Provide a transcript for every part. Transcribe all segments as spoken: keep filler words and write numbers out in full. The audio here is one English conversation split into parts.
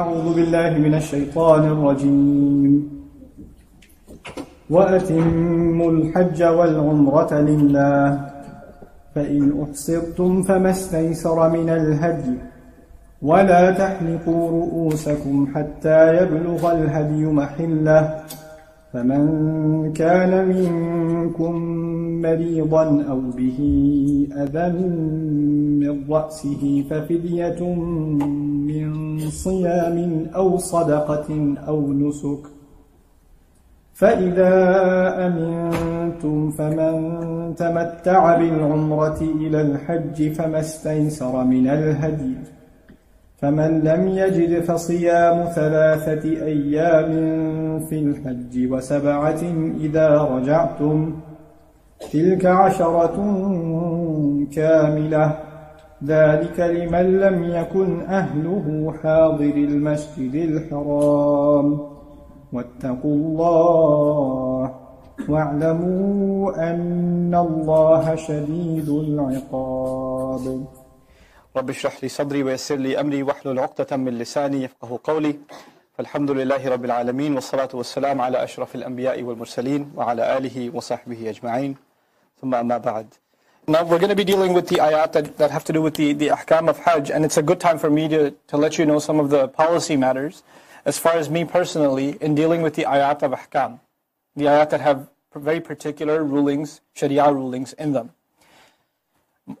أعوذ بالله من الشيطان الرجيم وأتموا الحج والعمرة لله فإن أحصرتم فما استيسر من الهدي ولا تحلقوا رؤوسكم حتى يبلغ الهدي محله فمن كان منكم مريضا أو به أذى من رأسه ففدية من صيام أو صدقة أو نسك فإذا أمنتم فمن تمتع بالعمرة إلى الحج فما استيسر من الهدي فمن لم يجد فصيام ثلاثة أيام في الحج وسبعة إذا رجعتم تلك عشرة كاملة ذلك لمن لم يكن أهله حاضر المسجد الحرام واتقوا الله واعلموا أن الله شديد العقاب رب اشرح لي صدري ويسر لي أمري واحلل عقدة من لساني يفقهوا قولي فالحمد لله رب العالمين والصلاة والسلام على أشرف الأنبياء والمرسلين وعلى آله وصحبه أجمعين ثم أما بعد. Now we're going to be dealing with the ayat that, that have to do with the, the ahkam of Hajj, and it's a good time for me to, to let you know some of the policy matters as far as me personally in dealing with the ayat of ahkam, the ayat that have very particular rulings, sharia rulings in them.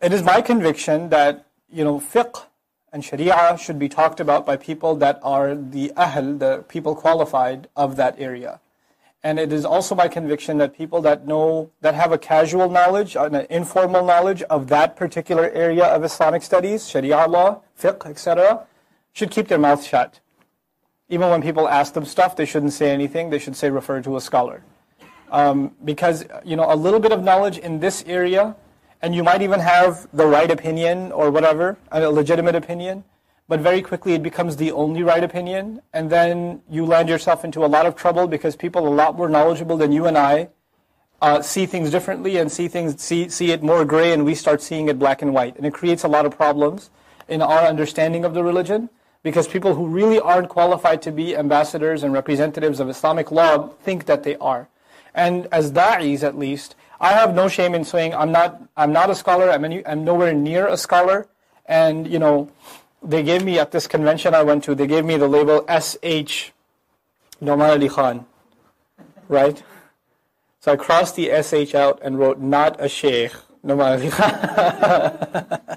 It is my conviction that you know, fiqh and sharia should be talked about by people that are the ahl, the people qualified of that area. And it is also my conviction that people that know, that have a casual knowledge, an informal knowledge of that particular area of Islamic studies, sharia law, fiqh, et cetera, should keep their mouth shut. Even when people ask them stuff, they shouldn't say anything, they should say refer to a scholar. Um, because, you know, a little bit of knowledge in this area, and you might even have the right opinion or whatever, a legitimate opinion, but very quickly it becomes the only right opinion, and then you land yourself into a lot of trouble because people a lot more knowledgeable than you and I uh, see things differently and see things see, see it more gray, and we start seeing it black and white. And it creates a lot of problems in our understanding of the religion because people who really aren't qualified to be ambassadors and representatives of Islamic law think that they are. And as da'is at least, I have no shame in saying I'm not I'm not a scholar, I'm, any, I'm nowhere near a scholar, and you know, they gave me at this convention I went to, they gave me the label S H, Nouman Ali Khan, right? So I crossed the S H out and wrote not a sheikh, Nouman Ali Khan,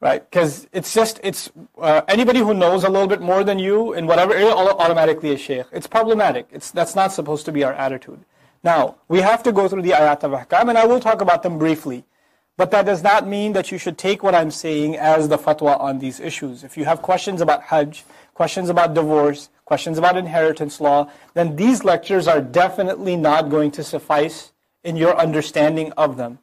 right? Because it's just, it's uh, anybody who knows a little bit more than you in whatever area, automatically a sheikh. It's problematic, it's, that's not supposed to be our attitude. Now, we have to go through the ayat of ahkam, and I will talk about them briefly. But that does not mean that you should take what I'm saying as the fatwa on these issues. If you have questions about Hajj, questions about divorce, questions about inheritance law, then these lectures are definitely not going to suffice in your understanding of them.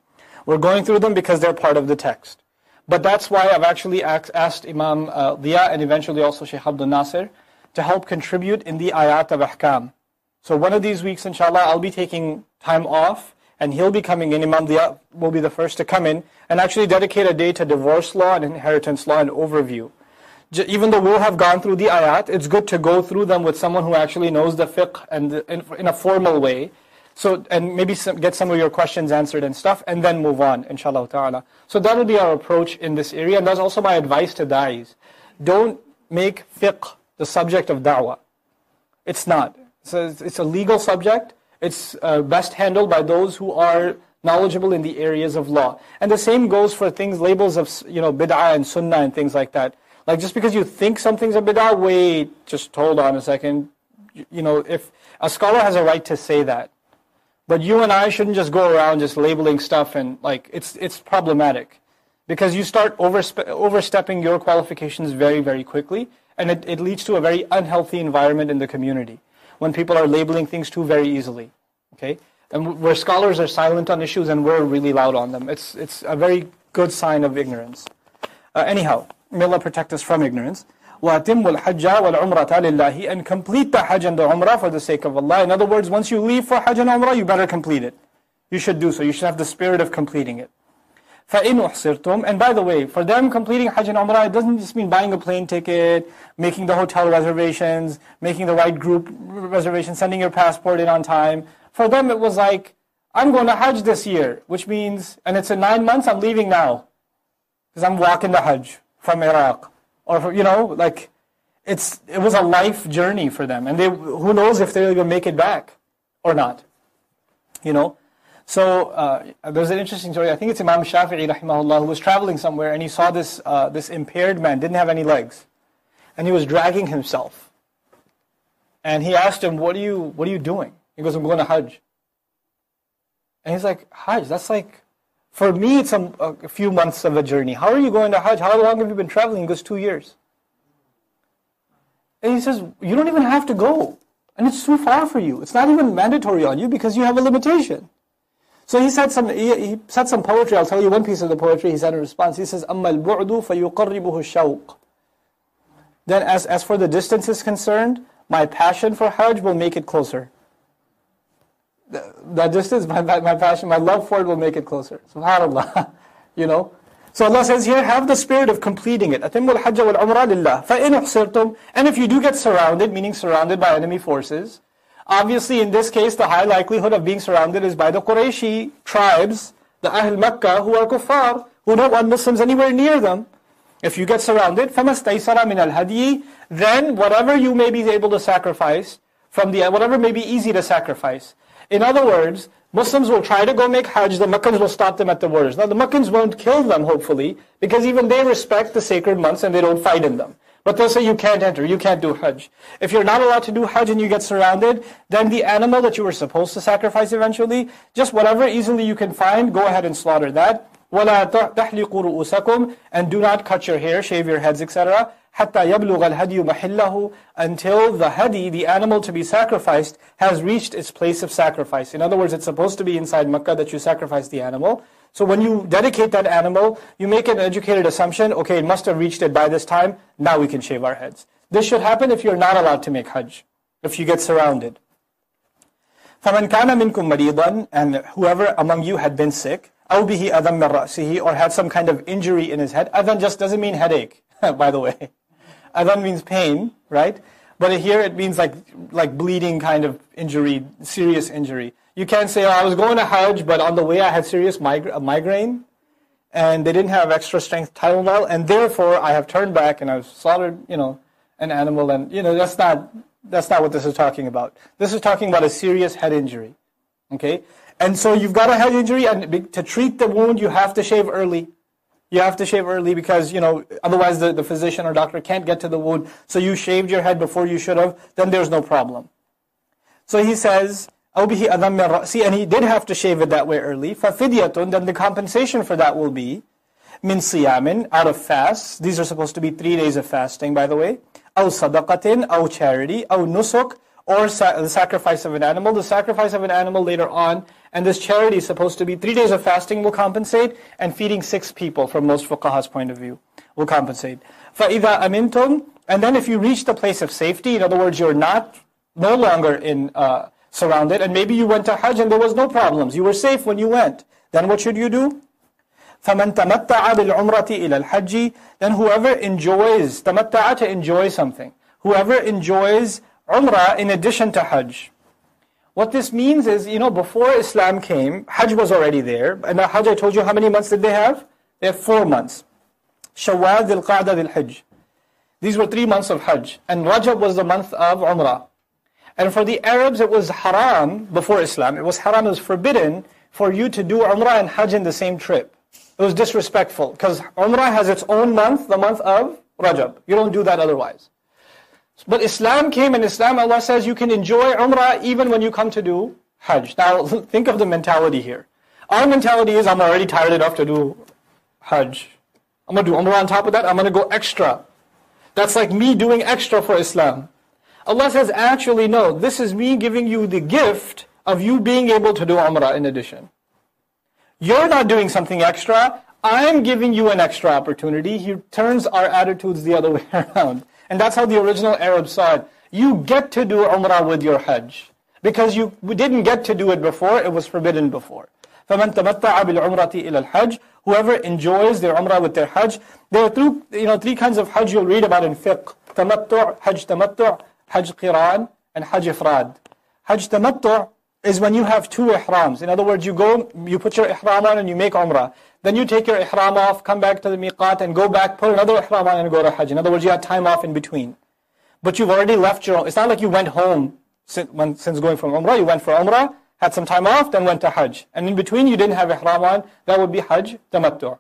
We're going through them because they're part of the text. But that's why I've actually asked Imam uh, Diya and eventually also Sheikh Abdul Nasir to help contribute in the ayat of ahkam. So one of these weeks, inshallah, I'll be taking time off, and he'll be coming in. Imam Diya will be the first to come in and actually dedicate a day to divorce law and inheritance law and overview. J even though we'll have gone through the ayat, it's good to go through them with someone who actually knows the fiqh and the, in, in a formal way. So, and maybe some, get some of your questions answered and stuff, and then move on, inshallah ta'ala. So that'll be our approach in this area, and that's also my advice to da'is. Don't make fiqh the subject of da'wah. It's not. So it's a legal subject. It's uh, best handled by those who are knowledgeable in the areas of law. And the same goes for things, labels of, you know, bid'ah and sunnah and things like that. Like just because you think something's a bid'ah, wait, just hold on a second. You, you know, if a scholar has a right to say that. But you and I shouldn't just go around just labeling stuff and like, it's, it's problematic. Because you start overspe- overstepping your qualifications very, very quickly. And it, it leads to a very unhealthy environment in the community, when people are labeling things too very easily, okay? And where scholars are silent on issues and we're really loud on them. It's, it's a very good sign of ignorance. Uh, anyhow, may Allah protect us from ignorance. وَأَتِمُّ الْحَجَّ وَالْعُمْرَةَ لِلَّهِ, and complete the Hajj and the Umrah for the sake of Allah. In other words, once you leave for Hajj and Umrah, you better complete it. You should do so. You should have the spirit of completing it. فَإِنْ أُحْصِرْتُمْ. And by the way, for them completing Hajj and Umrah, it doesn't just mean buying a plane ticket, making the hotel reservations, making the right group reservation, sending your passport in on time. For them it was like, I'm going to Hajj this year, which means, and it's in nine months, I'm leaving now. Because I'm walking the Hajj from Iraq. Or, from, you know, like, it's it was a life journey for them. And they who knows if they're going to make it back or not, you know. So uh, there's an interesting story. I think it's Imam Shafi'i, rahimahullah, who was traveling somewhere and he saw this uh, this impaired man, didn't have any legs, and he was dragging himself. And he asked him, "What are you What are you doing?" He goes, "I'm going to Hajj." And he's like, "Hajj? That's like, for me, it's a, a few months of a journey. How are you going to Hajj? How long have you been traveling?" He goes, two years. And he says, "You don't even have to go, and it's too far for you. It's not even mandatory on you because you have a limitation." So he said some he, he said some poetry. I'll tell you one piece of the poetry he said in response. He says, أَمَّا الْبُعْدُ فَيُقَرِّبُهُ الشَّوْقُ. Then as, as for the distance is concerned, my passion for Hajj will make it closer. The, the distance, my, my, my passion, my love for it will make it closer. SubhanAllah. You know? So Allah says here, have the spirit of completing it. أَتِمُّ الْحَجَّ وَالْعُمْرَى لِلَّهِ فَإِنْ أُحْصِرْتُمْ. And if you do get surrounded, meaning surrounded by enemy forces, obviously, in this case, the high likelihood of being surrounded is by the Qurayshi tribes, the Ahl Makkah, who are kuffar, who don't want Muslims anywhere near them. If you get surrounded, فَمَسْتَيْسَرَ مِنَ الْهَدِيِّ, then whatever you may be able to sacrifice, from the whatever may be easy to sacrifice. In other words, Muslims will try to go make Hajj, the Makkans will stop them at the borders. Now, the Makkans won't kill them, hopefully, because even they respect the sacred months and they don't fight in them. But they'll say you can't enter, you can't do Hajj. If you're not allowed to do Hajj and you get surrounded, then the animal that you were supposed to sacrifice eventually, just whatever easily you can find, go ahead and slaughter that. وَلَا تَحْلِقُوا رُؤُسَكُمْ. And do not cut your hair, shave your heads, et cetera. حَتَّى يَبْلُغَ الْهَدْيُ مَحِلَّهُ. Until the hadi, the animal to be sacrificed, has reached its place of sacrifice. In other words, it's supposed to be inside Makkah that you sacrifice the animal. So when you dedicate that animal, you make an educated assumption, okay, it must have reached it by this time, now we can shave our heads. This should happen if you're not allowed to make Hajj, if you get surrounded. فَمَنْ كَانَ مِنْكُمْ مَرِيضًا. And whoever among you had been sick, أَوْ بِهِ أَذًا مِنْ رَأْسِهِ, or had some kind of injury in his head. Adhan just doesn't mean headache, by the way. Adhan means pain, right? But here it means like like bleeding kind of injury, serious injury. You can't say, oh, I was going to Hajj, but on the way I had serious migra migraine, and they didn't have extra strength Tylenol, and therefore I have turned back and I've slaughtered, you know, an animal, and you know that's not that's not what this is talking about. This is talking about a serious head injury, okay? And so you've got a head injury, and to treat the wound, you have to shave early. You have to shave early because you know otherwise the, the physician or doctor can't get to the wound. So you shaved your head before you should have. Then there's no problem. So he says. And he did have to shave it that way early. فَفِدْيَةٌ. Then the compensation for that will be مِنْ صِيَامٍ, out of fast. These are supposed to be three days of fasting, by the way. أَوْ صَدَقَةٍ, أَوْ charity, أَوْ نُسُكٍ, or sa the sacrifice of an animal. The sacrifice of an animal later on. And this charity is supposed to be three days of fasting will compensate, and feeding six people, from most fuqaha's point of view, will compensate. فَإِذَا أَمِنْتُمْ. And then if you reach the place of safety, in other words, you're not no longer in... Uh, surrounded, and maybe you went to Hajj and there was no problems, you were safe when you went, then what should you do? فَمَنْ تَمَتَّعَ بِالْعُمْرَةِ إِلَى الْحَجِّ. Then whoever enjoys, تَمَتَّعَ, to enjoy something, whoever enjoys Umrah in addition to Hajj. What this means is, you know, before Islam came, Hajj was already there, and the Hajj, I told you how many months did they have? They have four months. Shawwal, Dhul Qa'dah, Dhul Hajj. These were three months of Hajj, and Rajab was the month of Umrah. And for the Arabs, it was haram before Islam. It was haram, it was forbidden for you to do Umrah and Hajj in the same trip. It was disrespectful because Umrah has its own month, the month of Rajab. You don't do that otherwise. But Islam came, and Islam, Allah says, you can enjoy Umrah even when you come to do Hajj. Now, think of the mentality here. Our mentality is, I'm already tired enough to do Hajj. I'm going to do Umrah on top of that. I'm going to go extra. That's like me doing extra for Islam. Allah says, actually, no, this is me giving you the gift of you being able to do Umrah in addition. You're not doing something extra. I'm giving you an extra opportunity. He turns our attitudes the other way around. And that's how the original Arabs saw it. You get to do Umrah with your Hajj. Because you didn't get to do it before, it was forbidden before. فَمَنْ تَمَتَّعَ بِالْعُمْرَةِ إِلَى الْحَجِّ Whoever enjoys their umrah with their hajj. There are three, you know, three kinds of hajj you'll read about in fiqh. Tamattu', hajj tamattu', hajj qiran, and hajj ifrad. Hajj tamattu' is when you have two ihrams. In other words, you go, you put your ihram on and you make umrah. Then you take your ihram off, come back to the miqat and go back, put another ihram on and go to hajj. In other words, you have time off in between. But you've already left your, it's not like you went home since, when, since going from umrah. You went for umrah, had some time off, then went to hajj. And in between you didn't have ihram on, that would be hajj tamattu'.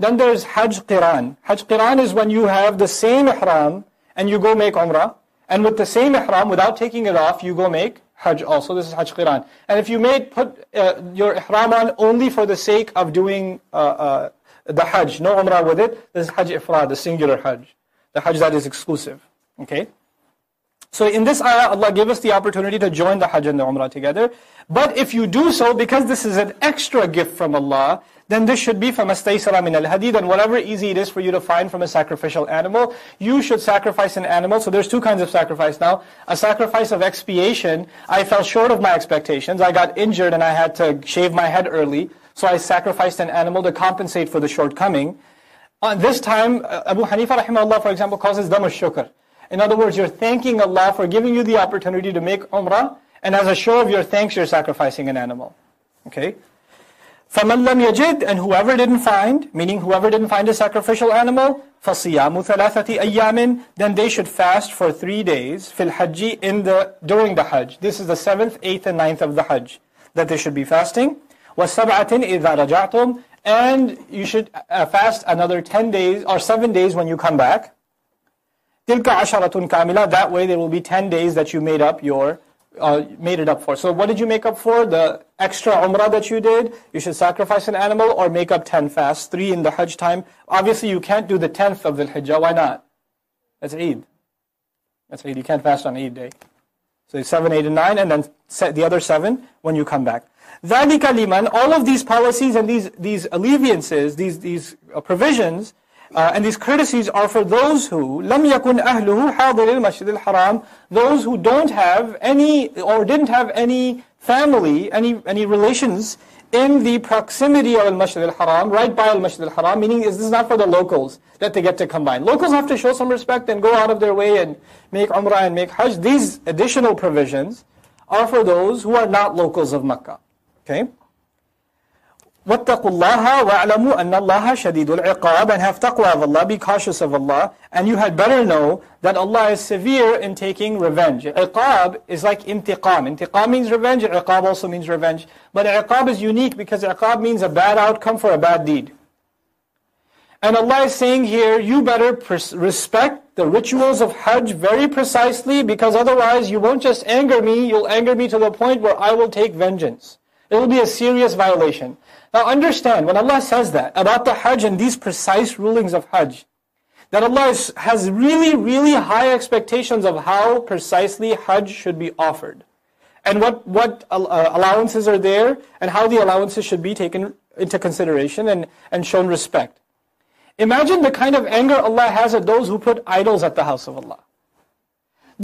Then there's hajj qiran. Hajj qiran is when you have the same ihram and you go make umrah. And with the same ihram, without taking it off, you go make hajj also. This is hajj qiran. And if you made put uh, your ihram on only for the sake of doing uh, uh, the hajj, no umrah with it, this is hajj ifrad, the singular hajj. The hajj that is exclusive. Okay? So in this ayah, Allah gave us the opportunity to join the hajj and the umrah together. But if you do so, because this is an extra gift from Allah, then this should be فَمَسْتَيْسَرَ مِنَ الْهَدِيدِ, and whatever easy it is for you to find from a sacrificial animal, you should sacrifice an animal. So there's two kinds of sacrifice now. A sacrifice of expiation. I fell short of my expectations. I got injured and I had to shave my head early. So I sacrificed an animal to compensate for the shortcoming. Uh, this time, Abu Hanifa rahimahullah, for example, calls it dam al-shukr. In other words, you're thanking Allah for giving you the opportunity to make umrah, and as a show of your thanks, you're sacrificing an animal. Okay? فَمَنْ لَمْ يَجِدْ, and whoever didn't find, meaning whoever didn't find a sacrificial animal, فَصِيَامُ ثَلَاثَةِ أَيَّامٍ, then they should fast for three days, fil hajji, in the, during the hajj. This is the seventh, eighth, and ninth of the hajj, that they should be fasting. وَالسَّبْعَةٍ إِذَا رَجَعْتُمْ, and you should fast another ten days, or seven days when you come back. تِلْكَ عَشَرَةٌ كَامِلَةٌ, that way there will be ten days that you made up your Uh, made it up for. So what did you make up for? The extra umrah that you did, you should sacrifice an animal or make up ten fasts, three in the hajj time. Obviously you can't do the tenth of the hijjah, why not? That's Eid. That's Eid, you can't fast on Eid day. So seven, eight, and nine, and then set the other seven when you come back. ذَلِكَ لِمَنْ, all of these policies and these, these alleviances, these, these uh, provisions, Uh, and these courtesies are for those who لَمْ يَكُنْ أَهْلُهُ حَاضِرِ الْمَسْجِدِ الْحَرَامِ, those who don't have any, or didn't have any family, any any relations in the proximity of al-Masjid al-Haram, right by al-Masjid al-Haram, meaning this is not for the locals that they get to combine. Locals have to show some respect and go out of their way and make umrah and make hajj. These additional provisions are for those who are not locals of Makkah. Okay? وَاتَّقُوا اللَّهَ وَاعْلَمُوا أَنَّ اللَّهَ شَدِيدُ الْعِقَابِ, and have taqwa of Allah, be cautious of Allah, and you had better know that Allah is severe in taking revenge. Iqab is like intiqam. Intiqam means revenge, iqab also means revenge. But iqab is unique because iqab means a bad outcome for a bad deed. And Allah is saying here, you better respect the rituals of Hajj very precisely, because otherwise you won't just anger me, you'll anger me to the point where I will take vengeance. It will be a serious violation. Now understand, when Allah says that about the Hajj and these precise rulings of Hajj, that Allah is, has really, really high expectations of how precisely Hajj should be offered. And what, what uh, allowances are there, and how the allowances should be taken into consideration and, and shown respect. Imagine the kind of anger Allah has at those who put idols at the house of Allah.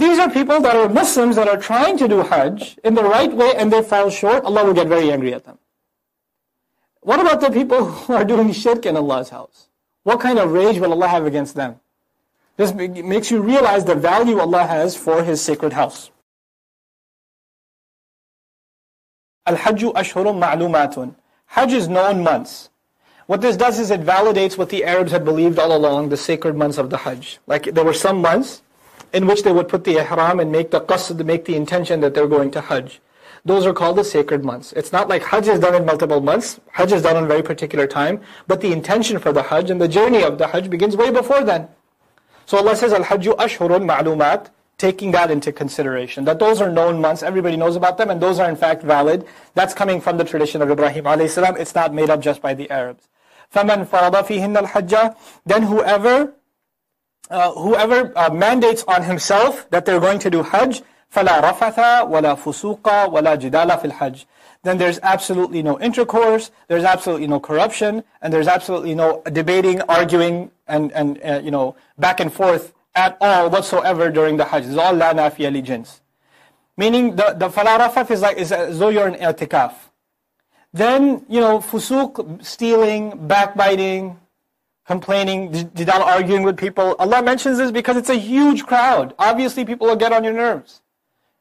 These are people that are Muslims that are trying to do Hajj in the right way and they fall short. Allah will get very angry at them. What about the people who are doing shirk in Allah's house? What kind of rage will Allah have against them? This makes you realize the value Allah has for His sacred house. Al-Hajju Ashhurun Ma'lumatun. Hajj is known months. What this does is it validates what the Arabs had believed all along, the sacred months of the Hajj. Like there were some months in which they would put the ihram and make the qasd, make the intention that they're going to Hajj. Those are called the sacred months. It's not like Hajj is done in multiple months. Hajj is done on a very particular time. But the intention for the Hajj and the journey of the Hajj begins way before then. So Allah says, Al-Hajju Ashhurun Ma'lumat, taking that into consideration. That those are known months, everybody knows about them, and those are in fact valid. That's coming from the tradition of Ibrahim alayhi salam. It's not made up just by the Arabs. فَمَنْ فَرَضَ فِيهِنَّ الْحَجَّ, then whoever, uh, whoever uh, mandates on himself that they're going to do Hajj, فَلَا رَفَثَ وَلَا فُسُوقَ وَلَا جِدَالَ فِي الْحَجِّ, then there's absolutely no intercourse, there's absolutely no corruption, and there's absolutely no debating, arguing, and, and uh, you know, back and forth at all whatsoever during the Hajj. It's all لَا نَافِيَ لِجِنْس. Meaning the, the فَلَا رَفَث is like is as though you're in i'tikaf. Then, you know, fusuq, stealing, backbiting, complaining, jidal, arguing with people. Allah mentions this because it's a huge crowd. Obviously, people will get on your nerves.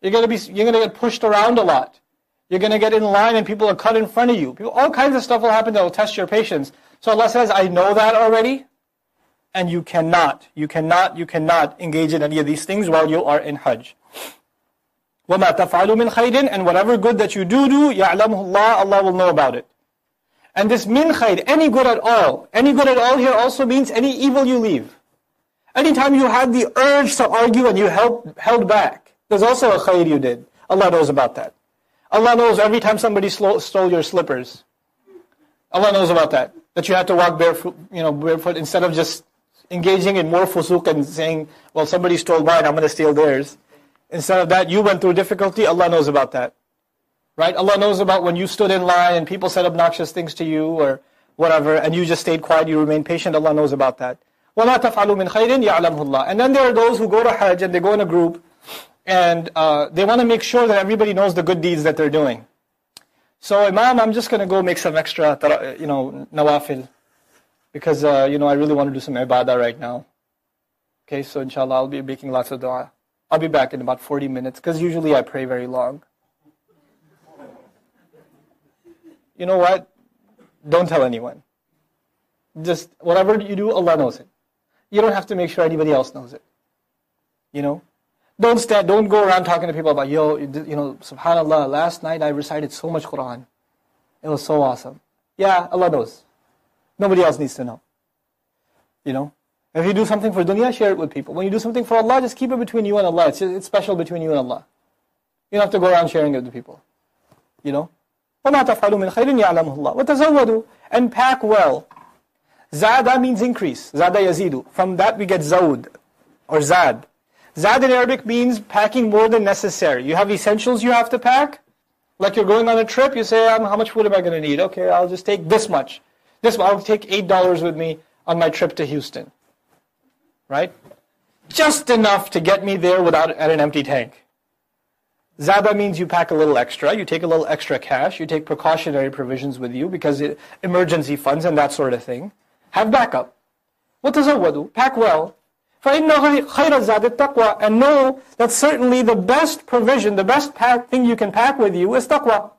You're going to be, you're going to get pushed around a lot. You're going to get in line and people are cut in front of you. People, all kinds of stuff will happen that will test your patience. So Allah says, I know that already, and you cannot, you cannot, you cannot engage in any of these things while you are in Hajj. وَمَا تَفْعَلُوا مِنْ خَيْرٍ, and whatever good that you do do, يَعْلَمُهُ اللَّهُ, Allah will know about it. And this min khayr, any good at all, any good at all here also means any evil you leave. Anytime you had the urge to argue and you held, held back, there's also a khayr you did. Allah knows about that. Allah knows every time somebody stole your slippers. Allah knows about that. That you had to walk barefoot, you know, barefoot instead of just engaging in more fusuq and saying, well, somebody stole mine, I'm going to steal theirs. Instead of that, you went through difficulty, Allah knows about that. Right? Allah knows about when you stood in line and people said obnoxious things to you or whatever, and you just stayed quiet, you remained patient, Allah knows about that. وَلَا تَفْعَلُوا مِنْ خَيْرٍ يَعْلَمْهُ اللَّهُ. And then there are those who go to Hajj and they go in a group, and uh, they want to make sure that everybody knows the good deeds that they're doing. So, Imam, I'm just going to go make some extra, you know, nawafil, because, uh, you know, I really want to do some ibadah right now. Okay, so inshallah, I'll be making lots of dua. I'll be back in about forty minutes, because usually I pray very long. You know what? Don't tell anyone. Just, whatever you do, Allah knows it. You don't have to make sure anybody else knows it. You know? Don't stand, don't go around talking to people about, yo, you know, subhanallah, last night I recited so much Quran. It was so awesome. Yeah, Allah knows. Nobody else needs to know. You know? If you do something for dunya, share it with people. When you do something for Allah, just keep it between you and Allah. It's, it's special between you and Allah. You don't have to go around sharing it with people. You know? وَمَا تَفْعَلُوا مِنْ خَيْرٍ يَعْلَمُهُ اللَّهُ وَتَزَوَّدُوا, and pack well. Zada means increase. Zada yazidu. From that we get zawd or zad. Zad in Arabic means packing more than necessary. You have essentials you have to pack. Like you're going on a trip, you say, how much food am I going to need? Okay, I'll just take this much. This, I'll take eight dollars with me on my trip to Houston. Right? Just enough to get me there without at an empty tank. Zada means you pack a little extra. You take a little extra cash. You take precautionary provisions with you because it, emergency funds and that sort of thing. Have backup. وَتَزَوَّدُوا, pack well. فَإِنَّ خَيْرَ زَادِ التَّقْوَى, and know that certainly the best provision, the best pack, thing you can pack with you is taqwa.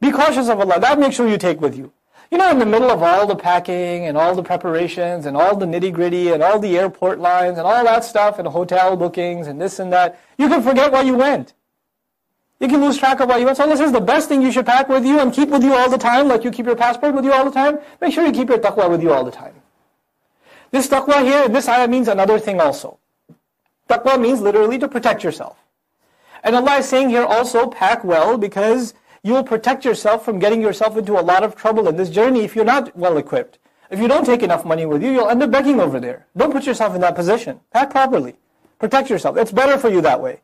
Be cautious of Allah. That make sure you take with you. You know, in the middle of all the packing and all the preparations and all the nitty-gritty and all the airport lines and all that stuff and hotel bookings and this and that, you can forget why you went. You can lose track of why you went. So Allah says the best thing you should pack with you and keep with you all the time, like you keep your passport with you all the time, make sure you keep your taqwa with you all the time. This taqwa here, this ayah means another thing also. Taqwa means literally to protect yourself. And Allah is saying here also, pack well, because you will protect yourself from getting yourself into a lot of trouble in this journey if you're not well equipped. If you don't take enough money with you, you'll end up begging over there. Don't put yourself in that position. Pack properly. Protect yourself. It's better for you that way.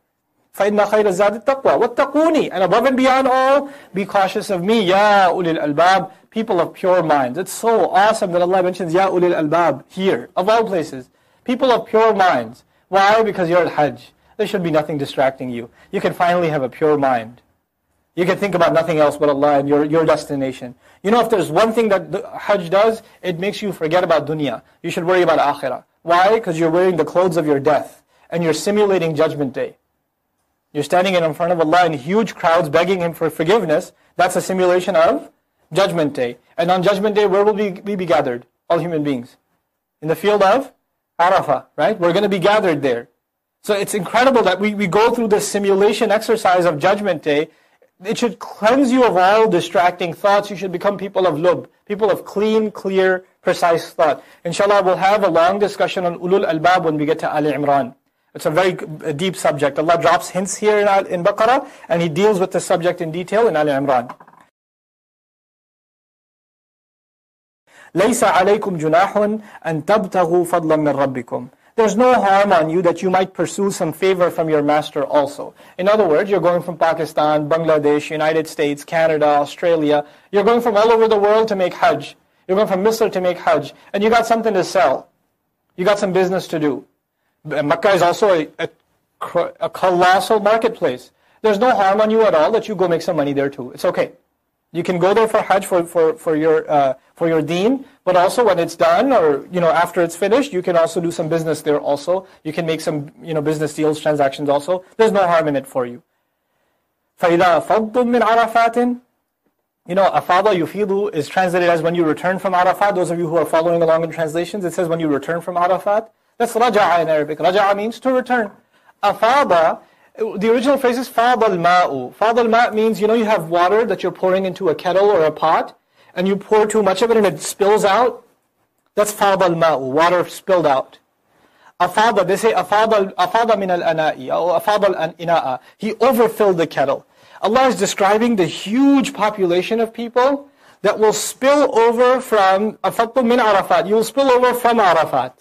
فَإِنَّ خَيْرَ الزَّادِ التَّقْوَى وَاتَّقُونِي, and above and beyond all, be cautious of me, ya ulil albab, people of pure minds. It's so awesome that Allah mentions ya ulil albab here, of all places. People of pure minds. Why? Because you're at Hajj. There should be nothing distracting you. You can finally have a pure mind. You can think about nothing else but Allah and your, your destination. You know, if there's one thing that the Hajj does, it makes you forget about dunya. You should worry about akhirah. Why? Because you're wearing the clothes of your death and you're simulating judgment day. You're standing in front of Allah in huge crowds begging Him for forgiveness. That's a simulation of Judgment Day. And on Judgment Day, where will we be gathered? All human beings. In the field of Arafah, right? We're going to be gathered there. So it's incredible that we, we go through this simulation exercise of Judgment Day. It should cleanse you of all distracting thoughts. You should become people of lub, people of clean, clear, precise thought. Inshallah, we'll have a long discussion on Ulul Albab when we get to Ali Imran. It's a very deep subject. Allah drops hints here in, in Baqarah, and He deals with the subject in detail in Ali Imran. لَيْسَ عَلَيْكُمْ جُنَاحٌ أَن تَبْتَغُوا فَضْلًا مِنْ رَبِّكُمْ. There's no harm on you that you might pursue some favor from your master also. In other words, you're going from Pakistan, Bangladesh, United States, Canada, Australia. You're going from all over the world to make Hajj. You're going from Misr to make Hajj. And you got something to sell. You got some business to do. Mecca is also a, a, a colossal marketplace. There's no harm on you at all that you go make some money there too. It's okay. You can go there for Hajj for for for your uh, for your deen, but also when it's done, or you know after it's finished, you can also do some business there. Also, you can make some you know business deals, transactions. Also, there's no harm in it for you. فَإِذَا فَضْضٌ مِّنْ عَرَفَاتٍ. You know, afada yufidu is translated as when you return from Arafat. Those of you who are following along in translations, it says when you return from Arafat. That's raja'a in Arabic. Raja'a means to return. Afada. The original phrase is fada al-ma'u. Fada al-ma' means, you know, you have water that you're pouring into a kettle or a pot, and you pour too much of it and it spills out. That's fada al-ma'u, water spilled out. Afada, they say afada, afada min al-ana'i, or afada al-ina'a. He overfilled the kettle. Allah is describing the huge population of people that will spill over from, afaddu min Arafat, you will spill over from Arafat.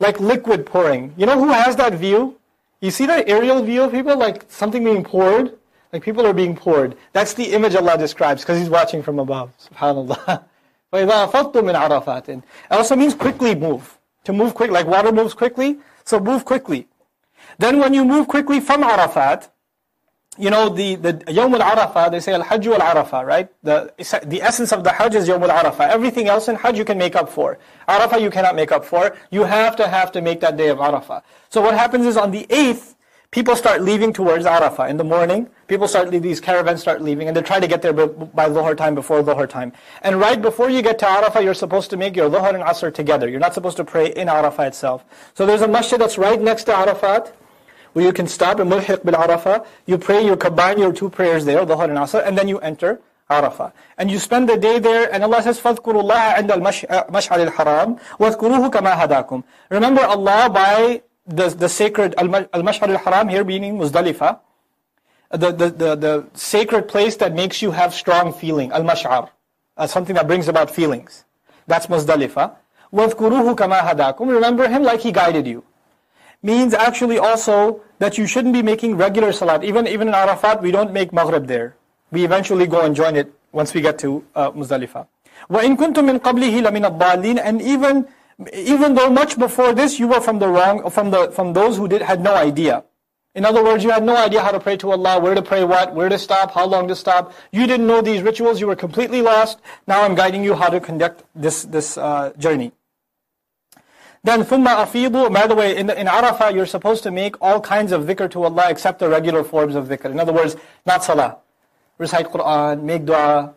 Like liquid pouring. You know who has that view? You see that aerial view of people, like something being poured? Like people are being poured. That's the image Allah describes, because He's watching from above. SubhanAllah. فَإِذَا أَفَضْتُ مِنْ عَرَفَاتٍ. It also means quickly move. To move quick, like water moves quickly, so move quickly. Then when you move quickly from Arafat, you know, the, the Yawm al-Arafah, they say Al-Hajj al-Arafah, right? The, the essence of the Hajj is Yawm al-Arafah. Everything else in Hajj you can make up for. Arafah you cannot make up for. You have to have to make that day of Arafah. So what happens is on the eighth, people start leaving towards Arafah. In the morning, people start leaving, these caravans start leaving, and they try to get there by Dhuhr time, before Dhuhr time. And right before you get to Arafah, you're supposed to make your Dhuhr and Asr together. You're not supposed to pray in Arafah itself. So there's a masjid that's right next to Arafat, where you can stop in Mulhiq bil Arafah, you pray, you combine your two prayers there, Dhuhr and Asr, and then you enter Arafah. And you spend the day there, and Allah says, فَاذْكُرُوا اللَّهَ عِنْدَ الْمَشْعَرِ الْحَرَامِ وَاذْكُرُوهُ كَمَا هَدَاكُمْ. Remember Allah by the, the sacred, al-mash'ar al-haram here meaning Muzdalifah, the, the, the, the sacred place that makes you have strong feeling, al-mash'ar, uh, something that brings about feelings. That's Muzdalifah. وَاذْكُرُوهُ كَمَا هَدَاكُمْ. Remember Him like He guided you. Means actually also that you shouldn't be making regular salat. Even even in Arafat, we don't make maghrib there. We eventually go and join it once we get to uh, Muzdalifah. وَإِن كُنْتُم مِّن قَبْلِهِ لَمِنَ الضَّالِينَ. And even even though much before this, you were from the wrong, from the from those who did had no idea. In other words, you had no idea how to pray to Allah, where to pray what, where to stop, how long to stop. You didn't know these rituals. You were completely lost. Now I'm guiding you how to conduct this this uh, journey. Then, ثُمَّ أَفِيضُ. By the way, in, the, in Arafah, you're supposed to make all kinds of dhikr to Allah except the regular forms of dhikr. In other words, not salah. Recite Qur'an, make dua,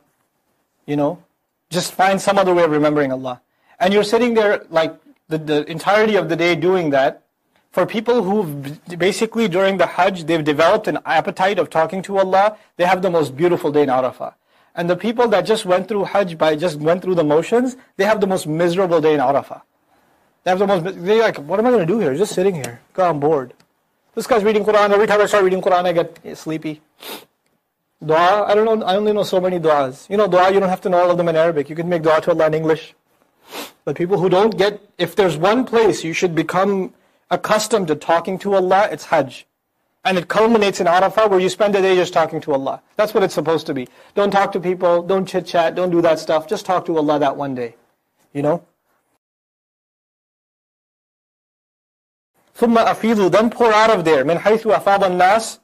you know. Just find some other way of remembering Allah. And you're sitting there like the, the entirety of the day doing that. For people who basically during the Hajj, they've developed an appetite of talking to Allah, they have the most beautiful day in Arafah. And the people that just went through Hajj, by just went through the motions, they have the most miserable day in Arafah. They have the most, they're like, what am I going to do here? Just sitting here. God, I'm bored. This guy's reading Quran. Every time I start reading Quran, I get sleepy. Dua, I don't know, I only know so many duas. You know, dua, you don't have to know all of them in Arabic. You can make dua to Allah in English. But people who don't get, if there's one place you should become accustomed to talking to Allah, it's Hajj. And it culminates in Arafah where you spend the day just talking to Allah. That's what it's supposed to be. Don't talk to people, don't chit-chat, don't do that stuff. Just talk to Allah that one day. You know? ثُمَّ أَفِيضُ. Then pour out of there. مِنْ حَيْثُ أَفَاضَ النَّاسِ.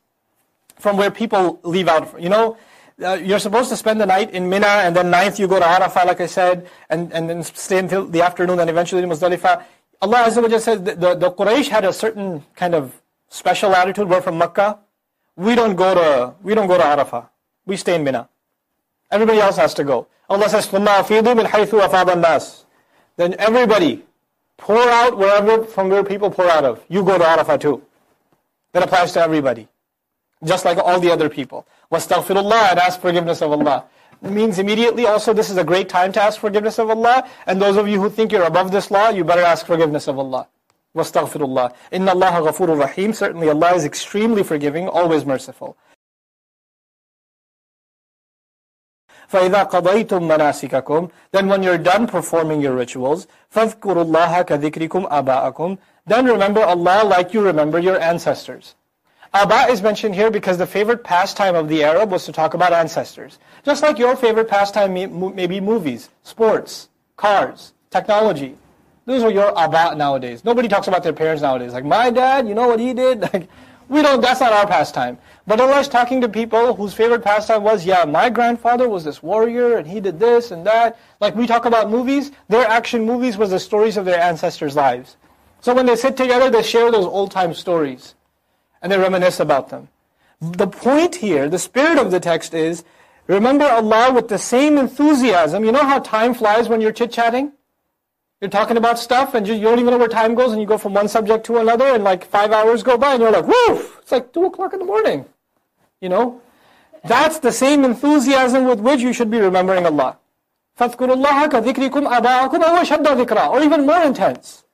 From where people leave out. You know, uh, you're supposed to spend the night in Mina, and then ninth you go to Arafah, like I said, and, and then stay until the afternoon, and eventually to Muzdalifah. Allah Azza wa Jalla says the, the, the Quraysh had a certain kind of special attitude. We're from Makkah. We don't go to, we don't go to Arafah. We stay in Mina. Everybody else has to go. Allah says, ثُمَّ أَفِيضُ مِنْ حَيْثُ أَفَاضَ النَّاسِ. Then everybody, pour out wherever, from where people pour out of. You go to Arafah too. That applies to everybody. Just like all the other people. Wastaghfirullah, and ask forgiveness of Allah. It means immediately also this is a great time to ask forgiveness of Allah. And those of you who think you're above this law, you better ask forgiveness of Allah. Wastaghfirullah. Inna Allaha ghafurur rahim. Certainly Allah is extremely forgiving, always merciful. فَإِذَا قَضَيْتُمْ مَنَاسِكَكُمْ. Then when you're done performing your rituals, فَاذْكُرُوا اللَّهَ كَذِكْرِكُمْ آبَاءَكُمْ. Then remember Allah like you remember your ancestors. Aba is mentioned here because the favorite pastime of the Arab was to talk about ancestors. Just like your favorite pastime may, may be movies, sports, cars, technology. Those are your aba nowadays. Nobody talks about their parents nowadays. Like, my dad, you know what he did? Like, We don't, that's not our pastime. But Allah is talking to people whose favorite pastime was, yeah, my grandfather was this warrior and he did this and that. Like we talk about movies, their action movies was the stories of their ancestors' lives. So when they sit together, they share those old-time stories and they reminisce about them. The point here, the spirit of the text is, remember Allah with the same enthusiasm. You know how time flies when you're chit-chatting? You're talking about stuff and you, you don't even know where time goes and you go from one subject to another and like five hours go by and you're like, woof! It's like two o'clock in the morning. You know? That's the same enthusiasm with which you should be remembering Allah. فَاذْكُرُوا اللَّهَ كَذِكْرِكُمْ أَبَاءَكُمْ أَوْ أَشَدَّ ذِكْرًا, or even more intense.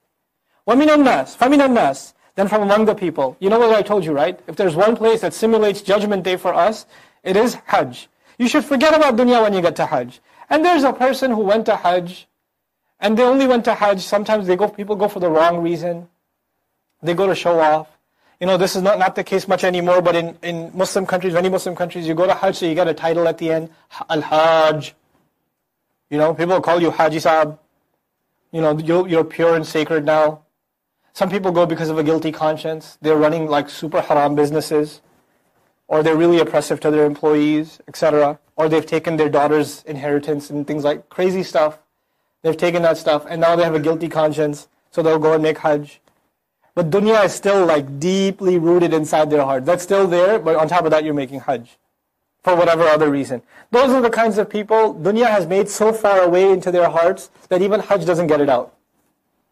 وَمِنَ النَّاسِ فَمِنَ النَّاسِ, then from among the people. You know what I told you, right? If there's one place that simulates Judgment Day for us, it is Hajj. You should forget about dunya when you get to Hajj. And there's a person who went to Hajj, and they only went to Hajj. Sometimes they go, people go for the wrong reason. They go to show off. You know, this is not, not the case much anymore, but in, in Muslim countries, many Muslim countries, you go to Hajj, so you get a title at the end, Al-Hajj. You know, people call you Haji Saab. You know, you're, you're pure and sacred now. Some people go because of a guilty conscience. They're running like super haram businesses, or they're really oppressive to their employees, et cetera. Or they've taken their daughter's inheritance and things like crazy stuff. They've taken that stuff, and now they have a guilty conscience, so they'll go and make Hajj. But dunya is still like deeply rooted inside their heart. That's still there, but on top of that you're making Hajj for whatever other reason. Those are the kinds of people dunya has made so far away into their hearts that even Hajj doesn't get it out.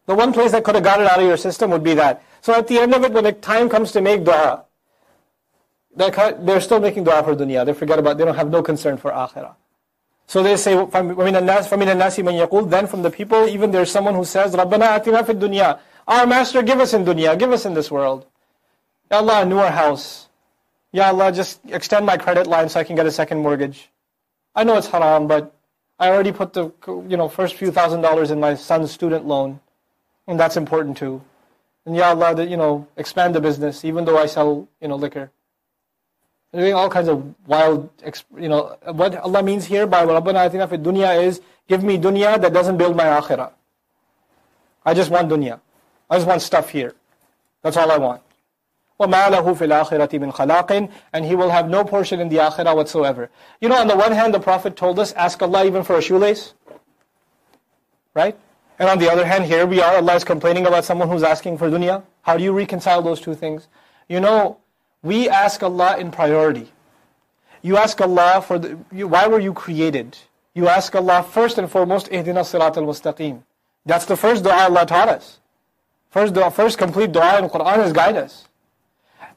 The one place that could have got it out of your system would be that. So at the end of it, when the time comes to make dua, they're still making dua for dunya. They forget about, they don't have no concern for akhirah. So they say, فَمِنَ النَّاسِ مَنْ يَقُولُ, then from the people, even there's someone who says, رَبَّنَا آتِنَا فِي الدُّنْيَا, our master, give us in dunya, give us in this world. Ya Allah, a newer house. Ya Allah, just extend my credit line so I can get a second mortgage. I know it's haram, but I already put the you know first few thousand dollars in my son's student loan, and that's important too. And Ya Allah, you know, expand the business, even though I sell you know liquor. They're doing all kinds of wild, you know, what Allah means here by Rabbana Atina Fid Dunya is, give me dunya that doesn't build my akhirah. I just want dunya. I just want stuff here. That's all I want. وَمَا لَهُ فِي الْآخِرَةِ مِنْ خَلَاقٍ, and he will have no portion in the akhirah whatsoever. You know, on the one hand, the Prophet told us, ask Allah even for a shoelace. Right? And on the other hand, here we are, Allah is complaining about someone who's asking for dunya. How do you reconcile those two things? You know, we ask Allah in priority. You ask Allah for the, you, why were you created? You ask Allah first and foremost, اِهْدِنَا الصِّرَاطَ الْمُسْتَقِيمِ. That's the first dua Allah taught us. First dua, first complete dua in Qur'an is guide us.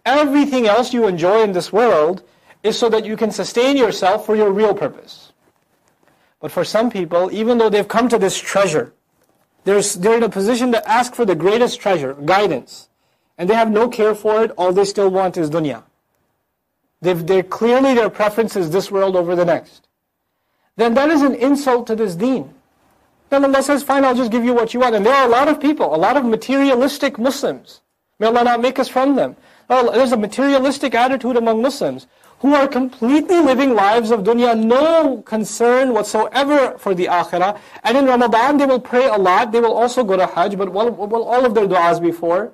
Everything else you enjoy in this world is so that you can sustain yourself for your real purpose. But for some people, even though they've come to this treasure, they're, they're in a position to ask for the greatest treasure, guidance. And they have no care for it, all they still want is dunya. They've, they're clearly their preference is this world over the next. Then that is an insult to this deen. Then Allah says, fine, I'll just give you what you want. And there are a lot of people, a lot of materialistic Muslims. May Allah not make us from them. There's a materialistic attitude among Muslims who are completely living lives of dunya, no concern whatsoever for the akhirah. And in Ramadan, they will pray a lot. They will also go to Hajj, but what will all of their du'as be for?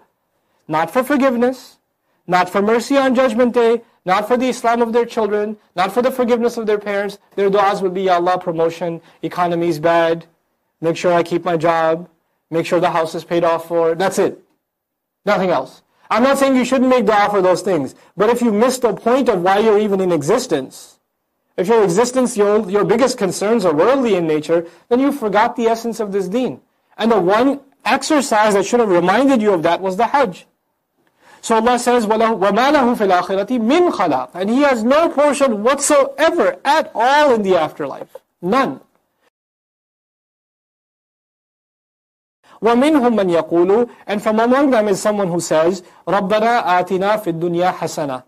Not for forgiveness, not for mercy on Judgment Day, not for the Islam of their children, not for the forgiveness of their parents. Their du'as would be, Ya Allah, promotion, economy's bad, make sure I keep my job, make sure the house is paid off for. That's it. Nothing else. I'm not saying you shouldn't make du'a for those things, but if you miss the point of why you're even in existence, if your existence, your, your biggest concerns are worldly in nature, then you forgot the essence of this deen. And the one exercise that should have reminded you of that was the Hajj. So Allah says, وَمَا لَهُ فِي الْآخِرَةِ مِنْ خَلَاقٍ, and he has no portion whatsoever at all in the afterlife. None. وَمِنْهُمْ مَنْ يَقُولُ, and from among them is someone who says, رَبَّنَا آتِنَا فِي الدُّنْيَا حَسَنَةً.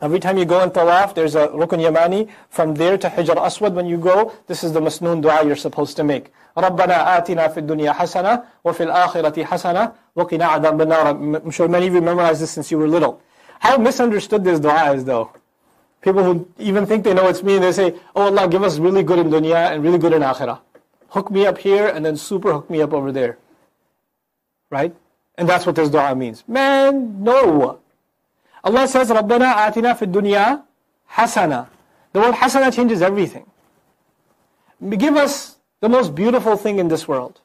Every time you go in Tawaf, there's a Rukun Yamani. From there to Hajar Aswad, when you go, this is the Masnoon dua you're supposed to make. رَبَّنَا آتِنَا فِي الدُّنْيَا حَسَنَةً وَفِي الْآخِرَةِ حَسَنَةً وَقِنَا عَذَابَ النَّارِ. I'm sure many of you memorized this since you were little. How misunderstood this dua is though. People who even think they know it's me, and they say, oh Allah, give us really good in dunya and really good in akhirah. Hook me up here and then super hook me up over there. Right? And that's what this dua means. Man, no! Allah says, رَبَّنَا آتِنَا فِي الدُّنْيَا حَسَنَا. The word hasana changes everything. Give us the most beautiful thing in this world.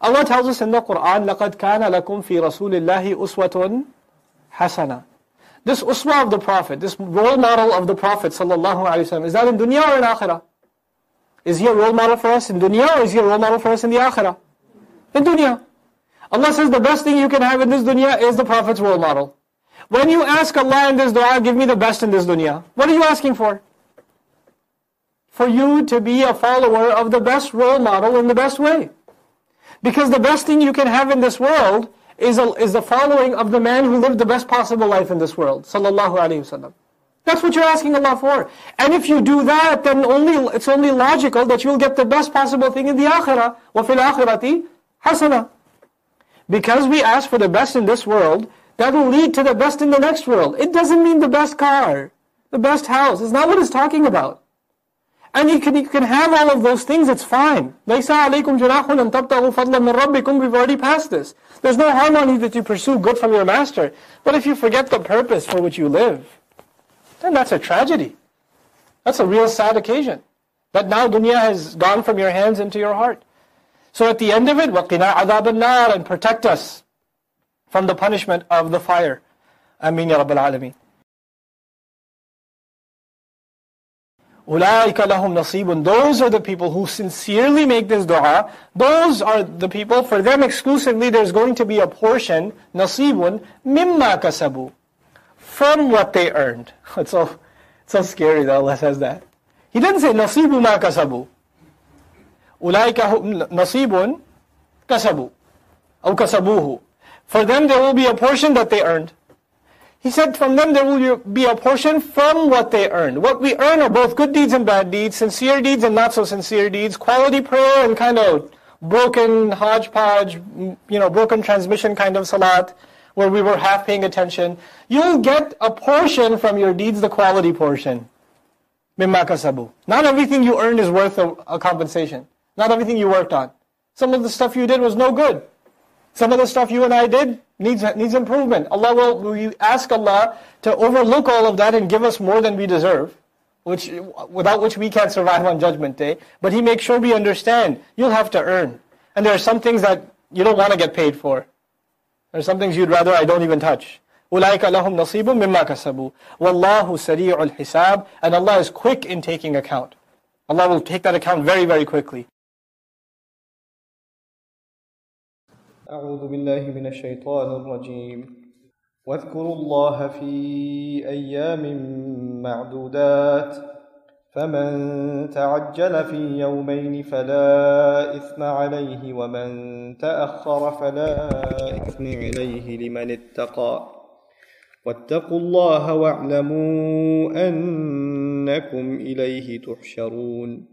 Allah tells us in the Quran, لَقَدْ كَانَ لَكُمْ فِي رَسُولِ اللَّهِ أُسْوَةٌ حَسَنَةٌ. This uswa of the Prophet, this role model of the Prophet ﷺ, is that in dunya or in akhirah? Is he a role model for us in dunya or is he a role model for us in the akhirah? In dunya. Allah says the best thing you can have in this dunya is the Prophet's role model. When you ask Allah in this dua, give me the best in this dunya, what are you asking for? For you to be a follower of the best role model in the best way. Because the best thing you can have in this world is, a, is the following of the man who lived the best possible life in this world, sallallahu alayhi wasallam. That's what you're asking Allah for. And if you do that, then only it's only logical that you'll get the best possible thing in the akhirah. وَفِي الْآخِرَةِ حَسَنَةً. Because we ask for the best in this world, that will lead to the best in the next world. It doesn't mean the best car, the best house. It's not what it's talking about. And you can, you can have all of those things, it's fine. We've already passed this. There's no harm on you that you pursue good from your master. But if you forget the purpose for which you live, then that's a tragedy. That's a real sad occasion. That now dunya has gone from your hands into your heart. So at the end of it, وَقِنَا عَذَابَ النَّارِ, and protect us from the punishment of the fire. Ameen ya Rabbil Alameen. أُولَٰئِكَ لَهُمْ نَصِيبٌ. Those are the people who sincerely make this dua. Those are the people, for them exclusively, there's going to be a portion, نَصِيبٌ مِمَّا كَسَبُوا, from what they earned. It's so, it's so scary that Allah says that. He didn't say نَصِيبُ مَا كَسَبُوا. أُولَٰئِكَ هُمْ نَصِيبٌ كَسَبُوا أَوْ كَسَبُوهُ. For them there will be a portion that they earned. He said, from them there will be a portion from what they earned. What we earn are both good deeds and bad deeds, sincere deeds and not so sincere deeds, quality prayer and kind of broken hodgepodge, you know, broken transmission kind of salat, where we were half paying attention. You'll get a portion from your deeds, the quality portion. Mimma kasabu. Not everything you earned is worth a, a compensation. Not everything you worked on. Some of the stuff you did was no good. Some of the stuff you and I did Needs, needs improvement. Allah will, we ask Allah to overlook all of that and give us more than we deserve, which without which we can't survive on Judgment Day. But He makes sure we understand, you'll have to earn. And there are some things that you don't want to get paid for. There are some things you'd rather I don't even touch. أُولَٰئِكَ لَهُمْ نَصِيبٌ مِمَّا كَسَبُوا وَاللَّهُ سَرِيعُ الْحِسَابِ. And Allah is quick in taking account. Allah will take that account very, very quickly. أعوذ بالله من الشيطان الرجيم. واذكروا الله في أيام معدودات فمن تعجل في يومين فلا إثم عليه ومن تأخر فلا إثم عليه لمن اتقى واتقوا الله واعلموا أنكم إليه تحشرون.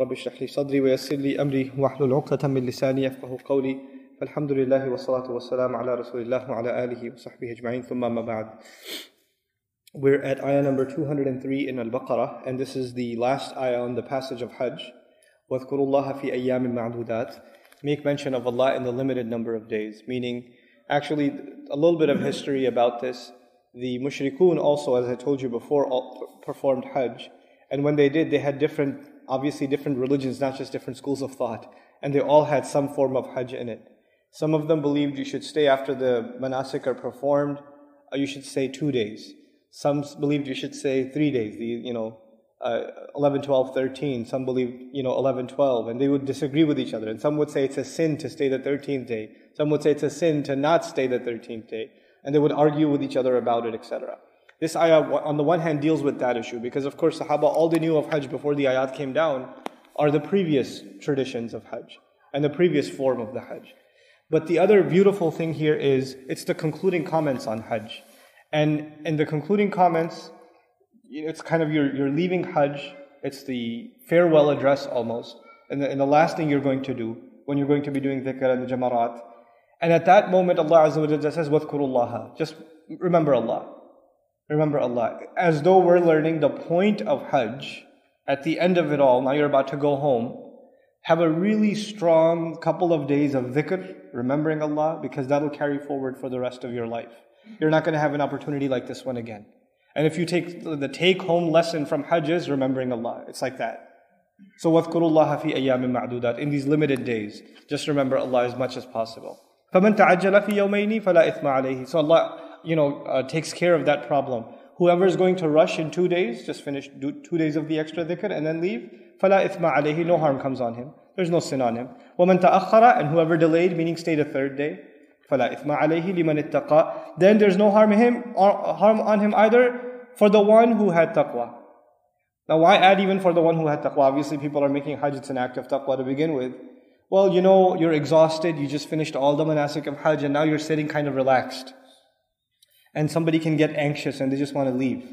رب اشرح لي صدري ويسر لي أمري واحلل عقدة من لساني يفقهوا قولي. Alhamdulillah wa salatu wa salam ala rasulillah wa ala alihi wa sahbihi ajma'in thumma ma ba'd. We're at ayah number two hundred three in Al-Baqarah, and this is the last ayah on the passage of Hajj. وَاذْكُرُوا اللَّهَ فِي أَيَّامٍ مَعْدُودَاتٍ. Make mention of Allah in the limited number of days. Meaning, actually, a little bit of history about this. The mushrikun also, as I told you before, all performed Hajj. And when they did, they had different, obviously different religions, not just different schools of thought. And they all had some form of Hajj in it. Some of them believed you should stay after the manasik are performed, you should stay two days. Some believed you should stay three days, the, you know, uh, eleven, twelve, thirteen. Some believed, you know, eleven, twelve. And they would disagree with each other. And some would say it's a sin to stay the thirteenth day. Some would say it's a sin to not stay the thirteenth day. And they would argue with each other about it, et cetera. This ayah, on the one hand, deals with that issue. Because, of course, Sahaba, all they knew of Hajj before the ayat came down are the previous traditions of Hajj and the previous form of the Hajj. But the other beautiful thing here is, it's the concluding comments on Hajj. And in the concluding comments, you know, it's kind of you're, you're leaving Hajj, it's the farewell address almost, and the, and the last thing you're going to do, when you're going to be doing dhikr and the jamarat. And at that moment, Allah Azza wa Jalla says, وَاذْكُرُوا. Just remember Allah. Remember Allah. As though we're learning the point of Hajj, at the end of it all, now you're about to go home, have a really strong couple of days of dhikr, remembering Allah, because that'll carry forward for the rest of your life. You're not going to have an opportunity like this one again. And if you take the take-home lesson from Hajj is remembering Allah. It's like that. So وَاذْكُرُوا اللَّهَ فِي أَيَّامٍ مَعْدُودَاتٍ. In these limited days, just remember Allah as much as possible. فَمَنْ تَعَجَّلَ فِي يَوْمَيْنِ فَلَا إِثْمَ عَلَيْهِ. So Allah, you know, uh, takes care of that problem. Whoever is going to rush in two days, just finish do two days of the extra dhikr and then leave. فَلَا إِثْمَ عَلَيْهِ. No harm comes on him. There's no sin on him. وَمَنْ تَأَخَّرَ. And whoever delayed, meaning stayed a third day. فَلَا إِثْمَ عَلَيْهِ لِمَنِ اتَّقَى. Then there's no harm him, or harm on him either for the one who had taqwa. Now why add even for the one who had taqwa? Obviously people are making Hajj, it's an act of taqwa to begin with. Well, you know, you're exhausted, you just finished all the manasik of Hajj and now you're sitting kind of relaxed. And somebody can get anxious and they just want to leave.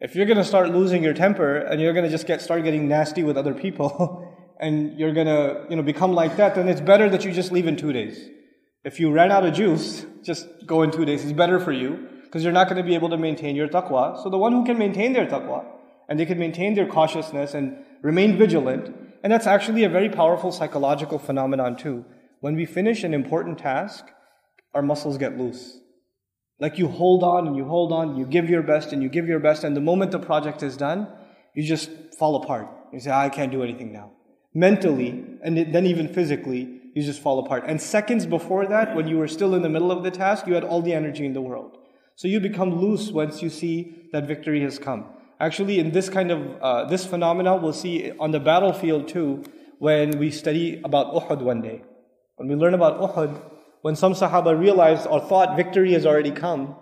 If you're going to start losing your temper and you're going to just get start getting nasty with other people and you're going to, you know, become like that, then it's better that you just leave in two days. If you ran out of juice, just go in two days. It's better for you because you're not going to be able to maintain your taqwa. So the one who can maintain their taqwa and they can maintain their cautiousness and remain vigilant, and that's actually a very powerful psychological phenomenon too. When we finish an important task, our muscles get loose. Like you hold on and you hold on, and you give your best and you give your best, and the moment the project is done, you just fall apart. You say, I can't do anything now. Mentally, and then even physically, you just fall apart. And seconds before that, when you were still in the middle of the task, you had all the energy in the world. So you become loose once you see that victory has come. Actually, in this kind of, uh, this phenomena, we'll see on the battlefield too, when we study about Uhud one day. When we learn about Uhud, when some Sahaba realized or thought victory has already come,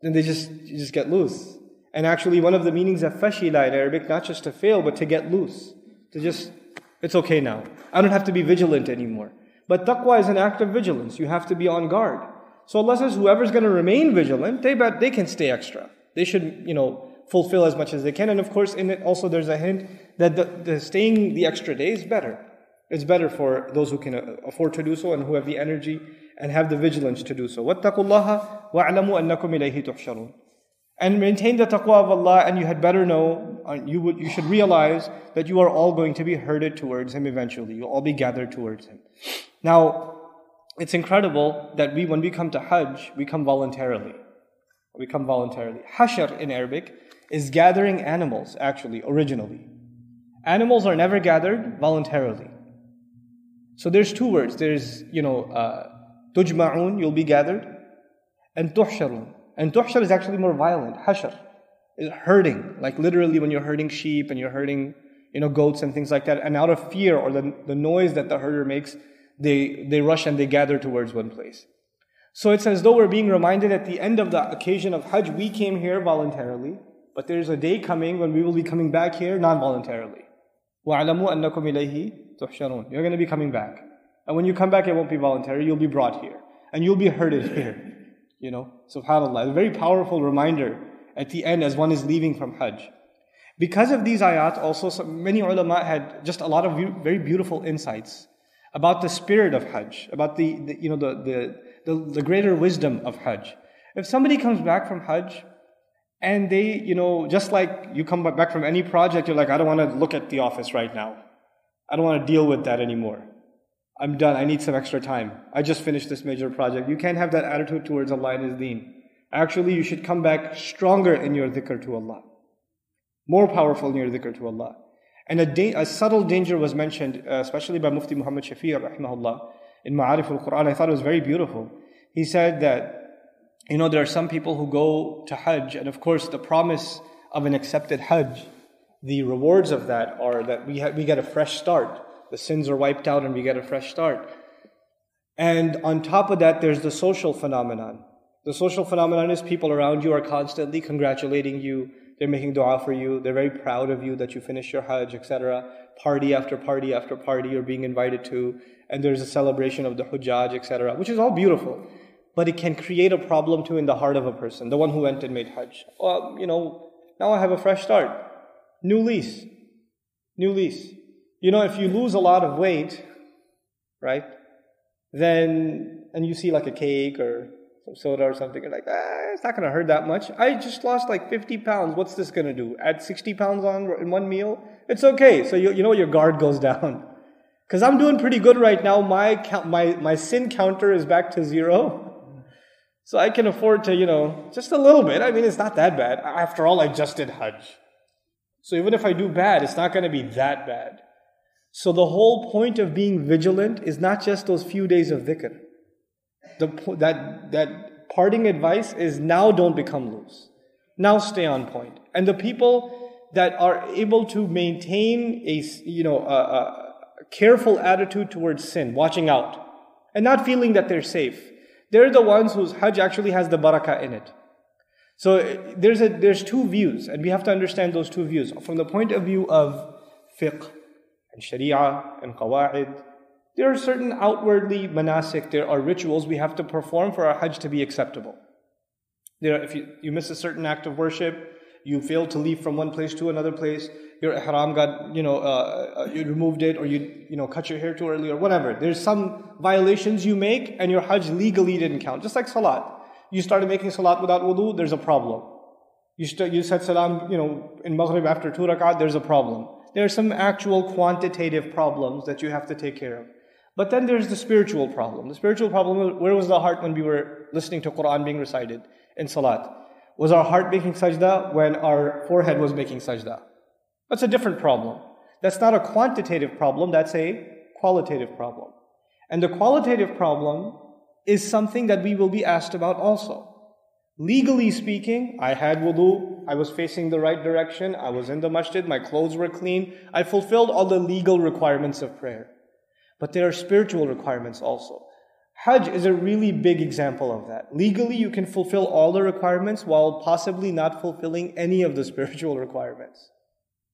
then they just, you just get loose. And actually, one of the meanings of fashila in Arabic, not just to fail, but to get loose. To just... It's okay now. I don't have to be vigilant anymore. But taqwa is an act of vigilance. You have to be on guard. So Allah says, whoever's going to remain vigilant, they bet they can stay extra. They should, you know, fulfill as much as they can. And of course, in it also there's a hint that the, the staying the extra day is better. It's better for those who can afford to do so and who have the energy and have the vigilance to do so. وَاتَّقُوا اللَّهَ وَاعْلَمُوا أَنَّكُمْ إِلَيْهِ تُحْشَرُونَ. And maintain the taqwa of Allah, and you had better know, you would, you should realize that you are all going to be herded towards Him eventually. You'll all be gathered towards Him. Now, it's incredible that we, when we come to Hajj, we come voluntarily. We come voluntarily. Hashr in Arabic is gathering animals, actually, originally. Animals are never gathered voluntarily. So there's two words. There's, you know, uh, tujma'un, you'll be gathered, and tuhsharun. And tuhshar is actually more violent. Hashr is herding, like literally when you're herding sheep and you're herding, you know, goats and things like that. And out of fear or the, the noise that the herder makes, they, they rush and they gather towards one place. So it's as though we're being reminded at the end of the occasion of Hajj, we came here voluntarily, but there's a day coming when we will be coming back here non-voluntarily. وَعَلَمُوا أَنَّكُمْ إِلَيْهِ تُحْشَرُونَ. You're going to be coming back. And when you come back, it won't be voluntary. You'll be brought here. And you'll be herded here. You know, subhanAllah, a very powerful reminder at the end as one is leaving from Hajj. Because of these ayat also, some, many ulama had just a lot of very beautiful insights about the spirit of Hajj, about the, the you know, the, the, the, the greater wisdom of Hajj. If somebody comes back from Hajj and they, you know, just like you come back from any project, you're like, I don't want to look at the office right now. I don't want to deal with that anymore. I'm done, I need some extra time. I just finished this major project. You can't have that attitude towards Allah and His deen. Actually, you should come back stronger in your dhikr to Allah. More powerful in your dhikr to Allah. And a, da- a subtle danger was mentioned, uh, especially by Mufti Muhammad Shafi'a, rahimahullah, in Ma'arif al-Quran. I thought it was very beautiful. He said that, you know, there are some people who go to Hajj, and of course, the promise of an accepted Hajj, the rewards of that are that we ha- we get a fresh start. The sins are wiped out and we get a fresh start. And on top of that, there's the social phenomenon. The social phenomenon is people around you are constantly congratulating you. They're making dua for you. They're very proud of you that you finished your Hajj, et cetera. Party after party after party you're being invited to. And there's a celebration of the Hujjaj, et cetera, which is all beautiful. But it can create a problem too in the heart of a person, the one who went and made Hajj. Well, you know, now I have a fresh start. New lease. New lease. You know, if you lose a lot of weight, right, then, and you see like a cake or some soda or something, you're like, ah, it's not going to hurt that much. I just lost like fifty pounds. What's this going to do? Add sixty pounds on in one meal? It's okay. So, you, you know, your guard goes down. Because I'm doing pretty good right now. My, my, my sin counter is back to zero. So I can afford to, you know, just a little bit. I mean, it's not that bad. After all, I just did Hajj. So even if I do bad, it's not going to be that bad. So the whole point of being vigilant is not just those few days of dhikr. The, that, that parting advice is now don't become loose. Now stay on point. And the people that are able to maintain a, you know, a, a careful attitude towards sin, watching out, and not feeling that they're safe, they're the ones whose Hajj actually has the barakah in it. So there's, a, there's two views, and we have to understand those two views. From the point of view of fiqh, and sharia, and qawa'id, there are certain outwardly manasik, there are rituals we have to perform for our Hajj to be acceptable. There, if you, you miss a certain act of worship, you fail to leave from one place to another place, your ihram got, you know, uh, you removed it, or you, you know, cut your hair too early, or whatever. There's some violations you make, and your Hajj legally didn't count, just like salat. You started making salat without wudu, there's a problem. You, st- you said salam, you know, in maghrib after two rak'at, there's a problem. There are some actual quantitative problems that you have to take care of. But then there's the spiritual problem. The spiritual problem, where was the heart when we were listening to Quran being recited in salat? Was our heart making sajda when our forehead was making sajda? That's a different problem. That's not a quantitative problem, that's a qualitative problem. And the qualitative problem is something that we will be asked about also. Legally speaking, I had wudu, I was facing the right direction, I was in the masjid, my clothes were clean, I fulfilled all the legal requirements of prayer. But there are spiritual requirements also. Hajj is a really big example of that. Legally, you can fulfill all the requirements while possibly not fulfilling any of the spiritual requirements.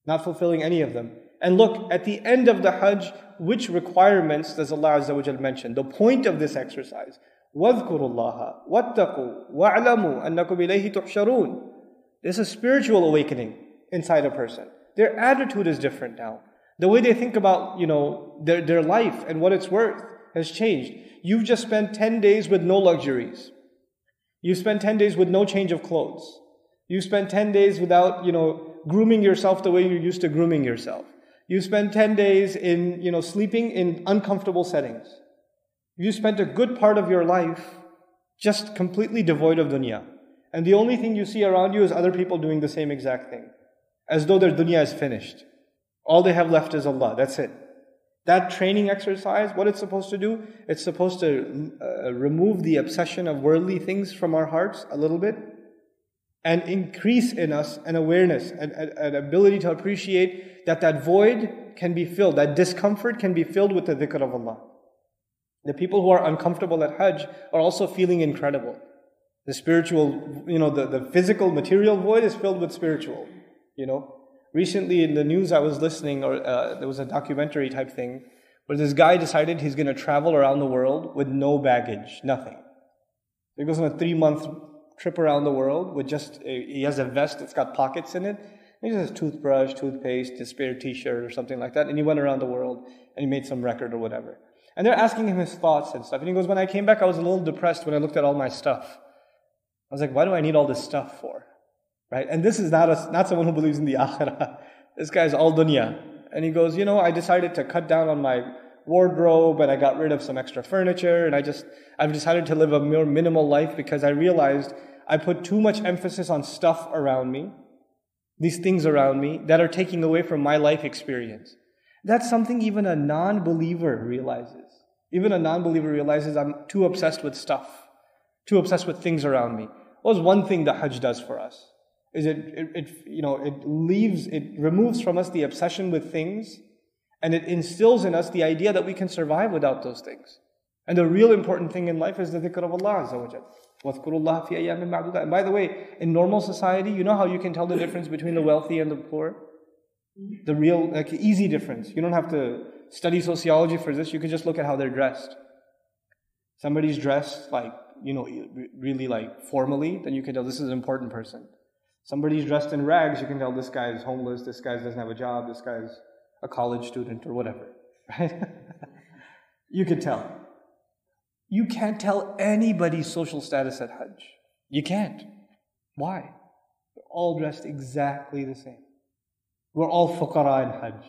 Not fulfilling any of them. And look, at the end of the Hajj, which requirements does Allah Azza wa Jal mention? The point of this exercise. وَاذْكُرُوا اللَّهَ وَاتَّقُوا وَاعْلَمُوا أَنَّكُمْ إِلَيْهِ تُحْشَرُونَ. This is spiritual awakening inside a person. Their attitude is different now. The way they think about, you know, their, their life and what it's worth has changed. You've just spent ten days with no luxuries. You've spent ten days with no change of clothes. You've spent ten days without, you know, grooming yourself the way you used to grooming yourself. You spend ten days in, you know, sleeping in uncomfortable settings. You spent a good part of your life just completely devoid of dunya. And the only thing you see around you is other people doing the same exact thing. As though their dunya is finished. All they have left is Allah. That's it. That training exercise, what it's supposed to do, it's supposed to uh, remove the obsession of worldly things from our hearts a little bit. And increase in us an awareness, an, an ability to appreciate that that void can be filled, that discomfort can be filled with the dhikr of Allah. The people who are uncomfortable at Hajj are also feeling incredible. The spiritual, you know, the, the physical material void is filled with spiritual, you know. Recently in the news I was listening, or uh, there was a documentary type thing, where this guy decided he's going to travel around the world with no baggage, nothing. He goes on a three-month trip around the world with just, a, he has a vest that's got pockets in it. He just has toothbrush, toothpaste, a spare t-shirt or something like that. And he went around the world and he made some record or whatever. And they're asking him his thoughts and stuff. And he goes, when I came back, I was a little depressed when I looked at all my stuff. I was like, why do I need all this stuff for? Right? And this is not a, not someone who believes in the akhirah. This guy's all dunya. And he goes, you know, I decided to cut down on my wardrobe and I got rid of some extra furniture and I just, I've decided to live a more minimal life because I realized I put too much emphasis on stuff around me, these things around me that are taking away from my life experience. That's something even a non-believer realizes. Even a non-believer realizes I'm too obsessed with stuff, too obsessed with things around me. What's one thing the Hajj does for us? Is it, it, it, you know, it leaves, it removes from us the obsession with things. And it instills in us the idea that we can survive without those things. And the real important thing in life is the dhikr of Allah Azza wa Jal. وَاذْكُرُوا اللَّهَ فِي أَيَّامٍ مَعْدُودَةٍ. And by the way, in normal society, you know how you can tell the difference between the wealthy and the poor? The real, like, easy difference. You don't have to study sociology for this. You can just look at how they're dressed. Somebody's dressed like, you know, really like formally, then you can tell this is an important person. Somebody's dressed in rags, you can tell this guy is homeless, this guy doesn't have a job, this guy's a college student or whatever, right? You could tell. You can't tell anybody's social status at Hajj. You can't. Why? We're all dressed exactly the same. We're all fuqara in Hajj.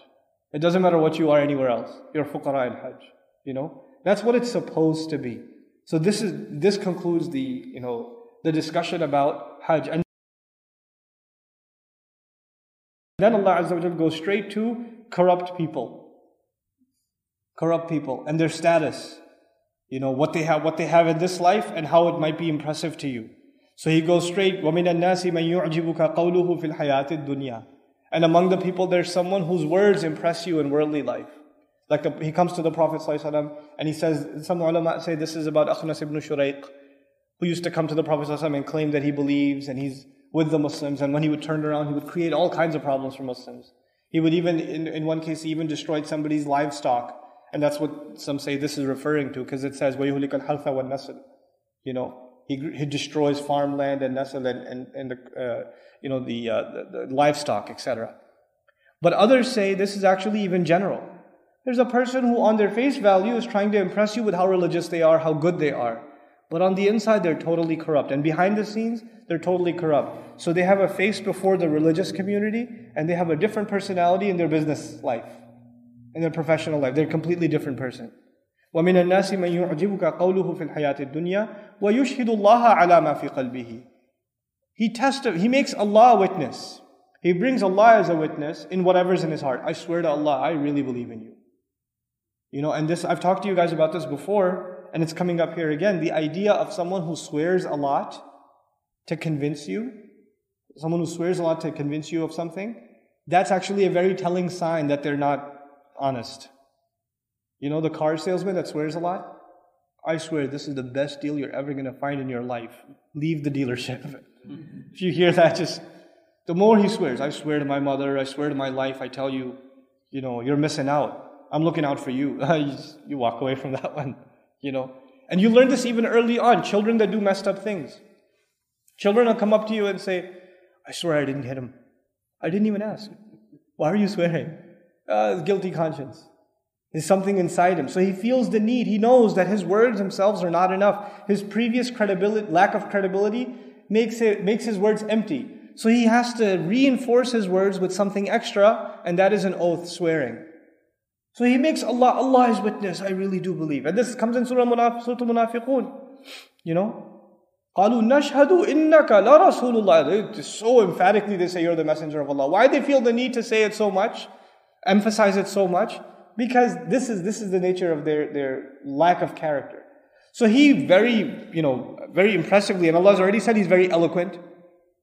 It doesn't matter what you are anywhere else. You're fuqara in Hajj, you know? That's what it's supposed to be. So this is this concludes the you know the discussion about Hajj, and then Allah Azza wa Jalla goes straight to corrupt people, corrupt people and their status, you know what they have, what they have in this life, and how it might be impressive to you. So He goes straight, وَمِنَ النَّاسِ مَنْ يُعْجِبُكَ قَوْلُهُ فِي الْحَيَاةِ الدُّنْيَا. And among the people there's someone whose words impress you in worldly life. Like the, he comes to the Prophet ﷺ and he says, some ulama say this is about Akhnas ibn Shuraiq, who used to come to the Prophet ﷺ and claim that he believes and he's with the Muslims, and when he would turn around, he would create all kinds of problems for Muslims. He would even, in, in one case, he even destroyed somebody's livestock. And that's what some say this is referring to, because it says, وَيُهْلِكَ الْحَرْثَ وَالنَّسْلَ. You know, He, he destroys farmland and nasal and, and, and the, uh, you know, the, uh, the, the livestock, et cetera. But others say this is actually even general. There's a person who on their face value is trying to impress you with how religious they are, how good they are. But on the inside, they're totally corrupt. And behind the scenes, they're totally corrupt. So they have a face before the religious community, and they have a different personality in their business life, in their professional life. They're a completely different person. وَمِنَ النَّاسِ مَنْ يُعْجِبُكَ قَوْلُهُ فِي الْحَيَاةِ الدُّنْيَا وَيُشْهِدُ اللَّهَ عَلَى مَا فِي قَلْبِهِ. He testi- He makes Allah witness. He brings Allah as a witness in whatever's in his heart. I swear to Allah, I really believe in you. You know, and this, I've talked to you guys about this before, and it's coming up here again. The idea of someone who swears a lot to convince you, someone who swears a lot to convince you of something, that's actually a very telling sign that they're not honest. You know the car salesman that swears a lot? I swear this is the best deal you're ever going to find in your life. Leave the dealership. If you hear that, just... The more he swears, I swear to my mother, I swear to my life, I tell you, you know, you're missing out. I'm looking out for you. you, just, you walk away from that one, you know. And you learn this even early on. Children that do messed up things. Children will come up to you and say, I swear I didn't hit him. I didn't even ask. Why are you swearing? Uh, guilty conscience. There's something inside him. So he feels the need. He knows that his words themselves are not enough. His previous credibility, lack of credibility makes it, makes his words empty. So he has to reinforce his words with something extra, and that is an oath, swearing. So he makes Allah, Allah is witness, I really do believe. And this comes in Surah Al-Munafiqun. You know? قَالُوا نَشْهَدُ إِنَّكَ لَرَسُولُ اللَّهِ. So emphatically they say you're the messenger of Allah. Why they feel the need to say it so much, emphasize it so much? Because this is this is the nature of their, their lack of character. So he very, you know, very impressively, and Allah has already said he's very eloquent,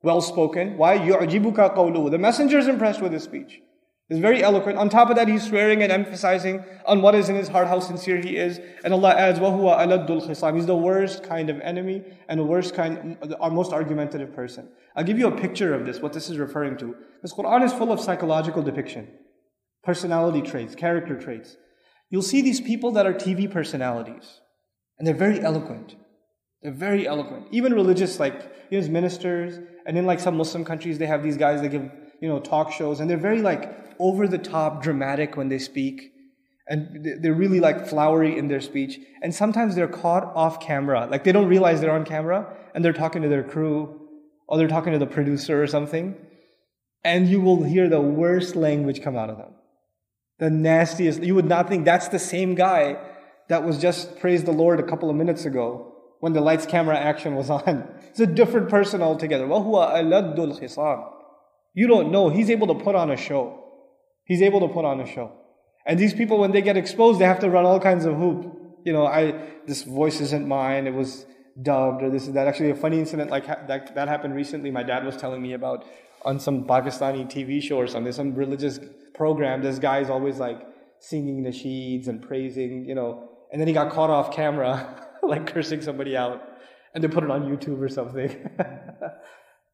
well-spoken. Why? يُعْجِبُكَ قَوْلُهُ. The messenger is impressed with his speech. He's very eloquent. On top of that, he's swearing and emphasizing on what is in his heart, how sincere he is. And Allah adds, وَهُوَ أَلَدُّ الْخِصَامِ. He's the worst kind of enemy and the worst kind, our most argumentative person. I'll give you a picture of this, what this is referring to. This Quran is full of psychological depiction. Personality traits, character traits. You'll see these people that are T V personalities. And they're very eloquent. They're very eloquent. Even religious, like, you know, ministers. And in, like, some Muslim countries, they have these guys that give, you know, talk shows. And they're very, like, over-the-top, dramatic when they speak. And they're really, like, flowery in their speech. And sometimes they're caught off camera. Like, they don't realize they're on camera. And they're talking to their crew. Or they're talking to the producer or something. And you will hear the worst language come out of them. The nastiest. You would not think that's the same guy that was just praised the Lord a couple of minutes ago when the lights, camera, action was on. It's a different person altogether. وَهُوَ أَلَدُّ الْخِصَامِ. You don't know. He's able to put on a show. He's able to put on a show. And these people, when they get exposed, they have to run all kinds of hoop. You know, I this voice isn't mine. It was dubbed, or this is that. Actually, a funny incident like that, that happened recently. My dad was telling me about on some Pakistani T V show or something, some religious program, this guy is always like singing nasheeds and praising, you know, and then he got caught off camera, like cursing somebody out, and they put it on YouTube or something.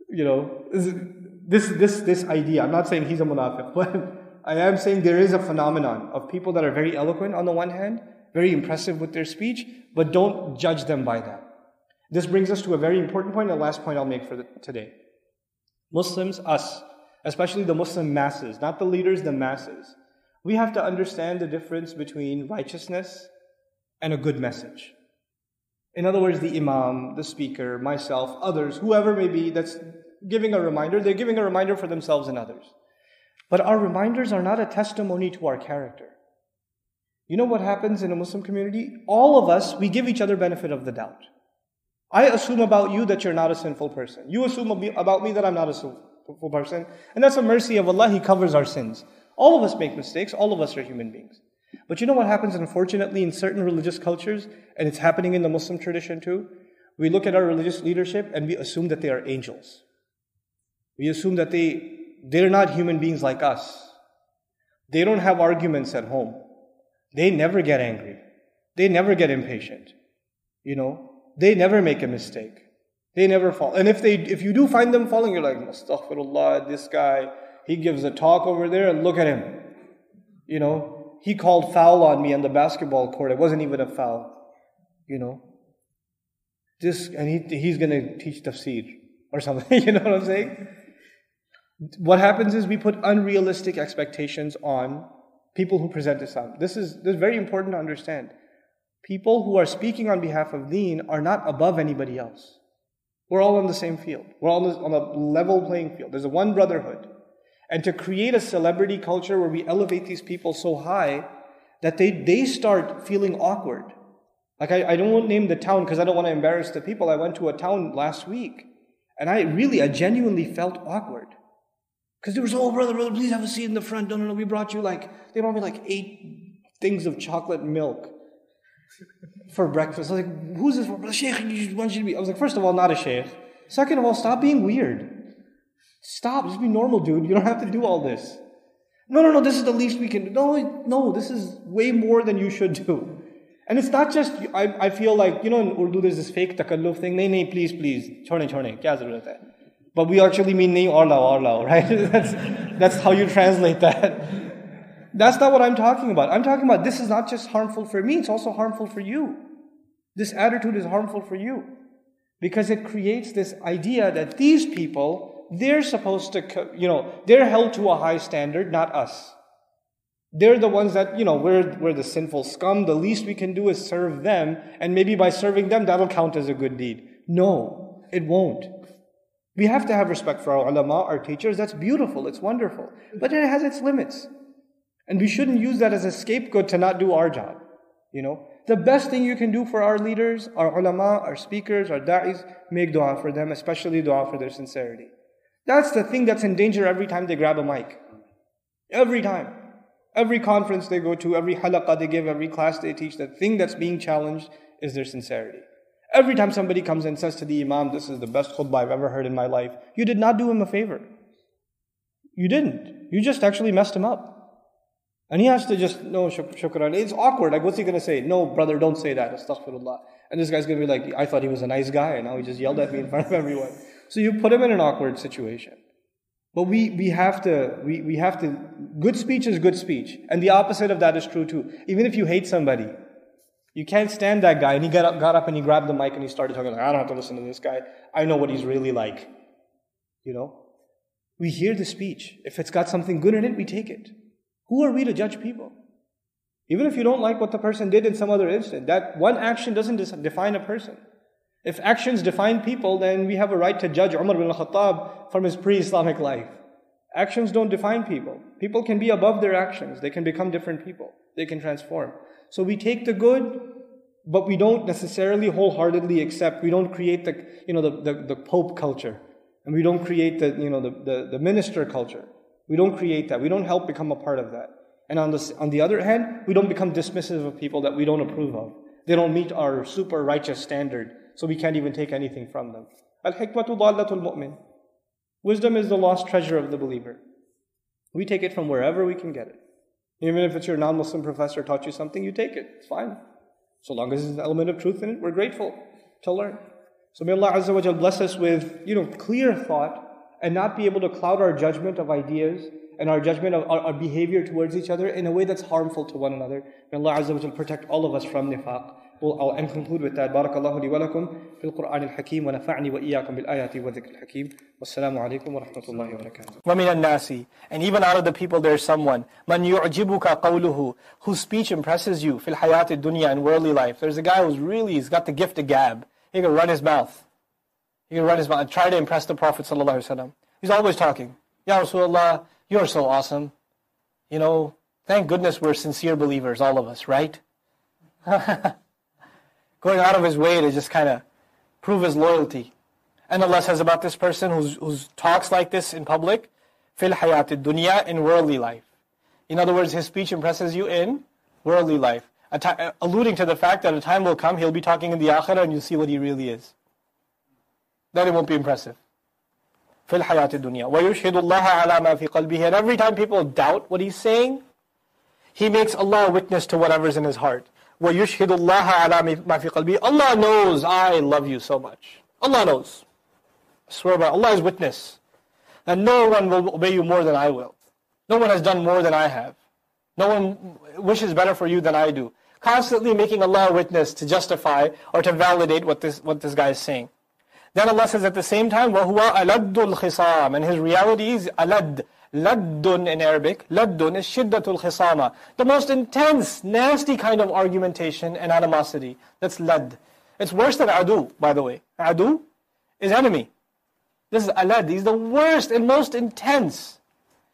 You know, this this this idea, I'm not saying he's a munafiq, but I am saying there is a phenomenon of people that are very eloquent on the one hand, very impressive with their speech, but don't judge them by that. This brings us to a very important point, and the last point I'll make for the, today. Muslims, us, especially the Muslim masses, not the leaders, the masses. We have to understand the difference between righteousness and a good message. In other words, the imam, the speaker, myself, others, whoever may be that's giving a reminder, they're giving a reminder for themselves and others. But our reminders are not a testimony to our character. You know what happens in a Muslim community? All of us, we give each other benefit of the doubt. I assume about you that you're not a sinful person. You assume about me that I'm not a sinful person. And that's a mercy of Allah. He covers our sins. All of us make mistakes. All of us are human beings. But you know what happens, unfortunately, in certain religious cultures, and it's happening in the Muslim tradition too? We look at our religious leadership and we assume that they are angels. We assume that they, they're not human beings like us. They don't have arguments at home. They never get angry. They never get impatient. You know, they never make a mistake. They never fall. And if they, if you do find them falling, you're like, astaghfirullah, this guy, he gives a talk over there and look at him. You know, he called foul on me on the basketball court. It wasn't even a foul. You know, this, and he, he's going to teach tafsir or something. You know what I'm saying? What happens is we put unrealistic expectations on people who present Islam. This is, this is very important to understand. People who are speaking on behalf of deen are not above anybody else. We're all on the same field. We're all on, on a level playing field. There's a one brotherhood. And to create a celebrity culture where we elevate these people so high that they, they start feeling awkward. Like I, I don't want to name the town because I don't want to embarrass the people. I went to a town last week and I really, I genuinely felt awkward. Because they were so, oh, brother, brother, please have a seat in the front. No, no, no, we brought you like, they brought me like eight things of chocolate milk for breakfast. I was like, who's this for? Sheikh, you want you to be? I was like, first of all, not a sheikh. Second of all, stop being weird. Stop, just be normal, dude. You don't have to do all this. No, no, no, this is the least we can do. No, no, this is way more than you should do. And it's not just, I, I feel like, you know, in Urdu there's this fake takalluf thing. Nay, nay, please, please. Chorne, chorne, kya zarurat hai? But we actually mean nahi aur lao, aur lao, right? That's, that's how you translate that. That's not what I'm talking about. I'm talking about this is not just harmful for me, it's also harmful for you. This attitude is harmful for you. Because it creates this idea that these people, they're supposed to, you know, they're held to a high standard, not us. They're the ones that, you know, we're, we're the sinful scum. The least we can do is serve them. And maybe by serving them, that'll count as a good deed. No, it won't. We have to have respect for our ulama, our teachers. That's beautiful. It's wonderful. But it has its limits. And we shouldn't use that as a scapegoat to not do our job. You know, the best thing you can do for our leaders, our ulama, our speakers, our da'is, make dua for them, especially dua for their sincerity. That's the thing that's in danger every time they grab a mic. Every time. Every conference they go to, every halaqah they give, every class they teach, the thing that's being challenged is their sincerity. Every time somebody comes and says to the imam, this is the best khutbah I've ever heard in my life, you did not do him a favor. You didn't. You just actually messed him up. And he has to just, no, shukran. It's awkward. Like, what's he going to say? No, brother, don't say that. Astaghfirullah. And this guy's going to be like, I thought he was a nice guy, and now he just yelled at me in front of everyone. So you put him in an awkward situation. But we, we have to, we, we have to, good speech is good speech. And the opposite of that is true too. Even if you hate somebody, you can't stand that guy. And he got up, got up and he grabbed the mic and he started talking like, I don't have to listen to this guy. I know what he's really like. You know? We hear the speech. If it's got something good in it, we take it. Who are we to judge people? Even if you don't like what the person did in some other instance, that one action doesn't define a person. If actions define people, then we have a right to judge Umar bin al-Khattab from his pre-Islamic life. Actions don't define people. People can be above their actions. They can become different people. They can transform. So we take the good, but we don't necessarily wholeheartedly accept. We don't create the, you know, the, the, the Pope culture. And we don't create the, you know, the, the, the minister culture. We don't create that. We don't help become a part of that. And on the, on the other hand, we don't become dismissive of people that we don't approve of. They don't meet our super righteous standard. So we can't even take anything from them. Al-hikmatu dallatul mu'min. Wisdom is the lost treasure of the believer. We take it from wherever we can get it. Even if it's your non-Muslim professor taught you something, you take it. It's fine. So long as there's an element of truth in it, we're grateful to learn. So may Allah Azza wa Jal bless us with, you know, clear thought and not be able to cloud our judgment of ideas and our judgment of our, our behavior towards each other in a way that's harmful to one another. May Allah Azza wa Jal protect all of us from nifaq. We'll, I'll and conclude with that. Barakallahu li wa lakum fil Qur'an al-Hakim wa nafa'ni wa iyyakum bil ayati wa dhikr al-Hakim. Wassalamu alaykum wa rahmatullahi wa barakatuh. Wa minan nasi, and even out of the people there is someone man yu'jibuka qawluhu, whose speech impresses you fil hayat ad-dunya, in worldly life. There's a guy who's really, he's got the gift of gab. He can run his mouth. He can run his mouth and try to impress the Prophet sallallahu alaihi wasallam. He's always talking. Ya Rasulullah, you're so awesome. You know, Thank goodness we're sincere believers, all of us, right? Going out of his way to just kind of prove his loyalty. And Allah says about this person who's, who talks like this in public, fil hayatid dunya, in worldly life. In other words, his speech impresses you in worldly life, alluding to the fact that a time will come, he'll be talking in the akhirah and you'll see what he really is. Then it won't be impressive. Fil hayatid dunya. Wa yushhidu Allah ala ma fi qalbihi. And every time people doubt what he's saying, he makes Allah witness to whatever's in his heart. Wa yushhidu Allah ala ma fi qalbihi. Allah knows I love you so much. Allah knows. I swear by Allah is witness. And no one will obey you more than I will. No one has done more than I have. No one wishes better for you than I do. Constantly making Allah witness to justify or to validate what this, what this guy is saying. Then Allah says at the same time, وَهُوَ أَلَدُّ الْخِصَامِ. And his reality is alad. Laddun in Arabic. Laddun is shiddatul khisama. The most intense, nasty kind of argumentation and animosity. That's ladd. It's worse than adu, by the way. Adu is enemy. This is alad. He's the worst and most intense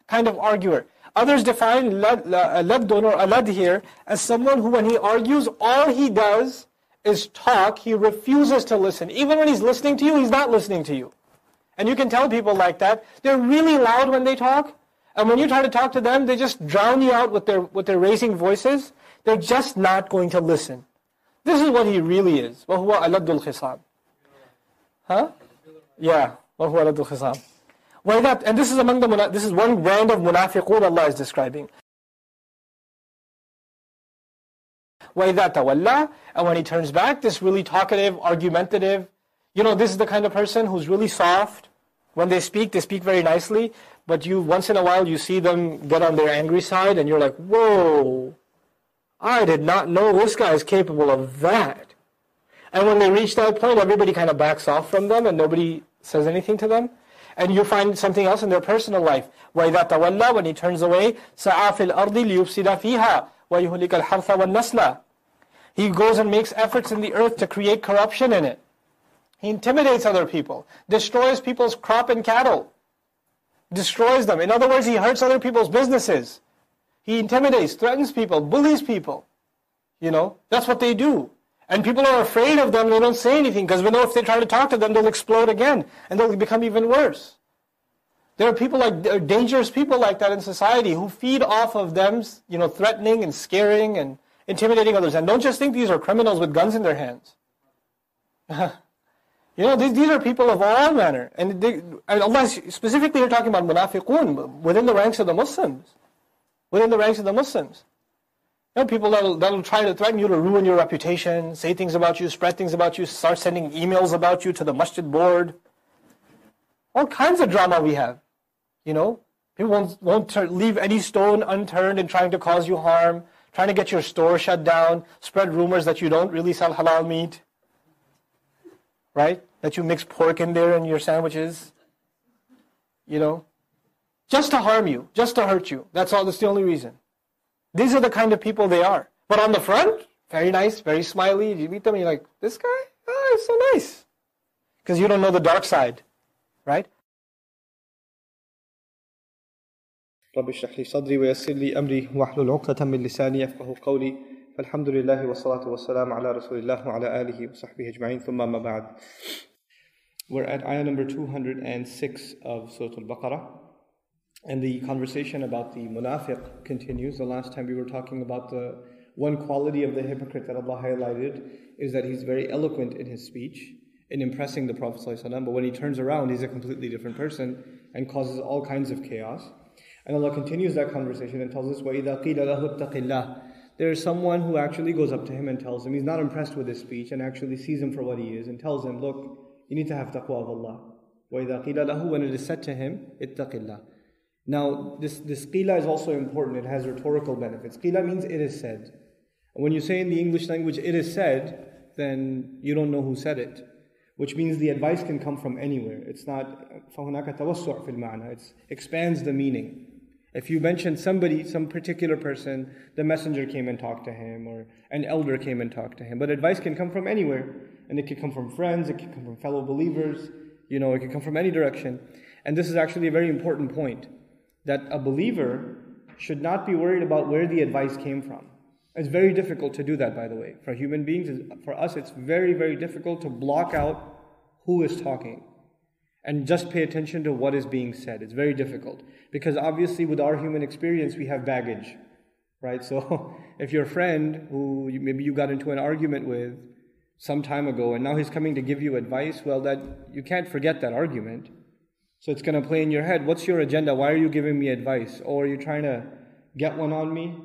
kind of arguer. Others define laddun or alad here as someone who, when he argues, all he does is talk. He refuses to listen. Even when he's listening to you, he's not listening to you. And you can tell people like that. They're really loud when they talk. And when you try to talk to them, they just drown you out with their, with their racing voices. They're just not going to listen. This is what he really is. وَهُوَ أَلَدُّ الْخِصَامِ. Huh? Yeah. وَهُوَ أَلَدُّ الْخِصَامِ. Why that? And this is among the, this is one brand of munafiqun Allah is describing. وَإِذَا تَوَلَّى. And when he turns back, this really talkative, argumentative, you know, this is the kind of person who's really soft. When they speak, they speak very nicely. But you, once in a while, you see them get on their angry side, and you're like, whoa, I did not know this guy is capable of that. And when they reach that point, everybody kind of backs off from them, and nobody says anything to them. And you find something else in their personal life. وَإِذَا تَوَلَّى. When he turns away, سَعَى فِي الْأَرْضِ لِيُفْسِدَ فِيهَا وَيُهْلِكَ الْحَرْثَ وَالنَّسْلَ. He goes and makes efforts in the earth to create corruption in it. He intimidates other people, destroys people's crop and cattle, destroys them. In other words, he hurts other people's businesses. He intimidates, threatens people, bullies people. You know, that's what they do. And people are afraid of them, they don't say anything, because we know if they try to talk to them, they'll explode again, and they'll become even worse. There are people like, there are dangerous people like that in society who feed off of them, you know, threatening and scaring and intimidating others. And don't just think these are criminals with guns in their hands. You know, these, these are people of all manner. And, they, and Allah specifically, you're talking about munafiqun, within the ranks of the Muslims. Within the ranks of the Muslims. You know, people that'll, that'll try to threaten you to ruin your reputation, say things about you, spread things about you, start sending emails about you to the masjid board. All kinds of drama we have. You know, people won't, won't turn, leave any stone unturned in trying to cause you harm, trying to get your store shut down, spread rumors that you don't really sell halal meat. Right? That you mix pork in there in your sandwiches. You know? Just to harm you. Just to hurt you. That's all. That's the only reason. These are the kind of people they are. But on the front, very nice, very smiley. You meet them and you're like, this guy? Oh, he's so nice. Because you don't know the dark side. Right? رَبِّ اشْرَحْ لِي صَدْرِي وَيَسِّرْ لِي أَمْرِي وَاحْلُلْ عُقْدَةً مِنْ لِسَانِي يَفْقَهُوا قَوْلِي. Alhamdulillah wa salatu wa salam ala rasulillah wa ala alihi wa sahbihi ajma'in thumma ma ba'd. We're at ayah number two hundred six of Surah Al-Baqarah, and the conversation about the munafiq continues. The last time we were talking about the one quality of the hypocrite that Allah highlighted is that he's very eloquent in his speech, in impressing the Prophet sallallahu alaihi wasallam, but when he turns around, he's a completely different person and causes all kinds of chaos. And Allah continues that conversation and tells us, وَإِذَا قِيلَ لَهُ اتَّقِ اللَّهِ. There is someone who actually goes up to him and tells him, he's not impressed with his speech and actually sees him for what he is and tells him, look, you need to have taqwa of Allah. وَإِذَا قِيلَ لَهُ. When it is said to him, اتَّقِ اللَّهِ. Now, this, this qila is also important. It has rhetorical benefits. Qila means it is said. And when you say in the English language, it is said, then you don't know who said it. Which means the advice can come from anywhere. It's not, فَهُنَاكَ تَوَسُّعْ فِي الْمَعْنَى. It expands the meaning. If you mention somebody, some particular person, the messenger came and talked to him, or an elder came and talked to him. But advice can come from anywhere. And it can come from friends, it can come from fellow believers, you know, it can come from any direction. And this is actually a very important point, that a believer should not be worried about where the advice came from. It's very difficult to do that, by the way. For human beings, for us, it's very, very difficult to block out who is talking and just pay attention to what is being said. It's very difficult because obviously with our human experience, we have baggage, right? So if your friend who you, maybe you got into an argument with some time ago and now he's coming to give you advice, well, that you can't forget that argument. So it's going to play in your head. What's your agenda? Why are you giving me advice? Or are you trying to get one on me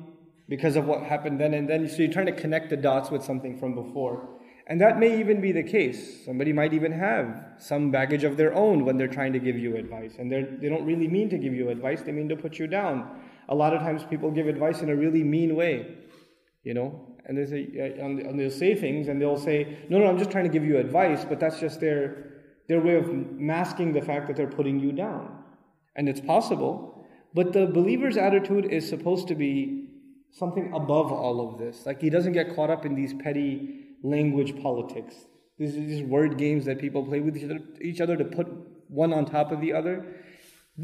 because of what happened then and then? So you're trying to connect the dots with something from before. And that may even be the case. Somebody might even have some baggage of their own when they're trying to give you advice. And they they don't really mean to give you advice. They mean to put you down. A lot of times people give advice in a really mean way, you know. And they say, and they'll say things and they'll say, no, no, I'm just trying to give you advice. But that's just their... their way of masking the fact that they're putting you down. And it's possible. But the believer's attitude is supposed to be something above all of this. Like he doesn't get caught up in these petty language politics. These, these word games that people play with each other, each other to put one on top of the other.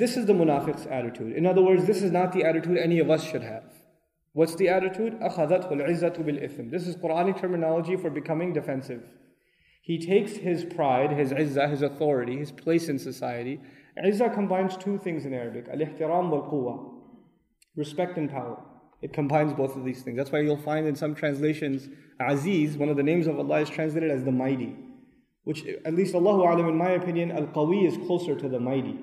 This is the munafiq's attitude. In other words, this is not the attitude any of us should have. What's the attitude? أَخَذَتْهُ الْعِزَّةُ بِالْإِثْمِ. This is Quranic terminology for becoming defensive. He takes his pride, his izzah, his authority, his place in society. Izzah combines two things in Arabic. Al-ihtiram wal-quwa. Respect and power. It combines both of these things. That's why you'll find in some translations, Aziz, one of the names of Allah, is translated as the Mighty. Which, at least Allahu A'lam, in my opinion, Al-Qawi is closer to the Mighty,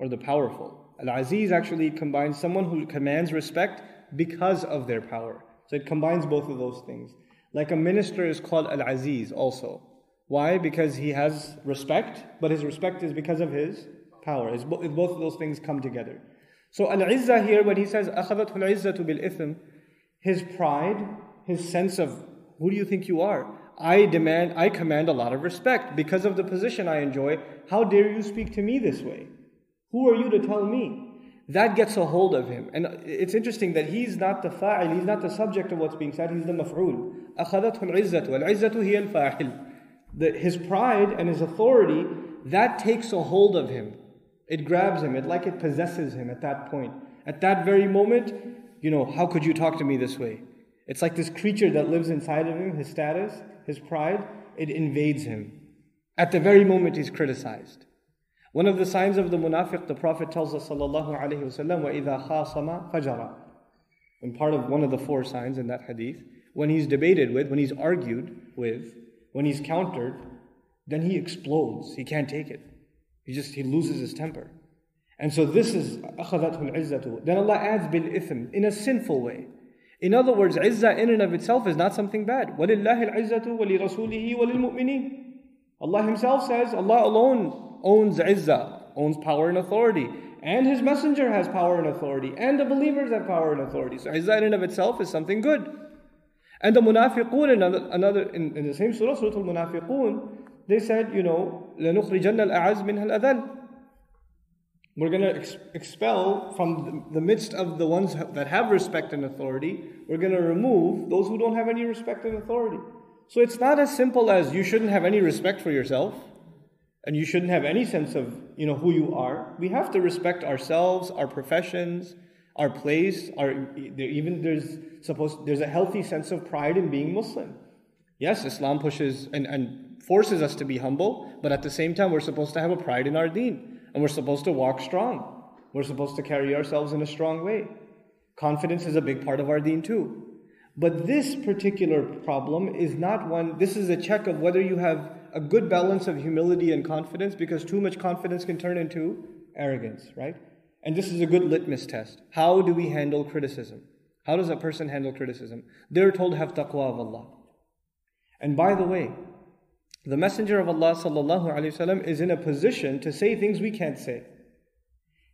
or the Powerful. Al-Aziz actually combines someone who commands respect because of their power. So it combines both of those things. Like a minister is called Al-Aziz also. Why? Because he has respect, but his respect is because of his power. His, both of those things come together. So al-izzah here, when he says, أَخَذَتْهُ الْعِزَّةُ بِالْإِثْمِ, his pride, his sense of, who do you think you are? I demand, I command a lot of respect because of the position I enjoy. How dare you speak to me this way? Who are you to tell me? That gets a hold of him. And it's interesting that he's not the fa'il, he's not the subject of what's being said, he's the maf'ul. أَخَذَتْهُ الْعِزَّةُ وَالْعِزَّةُ هِيَ الْفَاعِلُ. The, his pride and his authority, that takes a hold of him. It grabs him. It like it possesses him at that point. At that very moment, you know, how could you talk to me this way? It's like this creature that lives inside of him, his status, his pride, it invades him. At the very moment he's criticized. One of the signs of the munafiq, the Prophet tells us, sallallahu alayhi wa sallam, وَإِذَا خَاصَمَ فَجَرَ. And part of one of the four signs in that hadith, when he's debated with, when he's argued with, when he's countered, then he explodes. He can't take it. He just, he loses his temper. And so this is, أَخَذَتْهُ الْعِزَّةُ. Then Allah adds بِالْإِثْمِ, in a sinful way. In other words, izzah in and of itself is not something bad. وَلِلَّهِ الْعِزَّةُ وَلِرَسُولِهِ وَلِلْمُؤْمِنِينَ. Allah Himself says, Allah alone owns izzah, owns power and authority. And His Messenger has power and authority. And the believers have power and authority. So izzah in and of itself is something good. And the munafiqun, another, another in, in the same surah, Surah Al-Munafiqun, they said, you know, لَنُخْرِجَنَّ الْأَعَزْ مِنْهَا الْأَذَلِ. We're going to ex- expel from the midst of the ones that have respect and authority, we're going to remove those who don't have any respect and authority. So it's not as simple as you shouldn't have any respect for yourself, and you shouldn't have any sense of, you know, who you are. We have to respect ourselves, our professions, our place, our, even there's supposed there's a healthy sense of pride in being Muslim. Yes, Islam pushes and, and forces us to be humble, but at the same time, we're supposed to have a pride in our deen, and we're supposed to walk strong. We're supposed to carry ourselves in a strong way. Confidence is a big part of our deen too. But this particular problem is not one, this is a check of whether you have a good balance of humility and confidence, because too much confidence can turn into arrogance, right? And this is a good litmus test. How do we handle criticism? How does a person handle criticism? They're told, have taqwa of Allah. And by the way, the Messenger of Allah sallallahu alaihi wasallam is in a position to say things we can't say.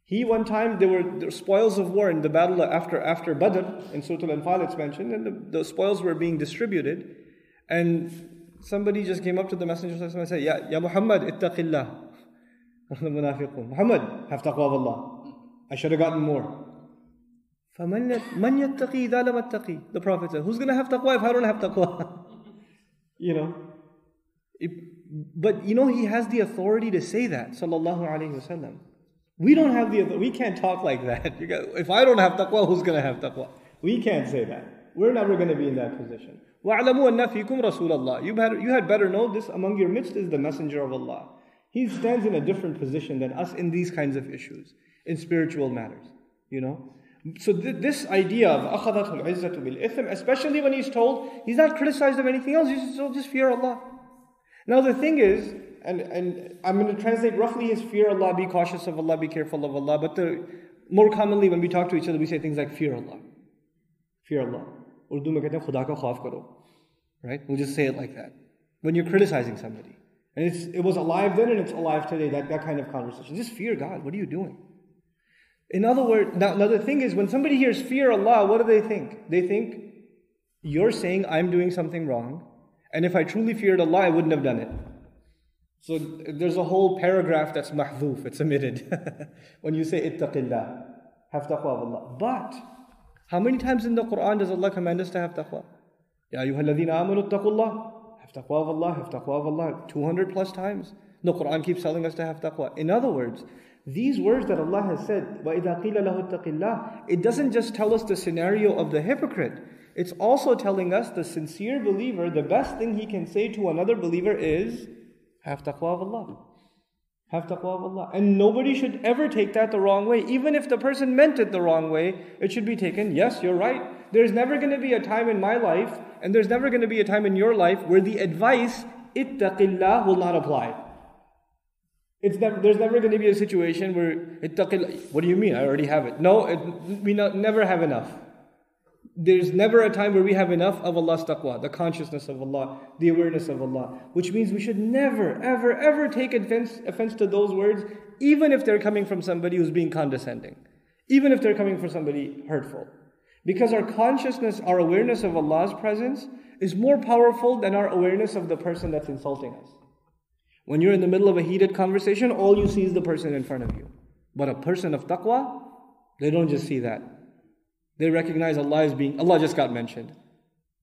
He one time, there were, there were spoils of war in the battle after, after Badr, in Surah Al-Anfal it's mentioned, and the, the spoils were being distributed. And somebody just came up to the Messenger sallallahu alaihi wasallam and said, Ya, ya Muhammad, ittaqillah. Muhammad, have taqwa of Allah. I should have gotten more. The Prophet said, who's going to have taqwa if I don't have taqwa? You know. It, but you know, he has the authority to say that, sallallahu alayhi wa sallam. We don't have the, we can't talk like that. If I don't have taqwa, who's going to have taqwa? We can't say that. We're never going to be in that position. وَعْلَمُوا أَنَّ فِيكُمْ رَسُولَ اللَّهِ you had, you had better know this among your midst is the messenger of Allah. He stands in a different position than us in these kinds of issues, in spiritual matters, you know. So th this idea of أَخَذَتْهُ الْعِزَّةُ بِالْإِثْمِ, especially when he's told, he's not criticized of anything else, he's just, oh, just fear Allah. Now the thing is, and, and I'm going to translate roughly his fear Allah, be cautious of Allah, be careful of Allah, but the, more commonly when we talk to each other, we say things like fear Allah, fear Allah. Urdu mein kehte hain khuda ka khauf karo, right? We'll just say it like that. When you're criticizing somebody. And it's, it was alive then and it's alive today, that, that kind of conversation. Just fear God, what are you doing? In other words, now, another thing is when somebody hears fear Allah, what do they think? They think, you're saying I'm doing something wrong, and if I truly feared Allah, I wouldn't have done it. So there's a whole paragraph that's mahdhuf, it's omitted. When you say, ittaqillah, have taqwa of Allah. But, how many times in the Quran does Allah command us to have taqwa? Ya ayyuha alladhina amanu ittaqullah. Have taqwa of Allah, have taqwa of Allah. two hundred plus times. The Quran keeps telling us to have taqwa. In other words, these words that Allah has said, وَإِذَا قِيلَ لَهُ اتَّقِ اللَّهِ, it doesn't just tell us the scenario of the hypocrite. It's also telling us the sincere believer, the best thing he can say to another believer is, have taqwa of Allah. Have taqwa of Allah. And nobody should ever take that the wrong way. Even if the person meant it the wrong way, it should be taken, yes, you're right. There's never going to be a time in my life, and there's never going to be a time in your life where the advice, ittaqillah, will not apply. It's never, there's never going to be a situation where, ittaqillah, what do you mean, I already have it. No, it, we not, never have enough. There's never a time where we have enough of Allah's taqwa, the consciousness of Allah, the awareness of Allah. Which means we should never, ever, ever take offense, offense to those words, even if they're coming from somebody who's being condescending. Even if they're coming from somebody hurtful. Because our consciousness, our awareness of Allah's presence is more powerful than our awareness of the person that's insulting us. When you're in the middle of a heated conversation, all you see is the person in front of you. But a person of taqwa, they don't just see that. They recognize Allah as being, Allah just got mentioned.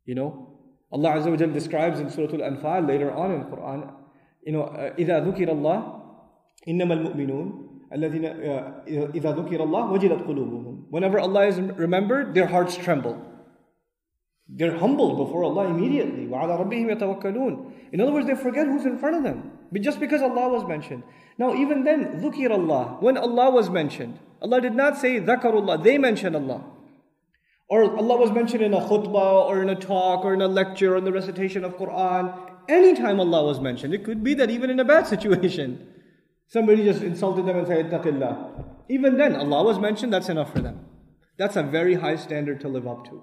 You know, Allah Azza wa Jal describes in Surah Al-Anfal later on in Quran, you know, إِذَا ذُكِرَ اللَّهِ إِنَّمَا الْمُؤْمِنُونَ الَّذِينَ إِذَا ذُكِرَ اللَّهِ وَجِلَتْ قُلُوبُهُمْ. Whenever Allah is remembered, their hearts tremble. They're humbled before Allah immediately. وَعَلَى رَبِّهِمْ يَتَوَكَّلُونَ. In other words, they forget who's in front of them. But just because Allah was mentioned. Now even then, ذُكِرَ اللَّهِ, when Allah was mentioned, Allah did not say ذَكَرُ, they mentioned Allah. Or Allah was mentioned in a khutbah, or in a talk, or in a lecture, or in the recitation of Qur'an. Anytime Allah was mentioned, it could be that even in a bad situation, somebody just insulted them and said, ittaqillah. Even then, Allah was mentioned, that's enough for them. That's a very high standard to live up to.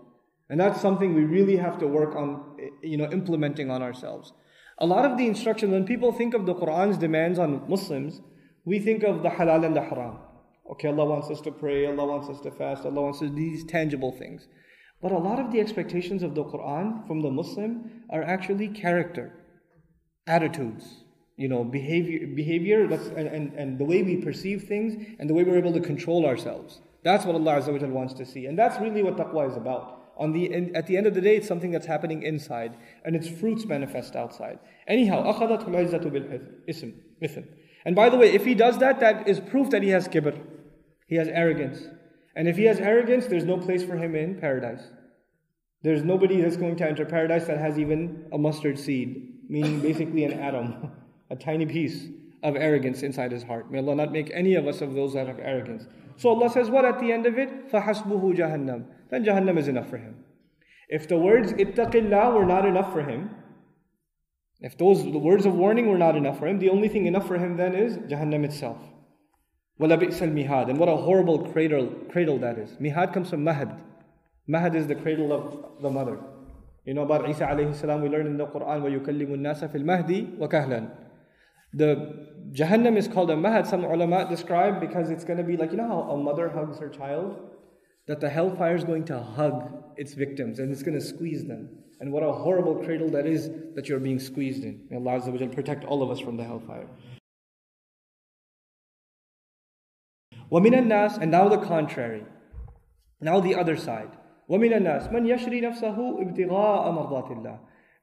And that's something we really have to work on, you know, implementing on ourselves. A lot of the instruction, when people think of the Qur'an's demands on Muslims, we think of the halal and the haram. Okay, Allah wants us to pray, Allah wants us to fast, Allah wants us to do these tangible things. But a lot of the expectations of the Quran from the Muslim are actually character, attitudes, you know, behavior, behavior that's, and, and, and the way we perceive things and the way we're able to control ourselves. That's what Allah Azza wa Jal wants to see. And that's really what taqwa is about. On the, at the end of the day, it's something that's happening inside and its fruits manifest outside. Anyhow, أَخَذَتْهُ الْعِزَّةُ بِالْإِثْمِ. And by the way, if he does that, that is proof that he has kibr. He has arrogance. And if he has arrogance, there's no place for him in paradise. There's nobody that's going to enter paradise that has even a mustard seed, meaning basically an atom, a tiny piece of arrogance inside his heart. May Allah not make any of us of those that have arrogance. So Allah says what at the end of it? فَحَسْبُهُ جَهَنَّمُ. Then Jahannam is enough for him. If the words ittaqillah were not enough for him, if those the words of warning were not enough for him, the only thing enough for him then is Jahannam itself. وَلَبِئْسَ الْمِهَادِ. And what a horrible cradle, cradle that is. Mihad comes from mahad. Mahad is the cradle of the mother. You know about Isa alayhi salam, we learn in the Quran, وَيُكَلِّمُ النَّاسَ فِي الْمَهْدِ وَكَهْلًا. The Jahannam is called a mahad, some ulama describe, because it's going to be like, you know how a mother hugs her child? That the hellfire is going to hug its victims and it's going to squeeze them. And what a horrible cradle that is that you're being squeezed in. May Allah Azza wa Jal protect all of us from the hellfire. وَمِنَ النَّاسِ, and now the contrary, now the other side. وَمِنَ النَّاسِ مَنْ يَشْرِي نَفْسَهُ ابْتِغَاءَ مَرْضَاتِ اللَّهِ.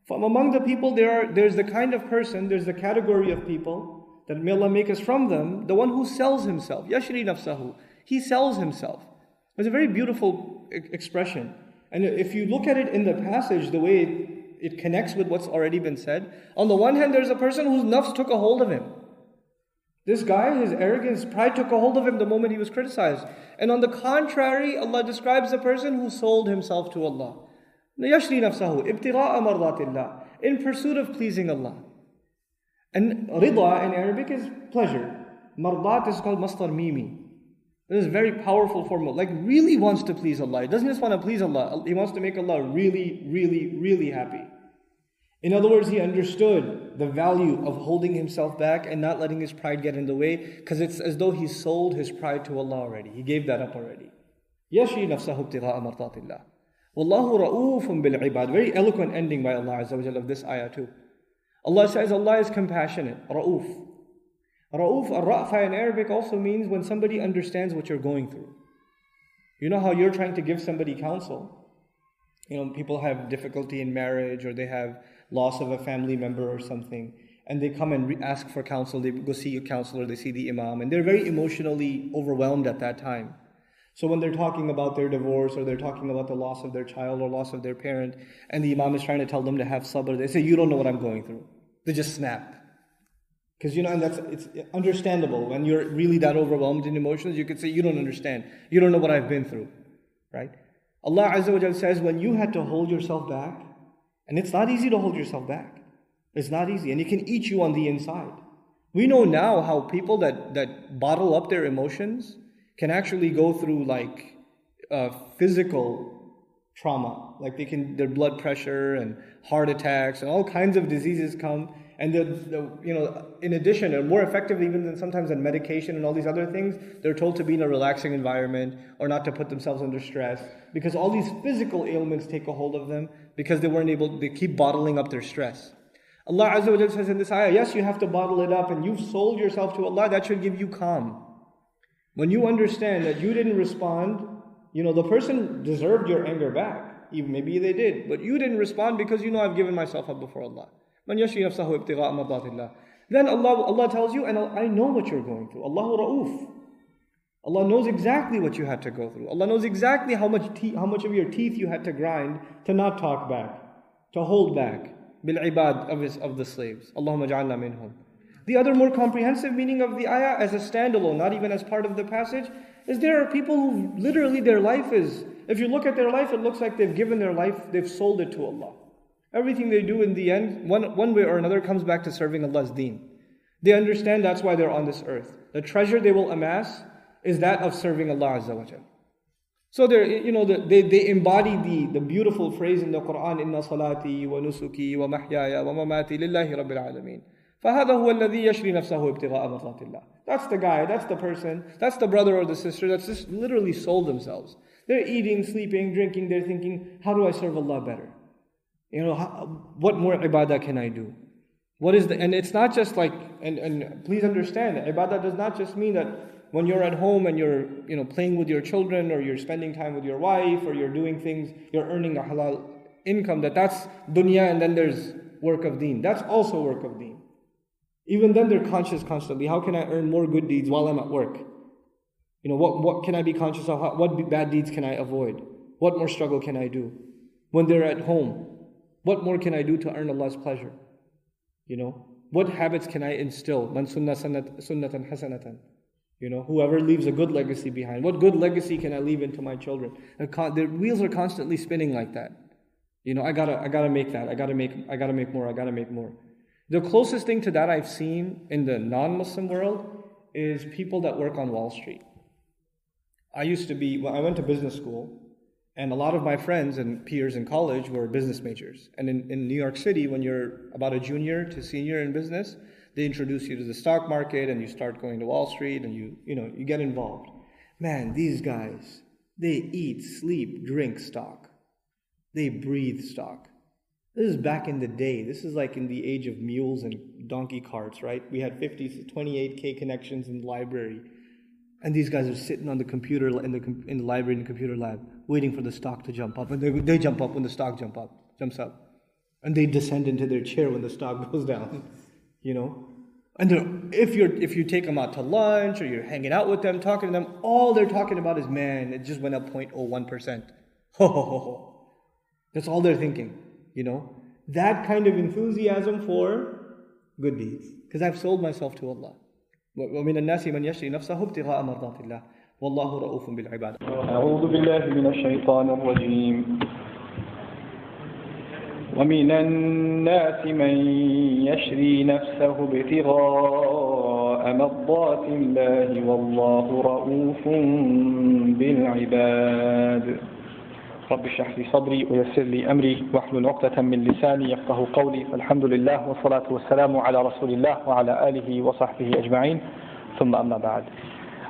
From among the people, there are, there's the kind of person, there's the category of people that may Allah make us from them, the one who sells himself, yashri nafsahu, he sells himself. It's a very beautiful expression. And if you look at it in the passage, the way it, it connects with what's already been said, on the one hand, there's a person whose nafs took a hold of him. This guy, his arrogance, pride took a hold of him the moment he was criticized. And on the contrary, Allah describes the person who sold himself to Allah. Yashri nafsahu, ibtigha'a mardatillah, in pursuit of pleasing Allah. And rida in Arabic is pleasure. Mardat is called masdar mimi. This is a very powerful formula. Like really wants to please Allah. He doesn't just want to please Allah. He wants to make Allah really, really, really happy. In other words, he understood the value of holding himself back and not letting his pride get in the way, because it's as though he sold his pride to Allah already. He gave that up already. Yashri nafsahu ibtigha'a mardatillah. Wallahu ra'ufun bil ibad. Very eloquent ending by Allah Azza wa Jalla of this ayah too. Allah says Allah is compassionate, ra'uf. Ra'uf, ar-ra'fa in Arabic also means when somebody understands what you're going through. You know how you're trying to give somebody counsel. You know, people have difficulty in marriage, or they have loss of a family member or something, and they come and re- ask for counsel, they go see a counselor, they see the imam, and they're very emotionally overwhelmed at that time. So when they're talking about their divorce, or they're talking about the loss of their child or loss of their parent, and the imam is trying to tell them to have sabr, they say, you don't know what I'm going through. They just snap. Because, you know, and that's, it's understandable. When you're really that overwhelmed in emotions, you could say, you don't understand. You don't know what I've been through. Right? Allah Azza wa Jalla says, when you had to hold yourself back, and it's not easy to hold yourself back. It's not easy. And it can eat you on the inside. We know now how people that, that bottle up their emotions can actually go through like uh, physical trauma, like they can their blood pressure and heart attacks and all kinds of diseases come. And the, the you know, in addition, and more effective even than sometimes than medication and all these other things, they're told to be in a relaxing environment or not to put themselves under stress, because all these physical ailments take a hold of them because they weren't able. They keep bottling up their stress. Allah Azza wa Jalla says in this ayah, yes, you have to bottle it up, and you've sold yourself to Allah. That should give you calm. When you understand that you didn't respond, you know, the person deserved your anger back. Even maybe they did, but you didn't respond because you know I've given myself up before Allah. Man yashri nafsahu ibtigha'a mardatillah. Then Allah, Allah tells you, and I know what you're going through. Allahu ra'uf. Allah knows exactly what you had to go through. Allah knows exactly how much te- how much of your teeth you had to grind to not talk back, to hold back. Bil ibad of his of the slaves. Allahumma ja'alna minhum. The other more comprehensive meaning of the ayah as a standalone, not even as part of the passage, is there are people who literally their life is, if you look at their life, it looks like they've given their life, they've sold it to Allah. Everything they do in the end, one, one way or another, comes back to serving Allah's deen. They understand that's why they're on this earth. The treasure they will amass is that of serving Allah Azza wa Jalla. So they're, you know, they, they embody the, the beautiful phrase in the Quran, Inna salati wa nusuki wa mahyaya wa mamati lillahi rabbil alameen. فَهَذَا هُوَ الَّذِي يَشْرِي نَفْسَهُ ابْتِغَاءَ مَرْضَاتِ اللَّهِ. That's the guy, that's the person, that's the brother or the sister that's just literally sold themselves. They're eating, sleeping, drinking, they're thinking, how do I serve Allah better? You know, how, what more ibadah can I do? What is the, and it's not just like, and, and please understand, ibadah does not just mean that when you're at home and you're, you know, playing with your children or you're spending time with your wife or you're doing things, you're earning a halal income, that that's dunya, and then there's work of deen. That's also work of deen. Even then they're conscious constantly. How can I earn more good deeds while I'm at work? You know, what, what can I be conscious of? How, what bad deeds can I avoid? What more struggle can I do? When they're at home, what more can I do to earn Allah's pleasure? You know, what habits can I instill? Man sunna sunnatan hasanatan. You know, whoever leaves a good legacy behind, what good legacy can I leave into my children? The wheels are constantly spinning like that. You know, I gotta, I gotta make that. I gotta make, I gotta make more. I gotta make more. The closest thing to that I've seen in the non-Muslim world is people that work on Wall Street. I used to be, well, I went to business school, and a lot of my friends and peers in college were business majors. And in, in New York City, when you're about a junior to senior in business, they introduce you to the stock market, and you start going to Wall Street, and you, you know, you get involved. Man, these guys, they eat, sleep, drink stock. They breathe stock. This is back in the day. This is like in the age of mules and donkey carts, right? We had fifty, twenty-eight K connections in the library. And these guys are sitting on the computer, in the, in the library, in the computer lab, waiting for the stock to jump up. And they, they jump up when the stock jump up, jumps up. And they descend into their chair when the stock goes down, you know? And then if you're if you take them out to lunch or you're hanging out with them, talking to them, all they're talking about is, man, it just went up zero point zero one percent. Ho, ho, ho, ho. That's all they're thinking, you know. That kind of enthusiasm for good deeds. Because I've sold myself to Allah. وَمِنَ النَّاسِ مَنْ يَشْرِي نَفْسَهُ ابْتِغَاءَ مَرْضَاتِ اللَّهِ وَاللَّهُ رَؤُوفٌ بِالْعِبَادِ. أعوذ بالله من الشيطان الرجيم. وَمِنَ النَّاسِ مَنْ يَشْرِي نَفْسَهُ ابْتِغَاءَ مَرْضَاتِ اللَّهِ وَاللَّهُ رَؤُوفٌ بِالْعِبَادِ. رب اشرح لي صدري ويسر لي أمري واحلل عقدة من لساني يفقهوا قولي. فالحمد لله والصلاة والسلام على رسول الله وعلى آله وصحبه أجمعين ثم أما بعد.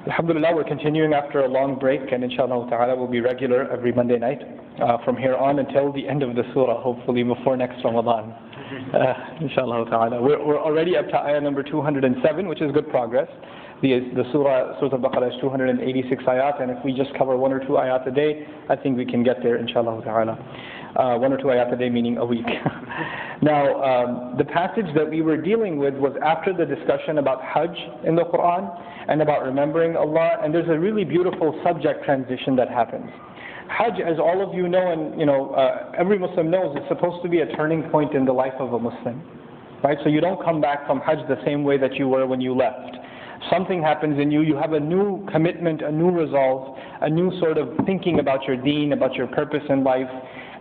Alhamdulillah, we're continuing after a long break, and inshallah ta'ala we'll be regular every Monday night uh, from here on until the end of the surah, hopefully before next Ramadan. Uh, inshallah ta'ala. We're, we're already up to ayah number two hundred seven, which is good progress. The, the surah, Surah Al-Baqarah is two hundred eighty-six ayat, and if we just cover one or two ayat a day, I think we can get there, inshallah ta'ala. Uh, one or two ayat a day meaning a week. Now, um, the passage that we were dealing with was after the discussion about Hajj in the Quran and about remembering Allah, and there's a really beautiful subject transition that happens. Hajj, as all of you know, and you know, uh, every Muslim knows, is supposed to be a turning point in the life of a Muslim, right? So you don't come back from Hajj the same way that you were when you left. Something happens in you, you have a new commitment, a new resolve, a new sort of thinking about your deen, about your purpose in life.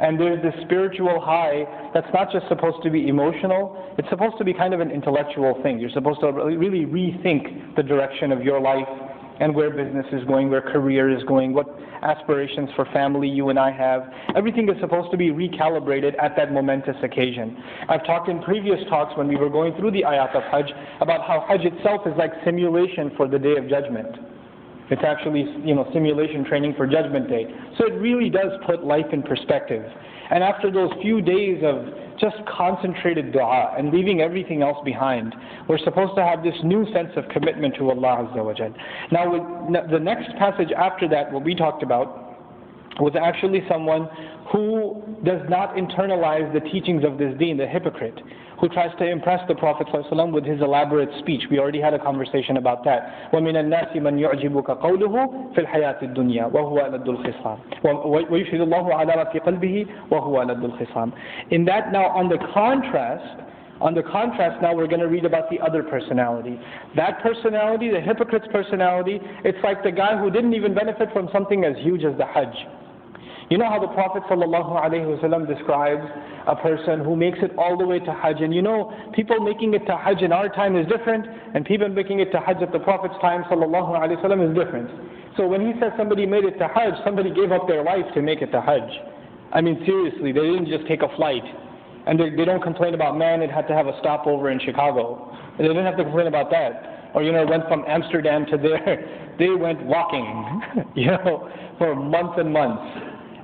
And there's this spiritual high that's not just supposed to be emotional, it's supposed to be kind of an intellectual thing. You're supposed to really rethink the direction of your life and where business is going, where career is going, what aspirations for family you and I have. Everything is supposed to be recalibrated at that momentous occasion. I've talked in previous talks when we were going through the ayat of Hajj about how Hajj itself is like simulation for the Day of Judgment. It's actually, you know, simulation training for Judgment Day. So it really does put life in perspective. And after those few days of just concentrated dua and leaving everything else behind, we're supposed to have this new sense of commitment to Allah Azza wa Jal. Now, with, the next passage after that, what we talked about, was actually someone who does not internalize the teachings of this deen, the hypocrite, who tries to impress the Prophet ﷺ with his elaborate speech. We already had a conversation about that. وَمِنَ النَّاسِ مَنْ يُعْجِبُكَ قَوْلُهُ فِي الْحَيَاةِ الدُّنْيَا وَهُوَ أَلَدُّ الْخِصَامِ وَيُشْهِدُ اللَّهُ عَلَى مَا فِي قَلْبِهِ وَهُوَ أَلَدُّ الْخِصَامِ. In that now, on the contrast, On the contrast, now we're going to read about the other personality. That personality, the hypocrite's personality, it's like the guy who didn't even benefit from something as huge as the Hajj. You know how the Prophet ﷺ describes a person who makes it all the way to Hajj. And you know, people making it to Hajj in our time is different, and people making it to Hajj at the Prophet's time ﷺ is different. So when he says somebody made it to Hajj, somebody gave up their life to make it to Hajj. I mean, seriously, they didn't just take a flight. And they, they don't complain about, man, it had to have a stopover in Chicago. They didn't have to complain about that. Or, you know, went from Amsterdam to there. They went walking, you know, for months and months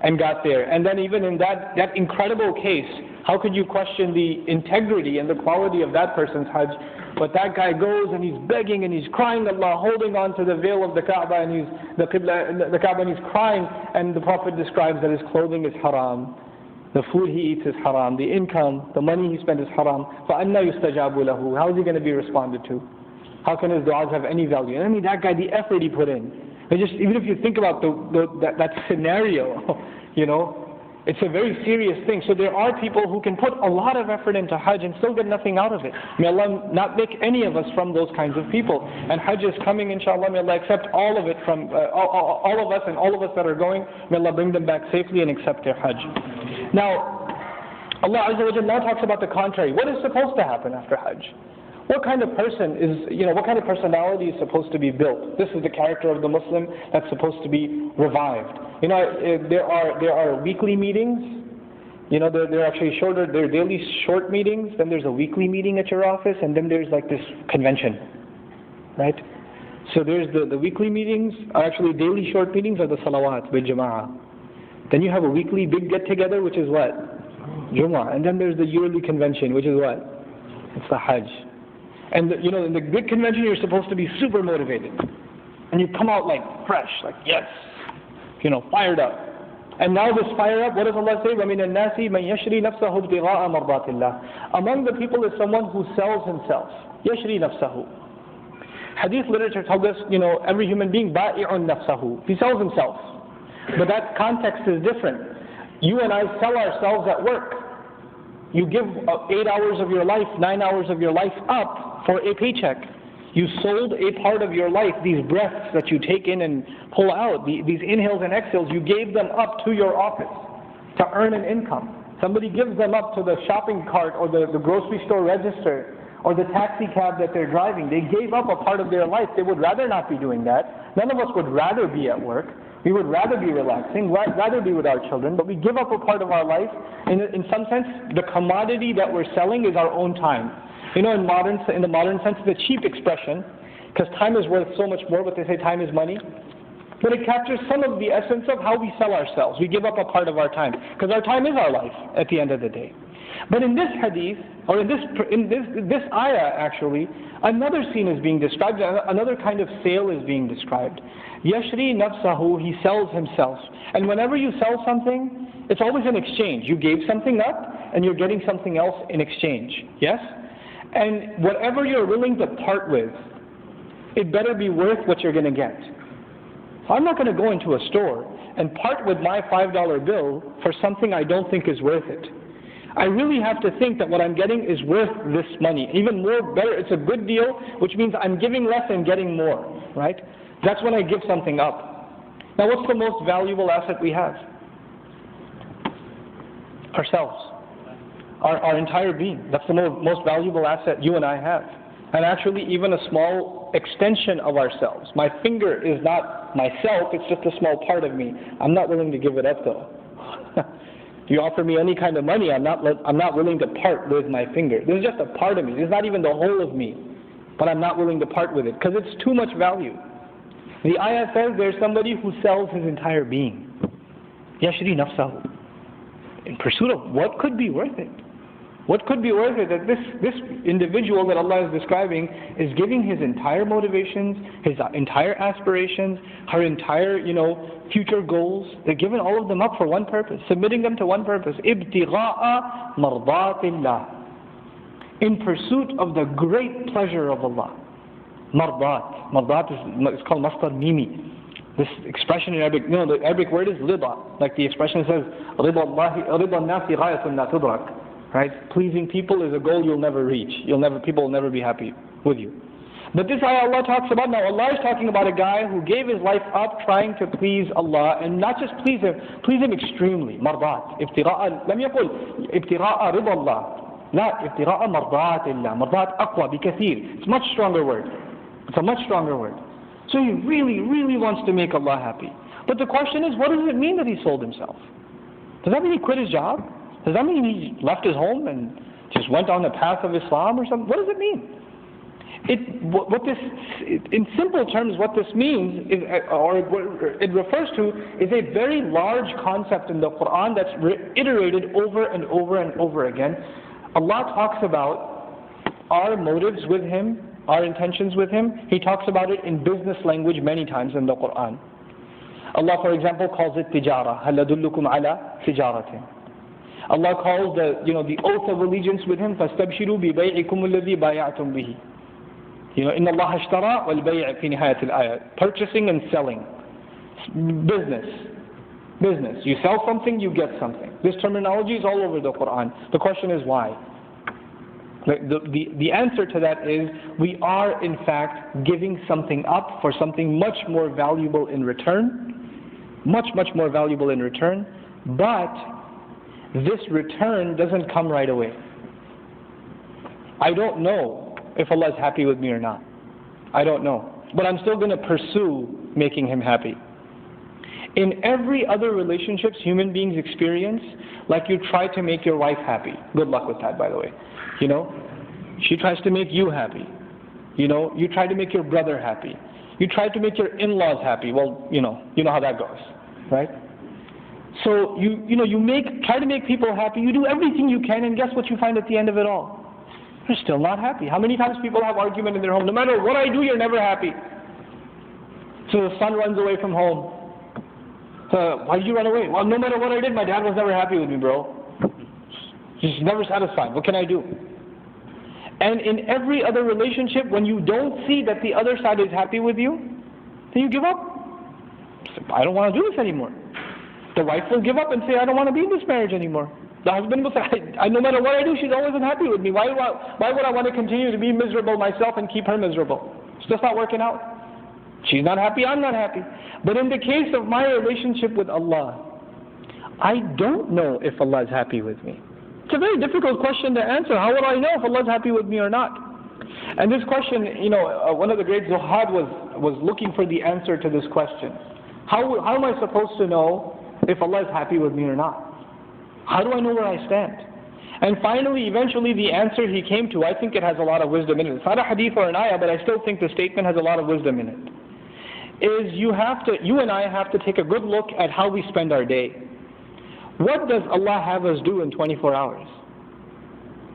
and got there. And then even in that, that incredible case, how could you question the integrity and the quality of that person's Hajj? But that guy goes and he's begging and he's crying, Allah, holding on to the veil of the Kaaba and he's, the Qibla, the Kaaba, and he's crying. And the Prophet describes that his clothing is haram. The food he eats is haram, the income, the money he spends is haram. فَأَنَّا يُسْتَجَابُ لَهُ. How is he going to be responded to? How can his du'as have any value? And I mean, that guy, the effort he put in. And just, even if you think about the, the, that, that scenario, you know, it's a very serious thing. So there are people who can put a lot of effort into Hajj and still get nothing out of it. May Allah not make any of us from those kinds of people. And Hajj is coming, inshallah. May Allah accept all of it from uh, all, all of us and all of us that are going. May Allah bring them back safely and accept their Hajj. Now, Allah Azza wa Jalla now talks about the contrary. What is supposed to happen after Hajj? What kind of person is, you know, what kind of personality is supposed to be built? This is the character of the Muslim that's supposed to be revived. You know, there are there are weekly meetings. You know, there, there are actually shorter, there are daily short meetings. Then there's a weekly meeting at your office, and then there's like this convention, right? So there's the, the weekly meetings, are actually daily short meetings, or the salawat with jama'ah. Then you have a weekly big get-together, which is what? Jumu'ah. And then there's the yearly convention, which is what? It's the Hajj. And the, you know, in the big convention, you're supposed to be super motivated. And you come out like fresh, like yes, you know, fired up. And now this fire up, what does Allah say? وَمِنَ النَّاسِ مَنْ يَشْرِي نَفْسَهُ ابْتِغَاءَ مَرْضَاتِ اللَّهِ. Among the people is someone who sells himself. يَشْرِي نَفْسَهُ. Hadith literature tells us, you know, every human being, بَائِعٌ نَفْسَهُ. He sells himself. But that context is different. You and I sell ourselves at work. You give eight hours of your life, nine hours of your life up for a paycheck. You sold a part of your life, these breaths that you take in and pull out, the, these inhales and exhales, you gave them up to your office to earn an income. Somebody gives them up to the shopping cart or the, the grocery store register or the taxi cab that they're driving. They gave up a part of their life. They would rather not be doing that. None of us would rather be at work. We would rather be relaxing, rather be with our children, but we give up a part of our life. In, in some sense, the commodity that we're selling is our own time. You know, in modern, in the modern sense, it's a cheap expression, because time is worth so much more, but they say time is money. But it captures some of the essence of how we sell ourselves. We give up a part of our time, because our time is our life at the end of the day. But in this hadith, or in this, in this, this ayah actually, another scene is being described, another kind of sale is being described. Yashri nafsahu, he sells himself. And whenever you sell something, it's always an exchange. You gave something up, and you're getting something else in exchange. Yes? And whatever you're willing to part with, it better be worth what you're going to get. I'm not going to go into a store and part with my five dollar bill for something I don't think is worth it. I really have to think that what I'm getting is worth this money. Even more, better, it's a good deal, which means I'm giving less and getting more, right? That's when I give something up. Now, what's the most valuable asset we have? Ourselves. Our, our entire being. That's the most, most valuable asset you and I have. And actually, even a small extension of ourselves. My finger is not myself, it's just a small part of me. I'm not willing to give it up, though. You offer me any kind of money, I'm not, I'm not willing to part with my finger. This is just a part of me. This is not even the whole of me. But I'm not willing to part with it, because it's too much value. The ayah says there's somebody who sells his entire being. Yashri nafsahu. In pursuit of what could be worth it. What could be worth it? That this, this individual that Allah is describing is giving his entire motivations, his entire aspirations, her entire, you know, future goals. They're giving all of them up for one purpose, submitting them to one purpose. Ibtigha'a mardatillah. In pursuit of the great pleasure of Allah. Mardat. Mardat is, it's called masdar mimi. This expression in Arabic, you know, the Arabic word is rida. Like the expression says, rida. Right? Pleasing people is a goal you'll never reach. You'll never, people will never be happy with you. But this ayah Allah talks about, now Allah is talking about a guy who gave his life up trying to please Allah, and not just please Him, please Him extremely. Mardat. Ibtira'a, lam yakul, ibtira'a rida Allah. La, ibtira'a mardat Allah. Mardat aqwa bi kathir. It's a much stronger word. It's a much stronger word. So he really, really wants to make Allah happy. But the question is, what does it mean that he sold himself? Does that mean he quit his job? Does that mean he left his home and just went on the path of Islam or something? What does it mean? It, what, what this, in simple terms, what this means, is, or it refers to, is a very large concept in the Qur'an that's reiterated over and over and over again. Allah talks about our motives with Him, our intentions with Him. He talks about it in business language many times in the Qur'an. Allah, for example, calls it tijara. هَلْ أَدُلُّكُمْ عَلَىٰ تِجَارَةٍ. Allah calls the, you know, the oath of allegiance with Him, فَاسْتَبْشِرُوا بِبَيْعِكُمُ الَّذِي بَايَعْتُمْ بِهِ. You know, إِنَّ اللَّهَ اشْتَرَى وَالْبَيْعَ فِي نِهَايَةِ الْآيَةِ. Purchasing and selling. Business. Business. You sell something, you get something. This terminology is all over the Qur'an. The question is why? The, the, the answer to that is, we are in fact giving something up for something much more valuable in return. Much, much more valuable in return. But this return doesn't come right away. I don't know if Allah is happy with me or not. I don't know. But I'm still going to pursue making Him happy. In every other relationships human beings experience, like you try to make your wife happy. Good luck with that, by the way. You know, she tries to make you happy. You know, you try to make your brother happy. You try to make your in-laws happy. Well, you know, you know how that goes, right? So you you know you make try to make people happy. You do everything you can, and guess what you find at the end of it all? You're still not happy. How many times people have argument in their home? No matter what I do, you're never happy. So the son runs away from home. So why did you run away? Well, no matter what I did, my dad was never happy with me, bro. He's never satisfied. What can I do? And in every other relationship, when you don't see that the other side is happy with you, then you give up. I don't want to do this anymore. The wife will give up and say, I don't want to be in this marriage anymore. The husband will say, I, I, no matter what I do, she's always unhappy with me. Why, why, why would I want to continue to be miserable myself and keep her miserable? It's just not working out. She's not happy, I'm not happy. But in the case of my relationship with Allah, I don't know if Allah is happy with me. It's a very difficult question to answer. How would I know if Allah is happy with me or not? And this question, you know, uh, one of the great Zuhad was, was looking for the answer to this question. How, how am I supposed to know if Allah is happy with me or not? How do I know where I stand? And finally, eventually the answer he came to, I think it has a lot of wisdom in it. It's not a hadith or an ayah, but I still think the statement has a lot of wisdom in it. Is you have to, you and I have to take a good look at how we spend our day. What does Allah have us do in twenty-four hours?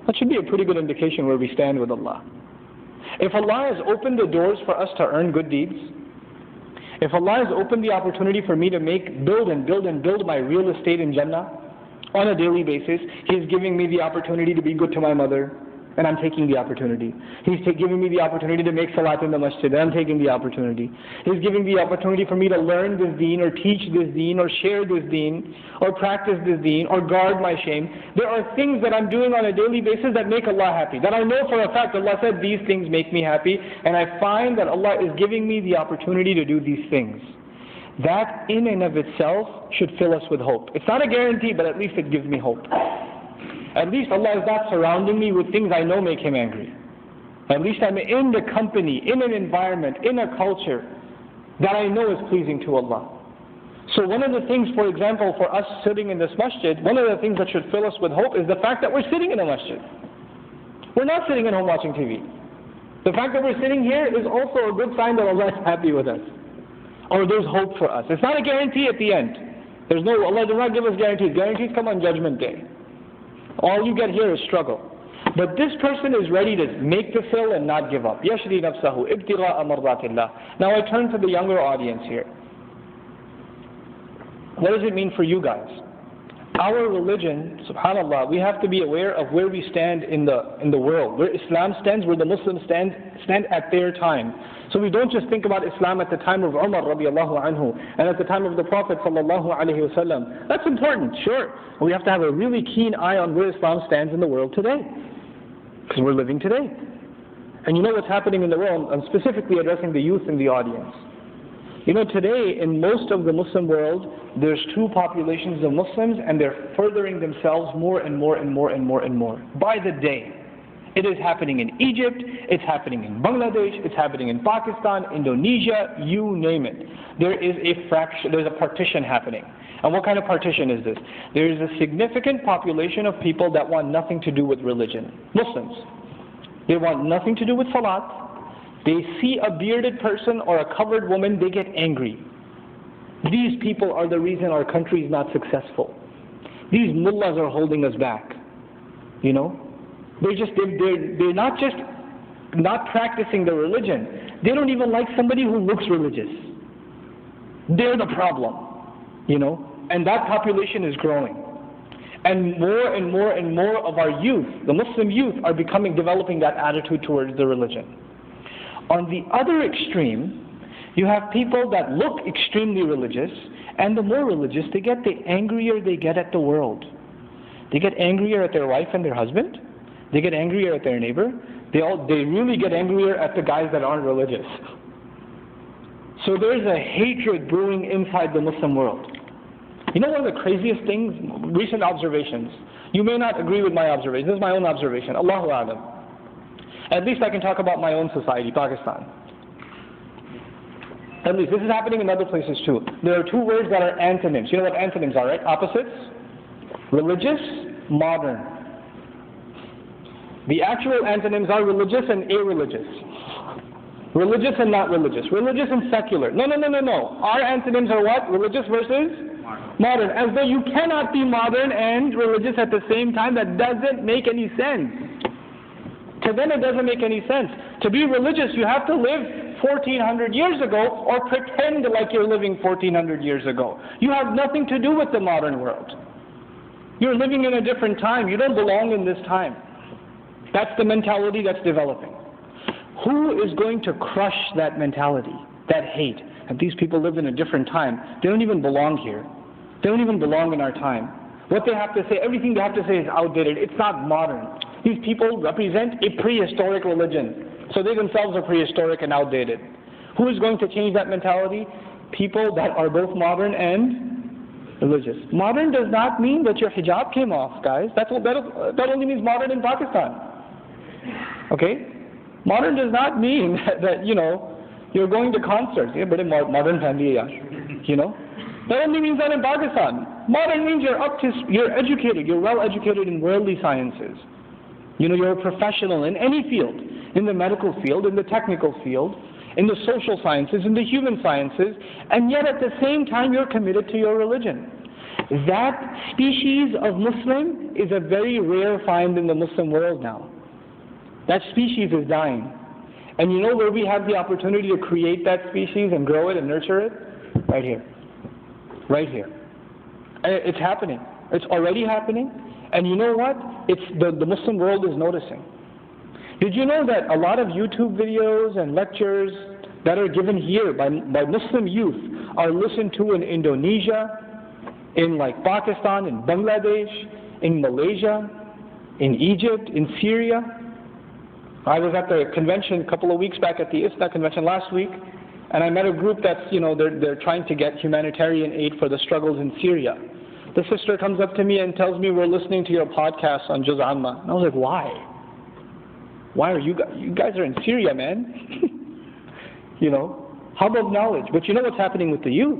That should be a pretty good indication where we stand with Allah. If Allah has opened the doors for us to earn good deeds, if Allah has opened the opportunity for me to make, build and build and build my real estate in Jannah on a daily basis, He's giving me the opportunity to be good to my mother, and I'm taking the opportunity. He's giving me the opportunity to make salat in the masjid, and I'm taking the opportunity. He's giving the opportunity for me to learn this deen, or teach this deen, or share this deen, or practice this deen, or guard my shame. There are things that I'm doing on a daily basis that make Allah happy, that I know for a fact Allah said these things make me happy, and I find that Allah is giving me the opportunity to do these things. That in and of itself should fill us with hope. It's not a guarantee, but at least it gives me hope. At least Allah is not surrounding me with things I know make Him angry. At least I'm in the company, in an environment, in a culture that I know is pleasing to Allah. So one of the things, for example, for us sitting in this masjid, one of the things that should fill us with hope is the fact that we're sitting in a masjid. We're not sitting at home watching T V. The fact that we're sitting here is also a good sign that Allah is happy with us. Or there's hope for us. It's not a guarantee at the end. There's no, Allah does not give us guarantees. Guarantees come on Judgment Day. All you get here is struggle. But this person is ready to make the fill and not give up. Yashri nafsahu ibtigha'a mardatillah. Now I turn to the younger audience here. What does it mean for you guys? Our religion, subhanallah, we have to be aware of where we stand in the in the world. Where Islam stands, where the Muslims stand stand at their time. So we don't just think about Islam at the time of Umar radiallahu anhu and at the time of the Prophet sallallahu alaihi wasallam. That's important, sure. But we have to have a really keen eye on where Islam stands in the world today, because we're living today. And you know what's happening in the world. I'm specifically addressing the youth in the audience. You know, today in most of the Muslim world, there's two populations of Muslims, and they're furthering themselves more and more and more and more and more by the day. It is happening in Egypt, it's happening in Bangladesh, it's happening in Pakistan, Indonesia, you name it. There is a fraction, there's a partition happening. And what kind of partition is this? There is a significant population of people that want nothing to do with religion. Muslims. They want nothing to do with salat. They see a bearded person or a covered woman, they get angry. These people are the reason our country is not successful. These mullahs are holding us back. You know? They're just, they're, they're not just not practicing the religion. They don't even like somebody who looks religious. They're the problem, you know. And that population is growing. And more and more and more of our youth, the Muslim youth, are becoming, developing that attitude towards the religion. On the other extreme, you have people that look extremely religious, and the more religious they get, the angrier they get at the world. They get angrier at their wife and their husband. They get angrier at their neighbor. They all, they really get angrier at the guys that aren't religious. So there's a hatred brewing inside the Muslim world. You know one of the craziest things, recent observations. You may not agree with my observation. This is my own observation. Allahu A'lam. At least I can talk about my own society, Pakistan. At least this is happening in other places too. There are two words that are antonyms. You know what antonyms are, right? Opposites. Religious, modern. The actual antonyms are religious and irreligious. Religious and not religious. Religious and secular. No, no, no, no, no. Our antonyms are what? Religious versus modern. modern. As though you cannot be modern and religious at the same time. That doesn't make any sense. To them it doesn't make any sense. To be religious, you have to live fourteen hundred years ago or pretend like you're living fourteen hundred years ago. You have nothing to do with the modern world. You're living in a different time. You don't belong in this time. That's the mentality that's developing. Who is going to crush that mentality, that hate? And these people live in a different time. They don't even belong here. They don't even belong in our time. What they have to say, everything they have to say is outdated. It's not modern. These people represent a prehistoric religion. So they themselves are prehistoric and outdated. Who is going to change that mentality? People that are both modern and religious. Modern does not mean that your hijab came off, guys. That's what, that, that only means modern in Pakistan. Okay? Modern does not mean that, that you know, you're going to concerts. Yeah, but in modern family, you know? That only means that in Pakistan. Modern means you're up to, you're educated, you're well educated in worldly sciences. You know, you're a professional in any field, in the medical field, in the technical field, in the social sciences, in the human sciences, and yet at the same time you're committed to your religion. That species of Muslim is a very rare find in the Muslim world now. That species is dying. And you know where we have the opportunity to create that species and grow it and nurture it? Right here. Right here. And it's happening. It's already happening. And you know what? It's the, the Muslim world is noticing. Did you know that a lot of YouTube videos and lectures that are given here by, by Muslim youth are listened to in Indonesia, in like Pakistan, in Bangladesh, in Malaysia, in Egypt, in Syria? I was at the convention a couple of weeks back at the I S N A convention last week, and I met a group that's, you know, they're, they're trying to get humanitarian aid for the struggles in Syria. The sister comes up to me and tells me, we're listening to your podcast on Juz Amma. And I was like, why? Why are you guys, you guys are in Syria, man. You know, hub of knowledge. But you know what's happening with the youth?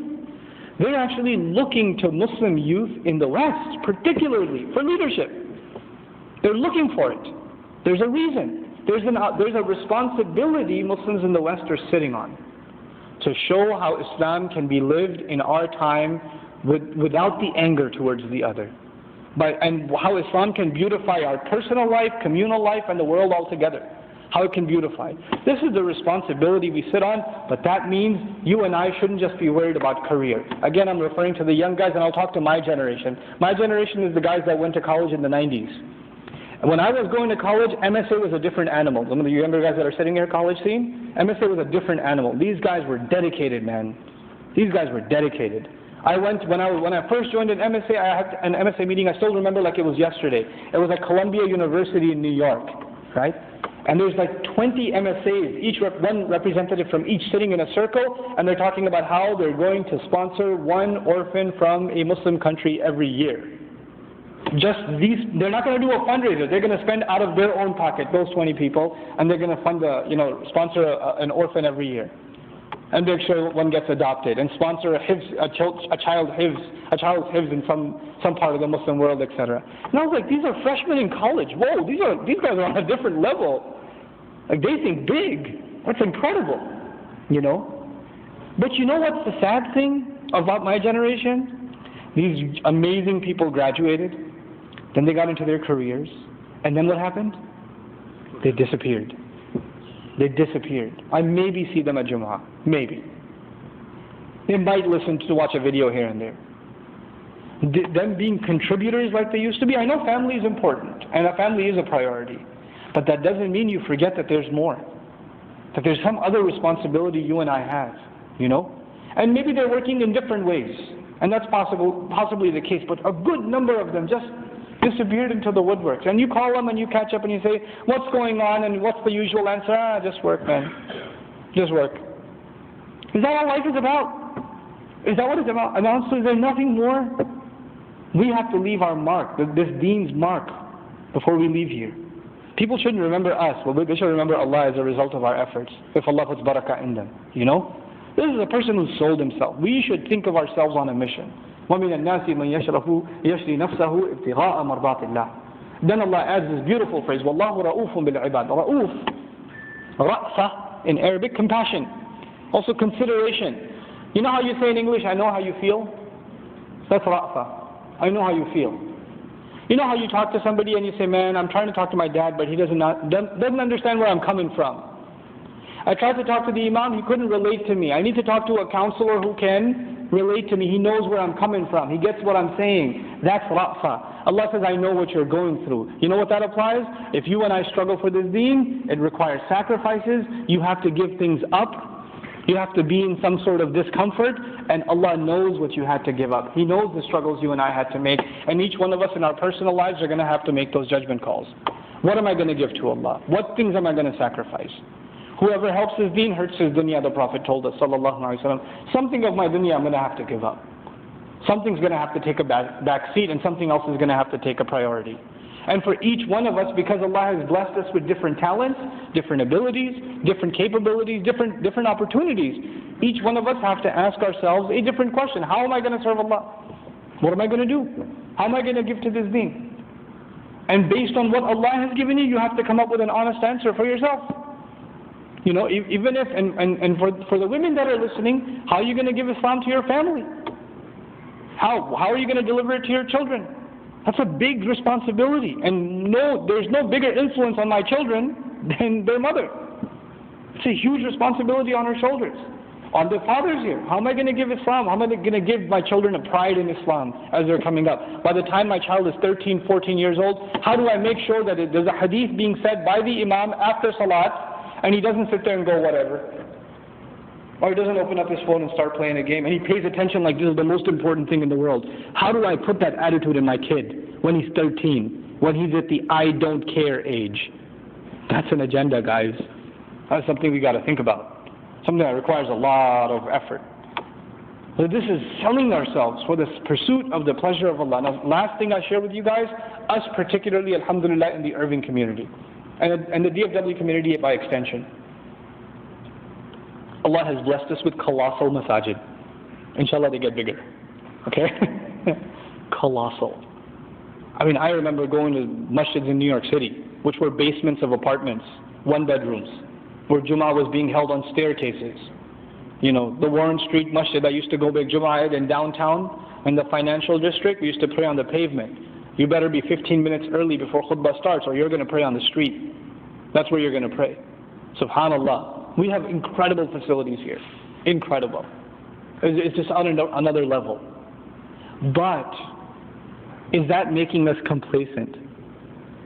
They're actually looking to Muslim youth in the West, particularly for leadership. They're looking for it. There's a reason. There's, an, uh, there's a responsibility Muslims in the West are sitting on to show how Islam can be lived in our time with, without the anger towards the other. By, and how Islam can beautify our personal life, communal life, and the world altogether. How it can beautify. This is the responsibility we sit on, but that means you and I shouldn't just be worried about career. Again, I'm referring to the young guys, and I'll talk to my generation. My generation is the guys that went to college in the nineties. When I was going to college, M S A was a different animal. Some of the younger guys that are sitting here, college scene, M S A was a different animal. These guys were dedicated, man. These guys were dedicated. I went, when I, when I first joined an M S A, I had an M S A meeting, I still remember like it was yesterday. It was at Columbia University in New York, right? And there's like twenty M S As, each rep, one representative from each sitting in a circle, and they're talking about how they're going to sponsor one orphan from a Muslim country every year. Just these, they're not going to do a fundraiser. They're going to spend out of their own pocket, those twenty people, and they're going to fund a, you know, sponsor a, an orphan every year, and make sure one gets adopted, and sponsor a hifz, a, ch a child hifz, a child's hifz in some some part of the Muslim world, et cetera. And I was like, these are freshmen in college. Whoa, these are these guys are on a different level. Like they think big. That's incredible, you know. But you know what's the sad thing about my generation? These amazing people graduated. Then they got into their careers, and then what happened? They disappeared. They disappeared. I maybe see them at Jumu'ah, maybe. They might listen to watch a video here and there. D them being contributors like they used to be, I know family is important, and a family is a priority, but that doesn't mean you forget that there's more, that there's some other responsibility you and I have, you know? And maybe they're working in different ways, and that's possible, possibly the case, but a good number of them just disappeared into the woodworks. And you call them and you catch up and you say, what's going on? And what's the usual answer? Ah, just work, man. Just work. Is that what life is about? Is that what it's about? And honestly, is there nothing more? We have to leave our mark, this deen's mark, before we leave here. People shouldn't remember us, but they should remember Allah as a result of our efforts, if Allah puts barakah in them, you know? This is a person who sold himself. We should think of ourselves on a mission. وَمِنَ النَّاسِ مَنْ يَشْرَفُ يَشْرِي نَفْسَهُ ابْتِغَاءَ مَرْضَاتِ اللَّهِ. Then Allah adds this beautiful phrase, وَاللَّهُ رَؤُوفٌ بِالْعِبَادِ. Ra'uf, ra'fa in Arabic, compassion. Also consideration. You know how you say in English, I know how you feel? That's ra'fa. I know how you feel. You know how you talk to somebody and you say, man, I'm trying to talk to my dad, but he doesn't, not, doesn't understand where I'm coming from. I tried to talk to the Imam, he couldn't relate to me. I need to talk to a counselor who can relate to me. He knows where I'm coming from. He gets what I'm saying. That's ra'fa. Allah says, I know what you're going through. You know what that applies? If you and I struggle for this deen, it requires sacrifices. You have to give things up. You have to be in some sort of discomfort, and Allah knows what you had to give up. He knows the struggles you and I had to make, and each one of us in our personal lives are going to have to make those judgment calls. What am I going to give to Allah? What things am I going to sacrifice? Whoever helps his deen hurts his dunya, the Prophet told us, sallallahu alaihi wasallam. Something of my dunya I'm going to have to give up. Something's going to have to take a back, back seat, and something else is going to have to take a priority. And for each one of us, because Allah has blessed us with different talents, different abilities, different capabilities, different, different opportunities, each one of us have to ask ourselves a different question. How am I going to serve Allah? What am I going to do? How am I going to give to this deen? And based on what Allah has given you, you have to come up with an honest answer for yourself. You know, even if, and, and, and for, for the women that are listening, how are you going to give Islam to your family? How, how are you going to deliver it to your children? That's a big responsibility, and no, there's no bigger influence on my children than their mother. It's a huge responsibility on her shoulders. On the fathers here, how am I going to give Islam? How am I going to give my children a pride in Islam as they're coming up? By the time my child is thirteen, fourteen years old, how do I make sure that it, there's a hadith being said by the Imam after Salat, and he doesn't sit there and go whatever? Or he doesn't open up his phone and start playing a game, and he pays attention like this is the most important thing in the world. How do I put that attitude in my kid when he's thirteen, when he's at the I don't care age? That's an agenda, guys. That's something we got to think about. Something that requires a lot of effort. So this is selling ourselves for the pursuit of the pleasure of Allah. Now, last thing I share with you guys, us particularly, alhamdulillah, in the Irving community, and, and the D F W community by extension. Allah has blessed us with colossal masajid. Inshallah, they get bigger. Okay? Colossal. I mean, I remember going to masjids in New York City, which were basements of apartments, one bedrooms, where Jummah was being held on staircases. You know, the Warren Street masjid, I used to go big Jummah in downtown, in the financial district, we used to pray on the pavement. You better be fifteen minutes early before khutbah starts, or you're going to pray on the street. That's where you're going to pray. SubhanAllah. We have incredible facilities here. Incredible. It's just on another level. But is that making us complacent?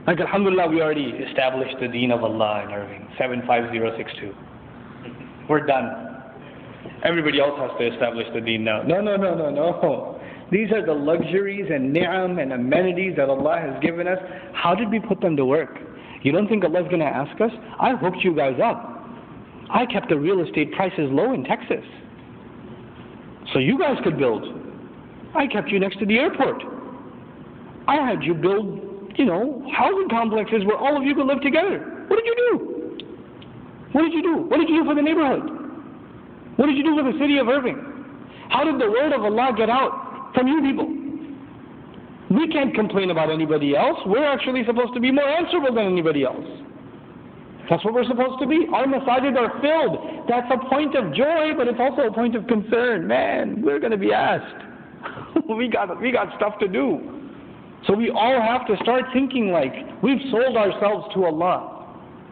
Like, alhamdulillah, we already established the deen of Allah in Irving, seven five zero six two. We're done. Everybody else has to establish the deen now. No, no, no, no, no. These are the luxuries and ni'am and amenities that Allah has given us. How did we put them to work? You don't think Allah's going to ask us? I hooked you guys up. I kept the real estate prices low in Texas, so you guys could build. I kept you next to the airport. I had you build, you know, housing complexes where all of you could live together. What did you do? What did you do? What did you do for the neighborhood? What did you do for the city of Irving? How did the word of Allah get out from you people? We can't complain about anybody else. We're actually supposed to be more answerable than anybody else. That's what we're supposed to be. Our masajid are filled. That's a point of joy, but it's also a point of concern. Man, we're going to be asked. we got we got stuff to do. So we all have to start thinking like, we've sold ourselves to Allah.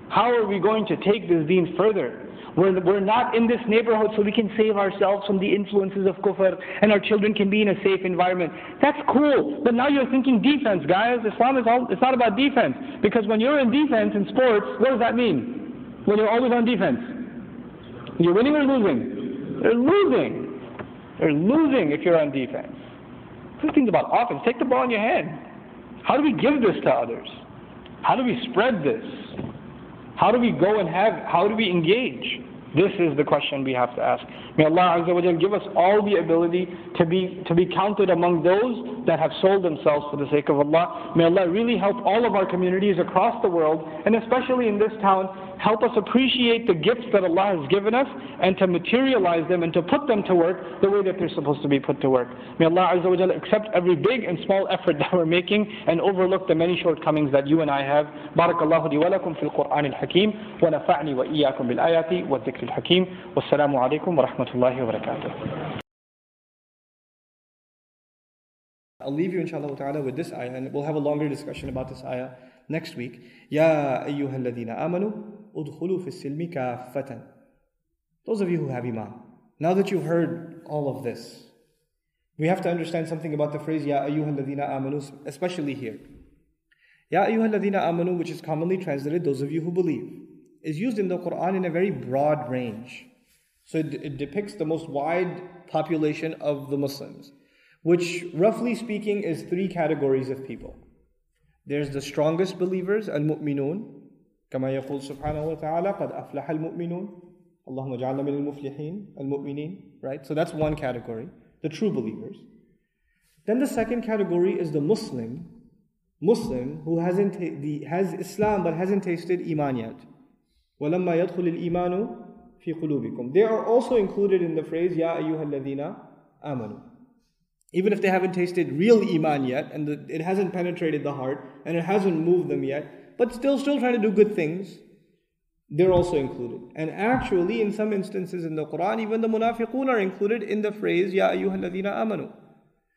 How are we going to take this deen further? We're, we're not in this neighborhood so we can save ourselves from the influences of kufr, and our children can be in a safe environment. That's cool, but now you're thinking defense, guys. Islam is all, it's not about defense, because when you're in defense in sports, what does that mean? When you're always on defense, you're winning or losing? You're losing. You're losing if you're on defense. Just think about offense. Take the ball in your hand. How do we give this to others? How do we spread this? How do we go and have, how do we engage? This is the question we have to ask. May Allah Azza wa Jal give us all the ability to be, to be counted among those that have sold themselves for the sake of Allah. May Allah really help all of our communities across the world, and especially in this town, help us appreciate the gifts that Allah has given us and to materialize them and to put them to work the way that they're supposed to be put to work. May Allah Azza wa Jal accept every big and small effort that we're making and overlook the many shortcomings that you and I have. Barakallahu li wa lakum fil Qur'an al-Hakim wa nafa'ni wa iyyakum bil ayati wa dhikr al-Hakim wa assalamu alaykum wa rahmatullahi wa barakatuh. I'll leave you inshallah ta'ala with this ayah, and we'll have a longer discussion about this ayah next week. Ya ayyuhalladhina amanu udkhulu fis silmi kaffatan. Those of you who have iman, now that you've heard all of this, we have to understand something about the phrase Ya ayyuha alladhina amanu, especially here. Ya ayyuha alladhina amanu, which is commonly translated those of you who believe, is used in the Quran in a very broad range. So it, it depicts the most wide population of the Muslims, which roughly speaking is three categories of people. There's the strongest believers, al-mu'minun, kama yaqul subhanahu wa ta'ala, qad aflaha al-mu'minun, Allahumma ja'alna min al-muflihin, al-mu'minin, right? So that's one category, the true believers. Then the second category is the Muslim, Muslim who hasn't the has Islam but hasn't tasted iman yet. وَلَمَّا يَدْخُلِ الْإِيمَانُ فِي قُلُوبِكُمْ. They are also included in the phrase Ya ayyuha alladhina amanu. Even if they haven't tasted real iman yet, and the, it hasn't penetrated the heart, and it hasn't moved them yet, but still, still trying to do good things, they're also included. And actually, in some instances in the Quran, even the munafiqun are included in the phrase Ya ayyuha alladhina amanu.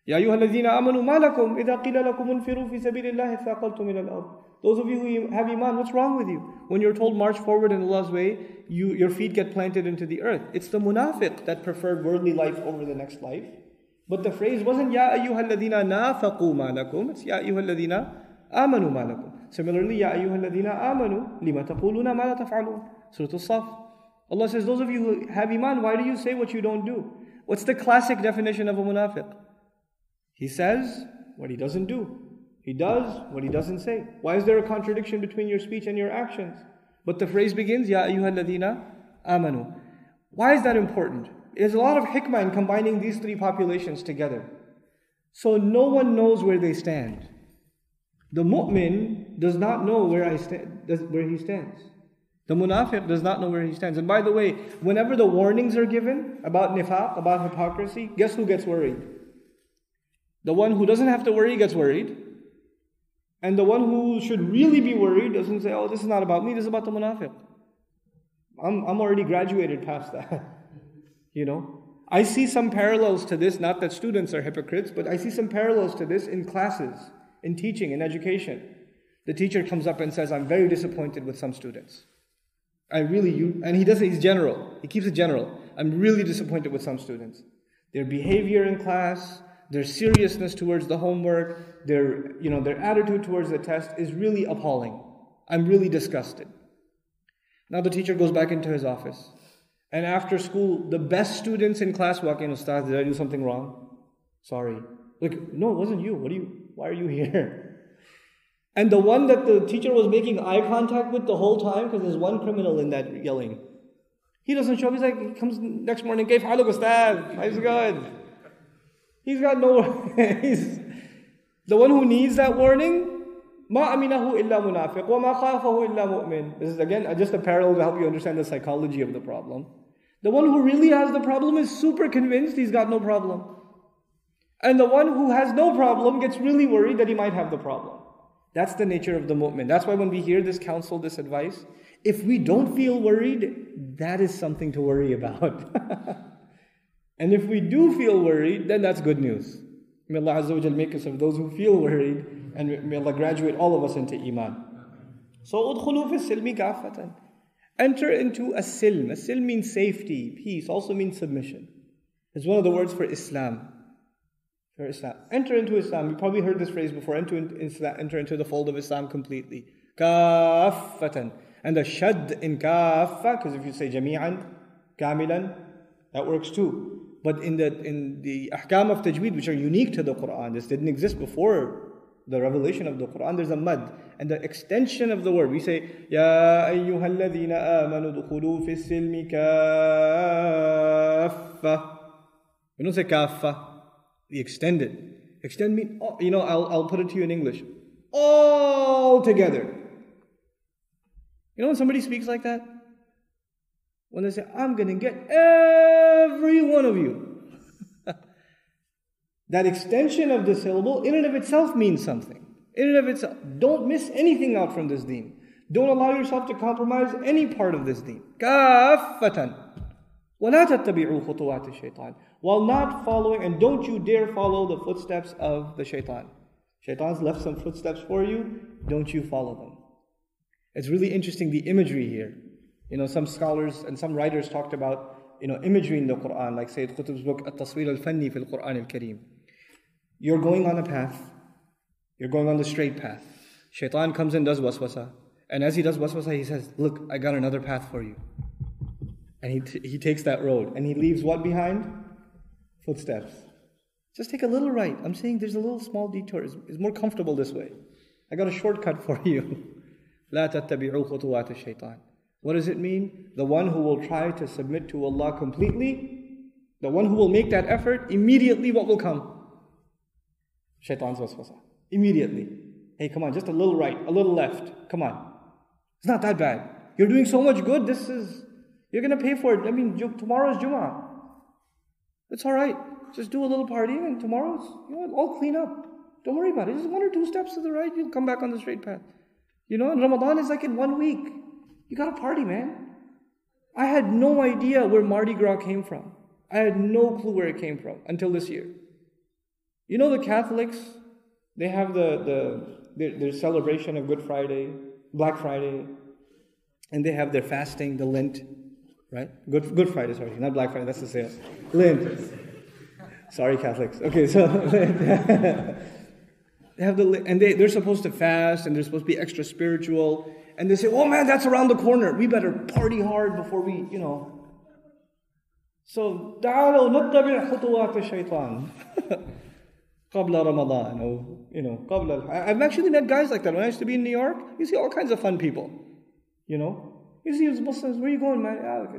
Ya ayyuha alladhina amanu ma lakum idha qila lakum unfiru fi sabilillahi thaqaltum ila al-ard. Those of you who have iman, what's wrong with you? When you're told march forward in Allah's way, you, your feet get planted into the earth. It's the munafiq that preferred worldly life over the next life. But the phrase wasn't Ya ayyuha alladhina nafaqu ma lakum, it's Ya ayyuha alladhina amanu ma lakum. Similarly, Ya ayyuha alladhina amanu lima taquluna ma la taf'alun. Surah As-Saff. Allah says, those of you who have iman, why do you say what you don't do? What's the classic definition of a munafiq? He says what he doesn't do. He does what he doesn't say. Why is there a contradiction between your speech and your actions? But the phrase begins, Ya ayyuha alladhina amanu. Why is that important? There's a lot of hikmah in combining these three populations together. So no one knows where they stand. The mu'min does not know where, I stand, where he stands. The munafiq does not know where he stands. And by the way, whenever the warnings are given about nifaq, about hypocrisy, guess who gets worried? The one who doesn't have to worry gets worried. And the one who should really be worried doesn't say, oh, this is not about me, this is about the munafiq. I'm, I'm already graduated past that. You know, I see some parallels to this, not that students are hypocrites, but I see some parallels to this in classes, in teaching, in education. The teacher comes up and says, I'm very disappointed with some students. I really, you, and he doesn't, he's general, he keeps it general. I'm really disappointed with some students. Their behavior in class, their seriousness towards the homework, their, you know, their attitude towards the test is really appalling. I'm really disgusted. Now the teacher goes back into his office. And after school, the best students in class walk in, Ustaz, did I do something wrong? Sorry. Like, no, it wasn't you. What do you, why are you here? And the one that the teacher was making eye contact with the whole time, because there's one criminal in that yelling. He doesn't show up. He's like, he comes next morning, Kaif haluk Ustaz, life's good. He's got no he's the one who needs that warning. Ma aminahu illa munafiq wa ma khafahu illa mu'min. This is again just a parallel to help you understand the psychology of the problem. The one who really has the problem is super convinced he's got no problem. And the one who has no problem gets really worried that he might have the problem. That's the nature of the mu'min. That's why when we hear this counsel, this advice, if we don't feel worried, that is something to worry about. And if we do feel worried, then that's good news. May Allah Azza wa Jal make us of those who feel worried, and may Allah graduate all of us into iman. So, udkhulu fi silmi kafatan. Enter into a silm. A silm means safety, peace, also means submission. It's one of the words for Islam. For Islam. Enter into Islam. You probably heard this phrase before. Enter into, enter into the fold of Islam completely. Kafatan. And the shad in kafa, because if you say jami'an, kamilan, that works too. But in the in the ahkam of tajweed, which are unique to the Quran, this didn't exist before the revelation of the Quran, there's a mad. And the extension of the word, we say, Ya ayyuha alladhina amanu dukhulu fi silmi kaffa. We don't say kaffa. We extend it. Extend means, oh, you know, I'll, I'll put it to you in English. All together. You know when somebody speaks like that? When they say, I'm going to get every one of you. That extension of the syllable in and of itself means something. In and of itself. Don't miss anything out from this deen. Don't allow yourself to compromise any part of this deen. Kaffatan. وَلَا تَتَّبِعُوا خُطُوَاتِ الشَّيْطَانِ. While not following, and don't you dare follow the footsteps of the shaitan. Shaitan's left some footsteps for you. Don't you follow them. It's really interesting, the imagery here. You know, some scholars and some writers talked about you know, imagery in the Quran, like Sayyid Qutb's book, At-Taswir al-Fanni fil Quran al-Kareem. You're going on a path. You're going on the straight path. Shaitan comes and does waswasa. And as he does waswasa, he says, look, I got another path for you. And he, t- he takes that road. And he leaves what behind? Footsteps. Just take a little right. I'm saying there's a little small detour. It's, it's more comfortable this way. I got a shortcut for you. لا تتبعوا خطوات الشيطان. What does it mean? The one who will try to submit to Allah completely, the one who will make that effort, immediately what will come? Shaitan's waswasa. Immediately. Hey, come on, just a little right, a little left. Come on. It's not that bad. You're doing so much good. This is, you're going to pay for it. I mean, tomorrow's Jumu'ah. It's all right. Just do a little partying and tomorrow's, you know, all clean up. Don't worry about it. Just one or two steps to the right, you'll come back on the straight path. You know, and Ramadan is like in one week. You gotta party, man. I had no idea where Mardi Gras came from. I had no clue where it came from until this year. You know, the Catholics, they have the, the their, their celebration of Good Friday, Black Friday, and they have their fasting, the Lent, right? Good Good Friday, sorry, not Black Friday, that's the sale. Lent. Sorry, Catholics. Okay, so they have the and they they're supposed to fast and they're supposed to be extra spiritual. And they say, oh man, that's around the corner. We better party hard before we, you know. So, تعالوا نتبع خطوات الشيطان قبل رمضان, or, you know, قبل. I've actually met guys like that. When I used to be in New York, you see all kinds of fun people, you know. You see Muslims, where are you going, man? Ah,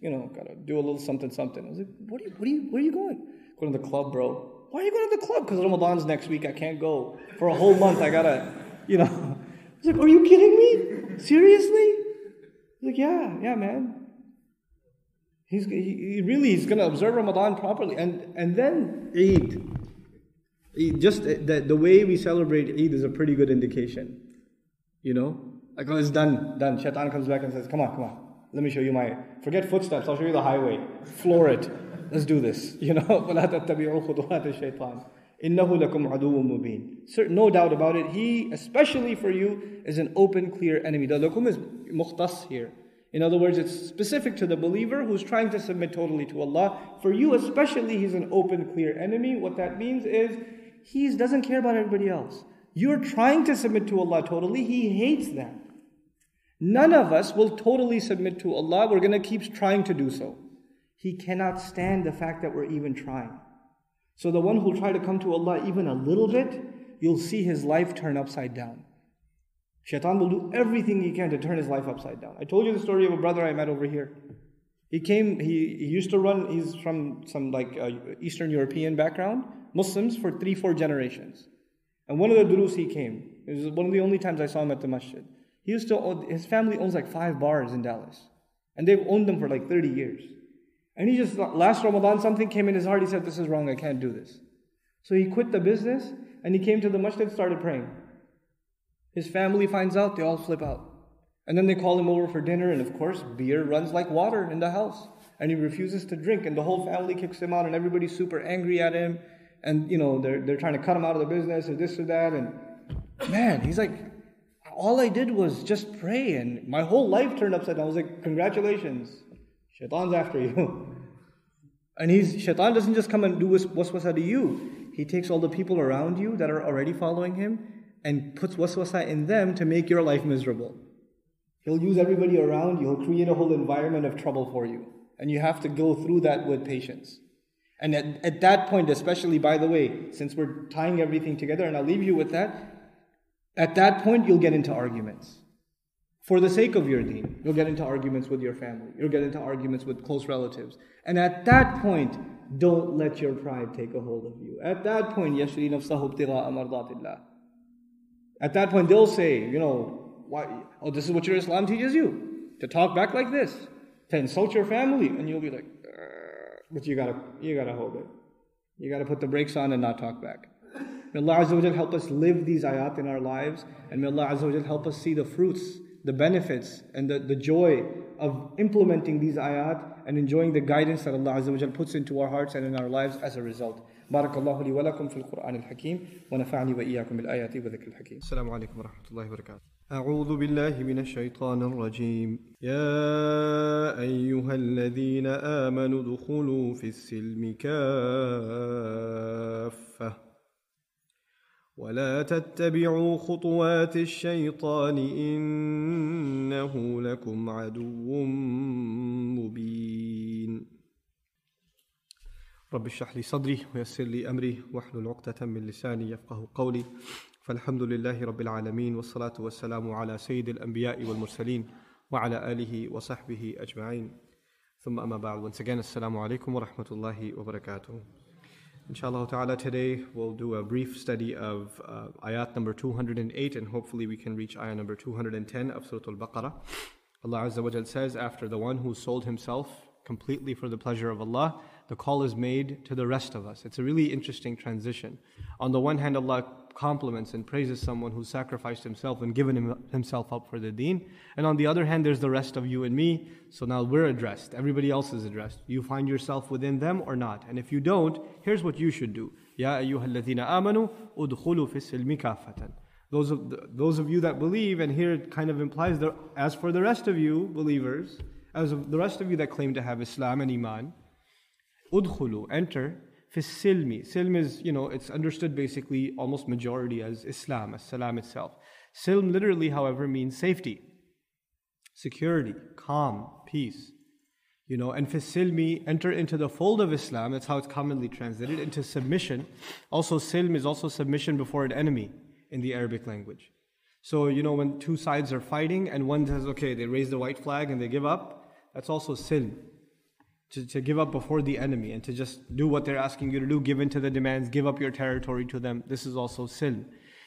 you know, gotta do a little something, something. I was like, what are you, what are you, where are you going? Going to the club, bro. Why are you going to the club? Because Ramadan's next week. I can't go for a whole month. I gotta, you know. I was like, are you kidding me? Seriously? I was like, yeah, yeah, man. He's he, he really is going to observe Ramadan properly. And and then Eid. Eid just the, the way we celebrate Eid is a pretty good indication. You know? Like, oh, it's done, done. Shaitan comes back and says, come on, come on. Let me show you my, forget footsteps, I'll show you the highway. Floor it. Let's do this. You know? وَلَا تَتَّبِعُوا خُطُوَاتِ الشَّيْطَانِ. إِنَّهُ لَكُمْ عَدُوٌّ مُبِينٌ. No doubt about it, he, especially for you, is an open, clear enemy. The lakum is mukhtas here. In other words, it's specific to the believer who's trying to submit totally to Allah. For you especially, he's an open, clear enemy. What that means is, he doesn't care about everybody else. You're trying to submit to Allah totally, he hates that. None of us will totally submit to Allah. We're going to keep trying to do so. He cannot stand the fact that we're even trying. So the one who'll try to come to Allah even a little bit, you'll see his life turn upside down. Shaitan will do everything he can to turn his life upside down. I told you the story of a brother I met over here. He came, he, he used to run, he's from some like uh, Eastern European background, Muslims for three, four generations. And one of the durus he came. It was one of the only times I saw him at the masjid. He used to own, his family owns like five bars in Dallas. And they've owned them for like thirty years. And he just, last Ramadan, something came in his heart. He said, this is wrong. I can't do this. So he quit the business and he came to the masjid and started praying. His family finds out. They all flip out. And then they call him over for dinner. And of course, beer runs like water in the house. And he refuses to drink. And the whole family kicks him out. And everybody's super angry at him. And, you know, they're, they're trying to cut him out of the business or this or that. And man, he's like, all I did was just pray. And my whole life turned upside down. I was like, congratulations. Shaitan's after you. And he's, Shaitan doesn't just come and do waswasa to you. He takes all the people around you that are already following him and puts waswasa in them to make your life miserable. He'll use everybody around you. He'll create a whole environment of trouble for you. And you have to go through that with patience. And at, at that point, especially, by the way, since we're tying everything together, and I'll leave you with that, at that point, you'll get into arguments. For the sake of your deen, you'll get into arguments with your family. You'll get into arguments with close relatives. And at that point, don't let your pride take a hold of you. At that point, yashri nafsahu ibtigha'a mardatillah. At that point, they'll say, you know, why, oh, this is what your Islam teaches you. To talk back like this. To insult your family. And you'll be like, but you gotta, you gotta hold it. You gotta put the brakes on and not talk back. May Allah Azza wa Jal help us live these ayat in our lives. And may Allah Azza wa Jal help us see the fruits, the benefits and the, the joy of implementing these ayat and enjoying the guidance that Allah Azza wa Jal puts into our hearts and in our lives as a result. Barakallahu li wa lakum fil Qur'an al-Hakim wa nafa'ani wa iyyakum bil ayati wa dhikr al-Hakim. Assalamu alaikum wa rahmatullahi wa barakatuh. أعوذ بالله من الشيطان الرجيم يا أيها الذين آمنوا ادخلوا في السلم كافة ولا تتبعوا خطوات الشيطان إنه لكم عدو مبين رب اشرح لي صدري ويسر لي أمري واحلل عقدة من لساني يفقه قولي فالحمد لله رب العالمين والصلاة والسلام على سيد الأنبياء والمرسلين وعلى آله وصحبه أجمعين ثم أما بعد. Once again, assalamu alaikum wa rahmatullahi wa barakatuh. Inshallah ta'ala, today we'll do a brief study of uh, ayat number two hundred eight, and hopefully we can reach ayah number two hundred ten of Surah Al-Baqarah. Allah Azza wa Jal says, after the one who sold himself completely for the pleasure of Allah, the call is made to the rest of us. It's a really interesting transition. On the one hand, Allah compliments and praises someone who sacrificed himself and given him, himself up for the deen. And on the other hand, there's the rest of you and me. So now we're addressed. Everybody else is addressed. You find yourself within them or not. And if you don't, here's what you should do. Ya ayyuhalladhina amanu udkhulu fis silmi kafatan. Those of the, those of you that believe, and here it kind of implies that as for the rest of you believers, as of the rest of you that claim to have Islam and Iman, udkhulu, enter, fis silmi. Silm is, you know, it's understood basically almost majority as Islam, as salam itself. Silm literally, however, means safety, security, calm, peace. You know, and fis silmi, enter into the fold of Islam. That's how it's commonly translated, into submission. Also, silm is also submission before an enemy in the Arabic language. So, you know, when two sides are fighting and one says, okay, they raise the white flag and they give up, that's also silm. To, to give up before the enemy and to just do what they're asking you to do, give in to the demands, give up your territory to them. This is also silm.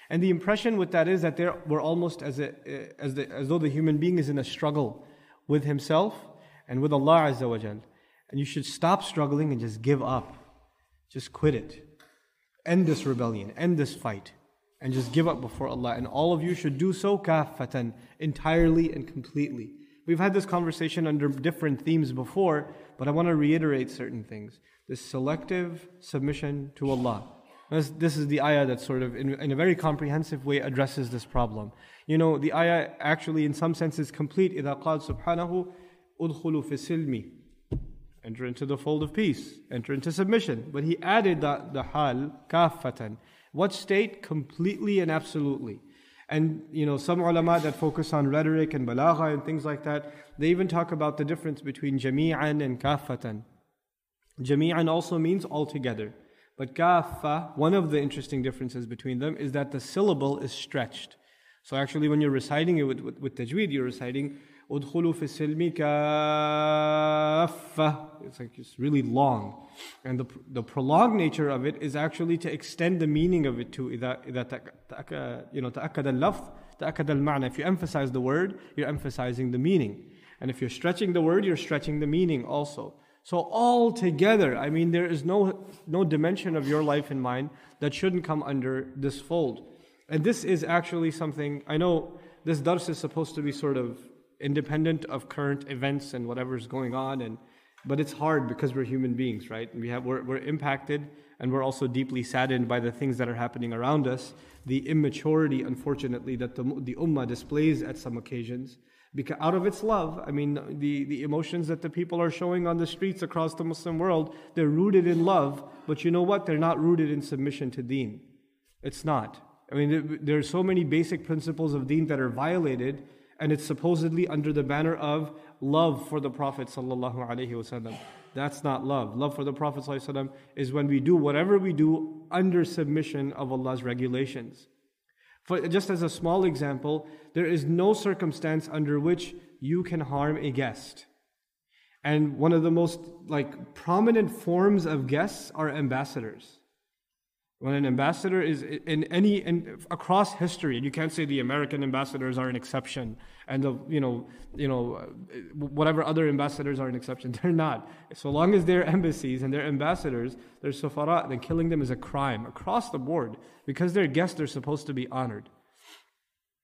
And the impression with that is that there we're almost as a, as the, as though the human being is in a struggle with himself and with Allah Azza wa Jal. And you should stop struggling and just give up. Just quit it. End this rebellion. End this fight. And just give up before Allah. And all of you should do so kafatan, entirely and completely. We've had this conversation under different themes before, but I want to reiterate certain things. This selective submission to Allah. This, this is the ayah that sort of, in, in a very comprehensive way, addresses this problem. You know, the ayah actually, in some sense, is complete. إِذَا قَالَ سُبْحَانَهُ أُدْخُلُوا فِي السِّلْمِ. Enter into the fold of peace. Enter into submission. But he added the, the hal, kafatan. What state? Completely and absolutely. And, you know, some ulama that focus on rhetoric and balagha and things like that, they even talk about the difference between jami'an and kafatan. Jami'an also means altogether. But kafa, one of the interesting differences between them is that the syllable is stretched. So actually when you're reciting it with, with, with tajweed, you're reciting, udkhulu fi silmi kaffa. It's like it's really long. And the the prolonged nature of it is actually to extend the meaning of it to إذا, إذا you know, تأكد اللفظ, تأكد المعنى. If you emphasize the word, you're emphasizing the meaning. And if you're stretching the word, you're stretching the meaning also. So all together, I mean, there is no no dimension of your life and mine that shouldn't come under this fold. And this is actually something, I know this dars is supposed to be sort of independent of current events and whatever's going on, and but it's hard because we're human beings, right? And we have we're, we're impacted, and we're also deeply saddened by the things that are happening around us. The immaturity, unfortunately, that the the ummah displays at some occasions, because out of its love, I mean, the the emotions that the people are showing on the streets across the Muslim world, they're rooted in love, but you know what? They're not rooted in submission to deen. It's not. I mean, there are so many basic principles of deen that are violated. And it's supposedly under the banner of love for the Prophet ﷺ. That's not love. Love for the Prophet ﷺ is when we do whatever we do under submission of Allah's regulations. For just as a small example, there is no circumstance under which you can harm a guest. And one of the most like prominent forms of guests are ambassadors. When an ambassador is in any, in, across history, and you can't say the American ambassadors are an exception, and the, you know, you know, whatever other ambassadors are an exception. They're not. So long as they're embassies and they're ambassadors, they're safara, then killing them is a crime across the board. Because they're guests, they're supposed to be honored.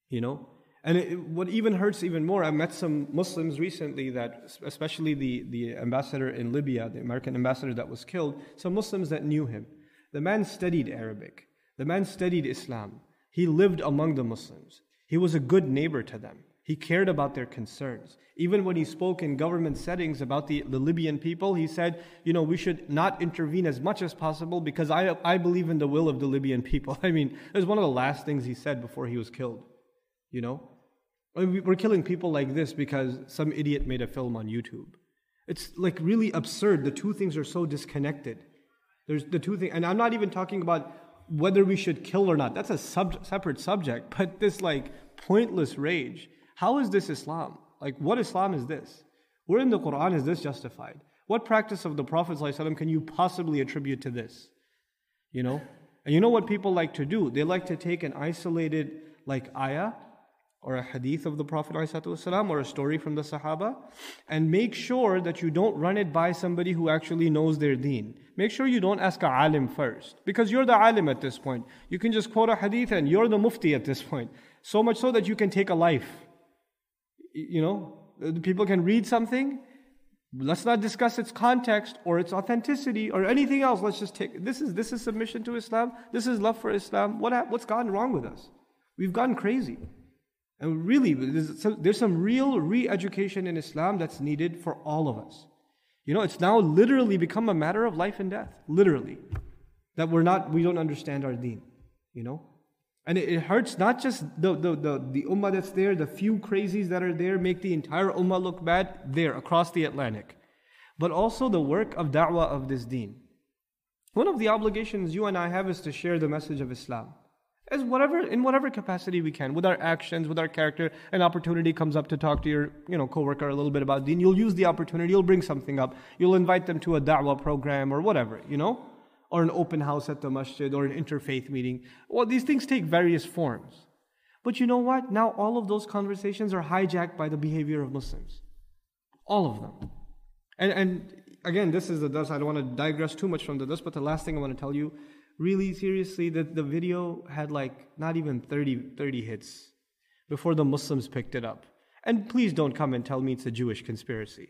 You know? And it, what even hurts even more, I met some Muslims recently that, especially the, the ambassador in Libya, the American ambassador that was killed, some Muslims that knew him. The man studied Arabic. The man studied Islam. He lived among the Muslims. He was a good neighbor to them. He cared about their concerns. Even when he spoke in government settings about the, the Libyan people, he said, you know, we should not intervene as much as possible because I, I believe in the will of the Libyan people. I mean, it was one of the last things he said before he was killed, you know. I mean, we're killing people like this because some idiot made a film on YouTube. It's like really absurd. The two things are so disconnected. There's the two things, and I'm not even talking about whether we should kill or not. That's a sub- separate subject, but this like pointless rage. How is this Islam? Like, what Islam is this? Where in the Quran is this justified? What practice of the Prophet ﷺ can you possibly attribute to this? You know? And you know what people like to do? They like to take an isolated, like, ayah, or a hadith of the Prophet ﷺ, or a story from the Sahaba, and make sure that you don't run it by somebody who actually knows their deen. Make sure you don't ask a alim first, because you're the alim at this point. You can just quote a hadith and you're the mufti at this point. So much so that you can take a life. You know, people can read something. Let's not discuss its context or its authenticity or anything else. Let's just take this is this is submission to Islam. This is love for Islam. What what's gone wrong with us? We've gone crazy, and really, there's some, there's some real re-education in Islam that's needed for all of us. You know, it's now literally become a matter of life and death. Literally, that we're not we don't understand our deen. You know. And it hurts not just the, the, the, the ummah that's there, the few crazies that are there make the entire ummah look bad there across the Atlantic, but also the work of da'wah of this deen. One of the obligations you and I have is to share the message of Islam as whatever in whatever capacity we can, with our actions, with our character. An opportunity comes up to talk to your you know coworker a little bit about deen. You'll use the opportunity, you'll bring something up, you'll invite them to a da'wah program or whatever, you know. Or an open house at the masjid, or an interfaith meeting. Well, these things take various forms. But you know what? Now all of those conversations are hijacked by the behavior of Muslims. All of them. And, and again, this is the dars. I don't want to digress too much from the dars, but the last thing I want to tell you, really seriously, that the video had like not even thirty hits before the Muslims picked it up. And please don't come and tell me it's a Jewish conspiracy,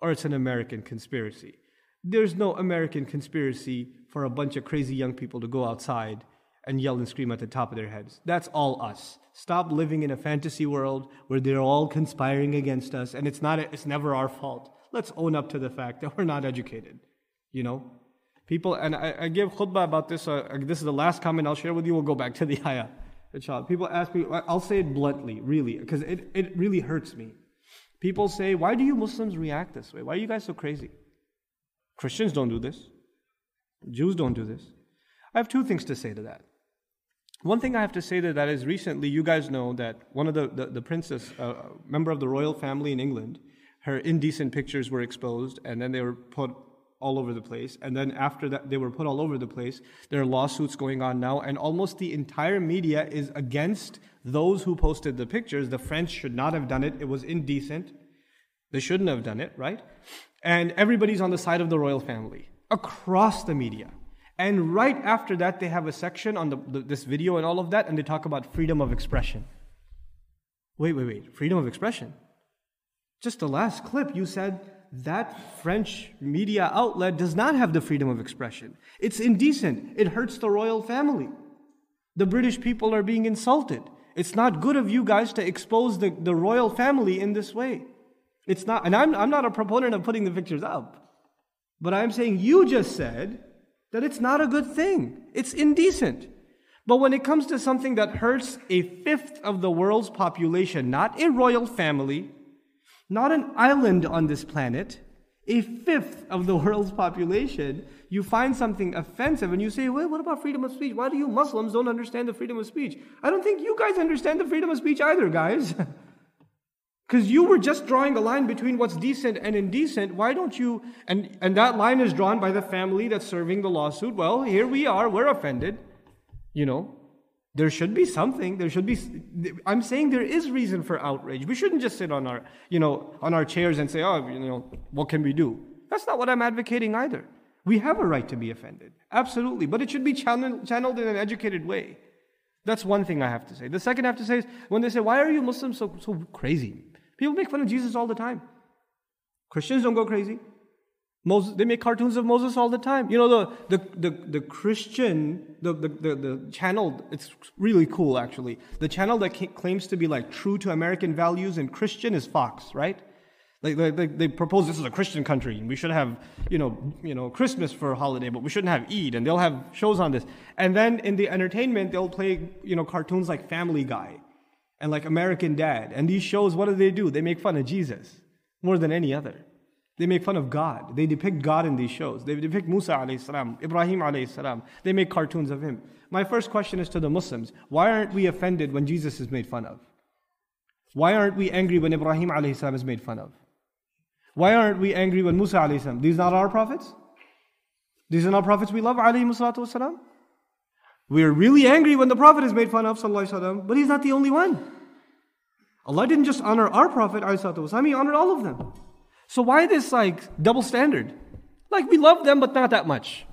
or it's an American conspiracy. There's no American conspiracy for a bunch of crazy young people to go outside and yell and scream at the top of their heads. That's all us. Stop living in a fantasy world where they're all conspiring against us, and it's not. It's never our fault. Let's own up to the fact that we're not educated. You know? People, and I, I give khutbah about this. Uh, this is the last comment I'll share with you. We'll go back to the ayah. Inshallah. People ask me, I'll say it bluntly, really, because it, it really hurts me. People say, why do you Muslims react this way? Why are you guys so crazy? Christians don't do this. Jews don't do this. I have two things to say to that. One thing I have to say to that is recently, you guys know that one of the, the, the princess, a uh, member of the royal family in England, her indecent pictures were exposed, and then they were put all over the place. And then after that, they were put all over the place. There are lawsuits going on now, and almost the entire media is against those who posted the pictures. The French should not have done it. It was indecent. They shouldn't have done it, right? And everybody's on the side of the royal family across the media. And right after that, they have a section on the, the, this video and all of that, and they talk about freedom of expression. Wait, wait, wait. Freedom of expression? Just the last clip, you said that French media outlet does not have the freedom of expression. It's indecent. It hurts the royal family. The British people are being insulted. It's not good of you guys to expose the, the royal family in this way. It's not, and I'm, I'm not a proponent of putting the pictures up. But I'm saying you just said that it's not a good thing. It's indecent. But when it comes to something that hurts a fifth of the world's population, not a royal family, not an island on this planet, a fifth of the world's population, you find something offensive and you say, well, what about freedom of speech? Why do you Muslims don't understand the freedom of speech? I don't think you guys understand the freedom of speech either, guys. Because you were just drawing a line between what's decent and indecent. Why don't you, and, and that line is drawn by the family that's serving the lawsuit. Well, here we are, we're offended. You know, there should be something, there should be, I'm saying there is reason for outrage. We shouldn't just sit on our, you know, on our chairs and say, oh, you know, what can we do? That's not what I'm advocating either. We have a right to be offended, absolutely. But it should be channeled, channeled in an educated way. That's one thing I have to say. The second I have to say is, when they say, why are you Muslims so, so crazy? People make fun of Jesus all the time. Christians don't go crazy. Moses, they make cartoons of Moses all the time. You know, the the the, the Christian, the, the, the, the channel, it's really cool actually. The channel that claims to be like true to American values and Christian is Fox, right? Like, like they propose this is a Christian country and we should have, you know, you know, Christmas for a holiday, but we shouldn't have Eid, and they'll have shows on this. And then in the entertainment, they'll play, you know, cartoons like Family Guy and like American Dad. And these shows, what do they do? They make fun of Jesus more than any other. They make fun of God. They depict God in these shows. They depict Musa alayhi salam, Ibrahim alayhi salam. They make cartoons of him. My first question is to the Muslims. Why aren't we offended when Jesus is made fun of? Why aren't we angry when Ibrahim alayhi salam is made fun of? Why aren't we angry when Musa alayhi salam? These are not our prophets? These are not prophets we love alayhi musallatu wasalam? We are really angry when the prophet is made fun of sallallahu alayhi wasallam, but he's not the only one. Allah didn't just honor our prophet alayhi salatu wasalam, He honored all of them. So why this like double standard? Like we love them, but not that much.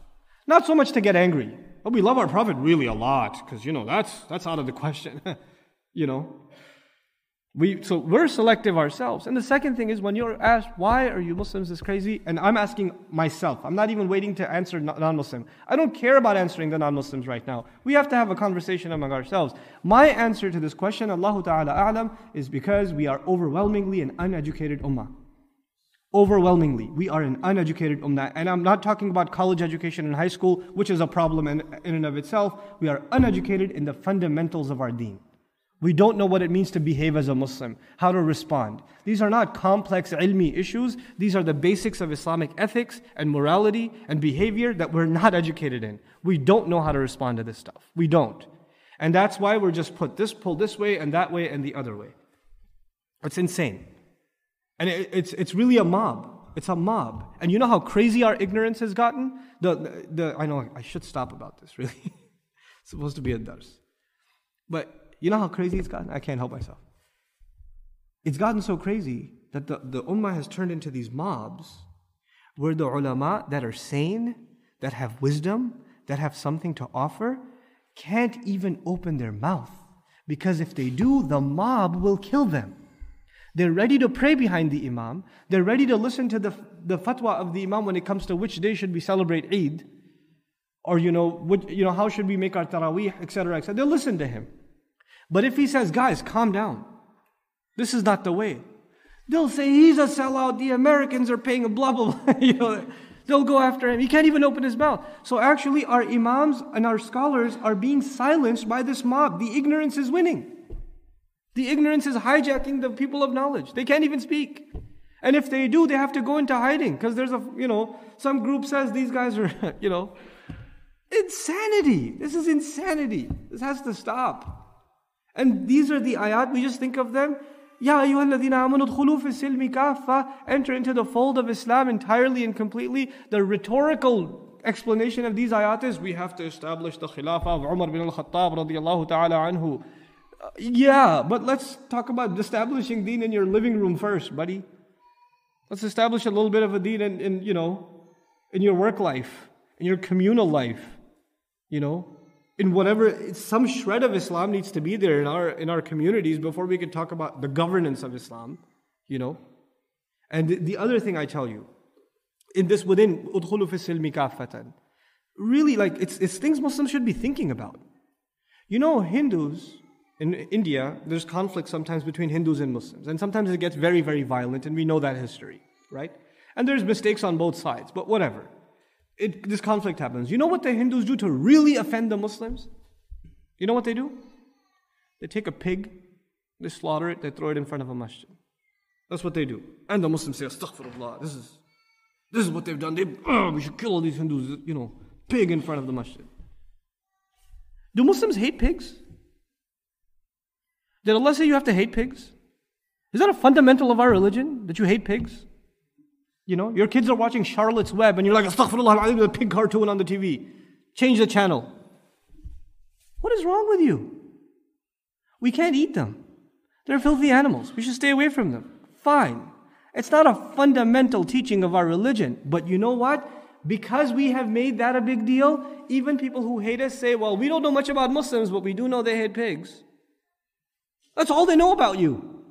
Not so much to get angry. But we love our prophet really a lot, because you know that's that's out of the question. you know. We so we're selective ourselves. And the second thing is when you're asked, why are you Muslims this crazy? And I'm asking myself. I'm not even waiting to answer non-Muslim. I don't care about answering the non-Muslims right now. We have to have a conversation among ourselves. My answer to this question, Allahu Ta'ala A'lam, is because we are overwhelmingly an uneducated ummah. Overwhelmingly, we are an uneducated ummah. And I'm not talking about college education and high school, which is a problem in, in and of itself. We are uneducated in the fundamentals of our deen. We don't know what it means to behave as a Muslim, how to respond. These are not complex ilmi issues. These are the basics of Islamic ethics and morality and behavior that we're not educated in. We don't know how to respond to this stuff. We don't. And that's why we're just put this, pulled this way and that way and the other way. It's insane. And it, it's it's really a mob. It's a mob. And you know how crazy our ignorance has gotten? The, the, the I know I should stop about this, really. It's supposed to be a dars. But you know how crazy it's gotten? I can't help myself. It's gotten so crazy that the, the ummah has turned into these mobs where the ulama that are sane, that have wisdom, that have something to offer, can't even open their mouth. Because if they do, the mob will kill them. They're ready to pray behind the imam. They're ready to listen to the, the fatwa of the imam when it comes to which day should we celebrate Eid. Or, you know, what, you know how should we make our taraweeh, et cetera, et cetera. They'll listen to him. But if he says, guys, calm down. This is not the way. They'll say, he's a sellout. The Americans are paying a blah, blah, blah. you know, they'll go after him. He can't even open his mouth. So actually, our imams and our scholars are being silenced by this mob. The ignorance is winning. The ignorance is hijacking the people of knowledge. They can't even speak. And if they do, they have to go into hiding because there's a, you know, some group says these guys are, you know, insanity. This is insanity. This has to stop. And these are the ayat, we just think of them. Ya ayyuhal ladhina amanu udkhulu fi silmi kaffa, enter into the fold of Islam entirely and completely. The rhetorical explanation of these ayat is we have to establish the khilafah of Umar bin al-Khattab radiyallahu ta'ala anhu. Yeah, but let's talk about establishing deen in your living room first, buddy. Let's establish a little bit of a deen in, in, you know, in your work life, in your communal life, you know, in whatever, some shred of Islam needs to be there in our in our communities before we can talk about the governance of Islam, you know. And the, the other thing I tell you, in this within, udkhulu fi silmi kaffatan, really, like, it's it's things Muslims should be thinking about. You know, Hindus... In India, there's conflict sometimes between Hindus and Muslims. And sometimes it gets very, very violent, and we know that history, right? And there's mistakes on both sides, but whatever. It, this conflict happens. You know what the Hindus do to really offend the Muslims? You know what they do? They take a pig, they slaughter it, they throw it in front of a masjid. That's what they do. And the Muslims say, astaghfirullah, this is, this is what they've done. They, uh, we should kill all these Hindus, you know, pig in front of the masjid. Do Muslims hate pigs? Did Allah say you have to hate pigs? Is that a fundamental of our religion, that you hate pigs? You know, your kids are watching Charlotte's Web and you're like, astaghfirullah, I think there's a pig cartoon on the T V. Change the channel. What is wrong with you? We can't eat them. They're filthy animals. We should stay away from them. Fine. It's not a fundamental teaching of our religion. But you know what? Because we have made that a big deal, even people who hate us say, well, we don't know much about Muslims, but we do know they hate pigs. That's all they know about you.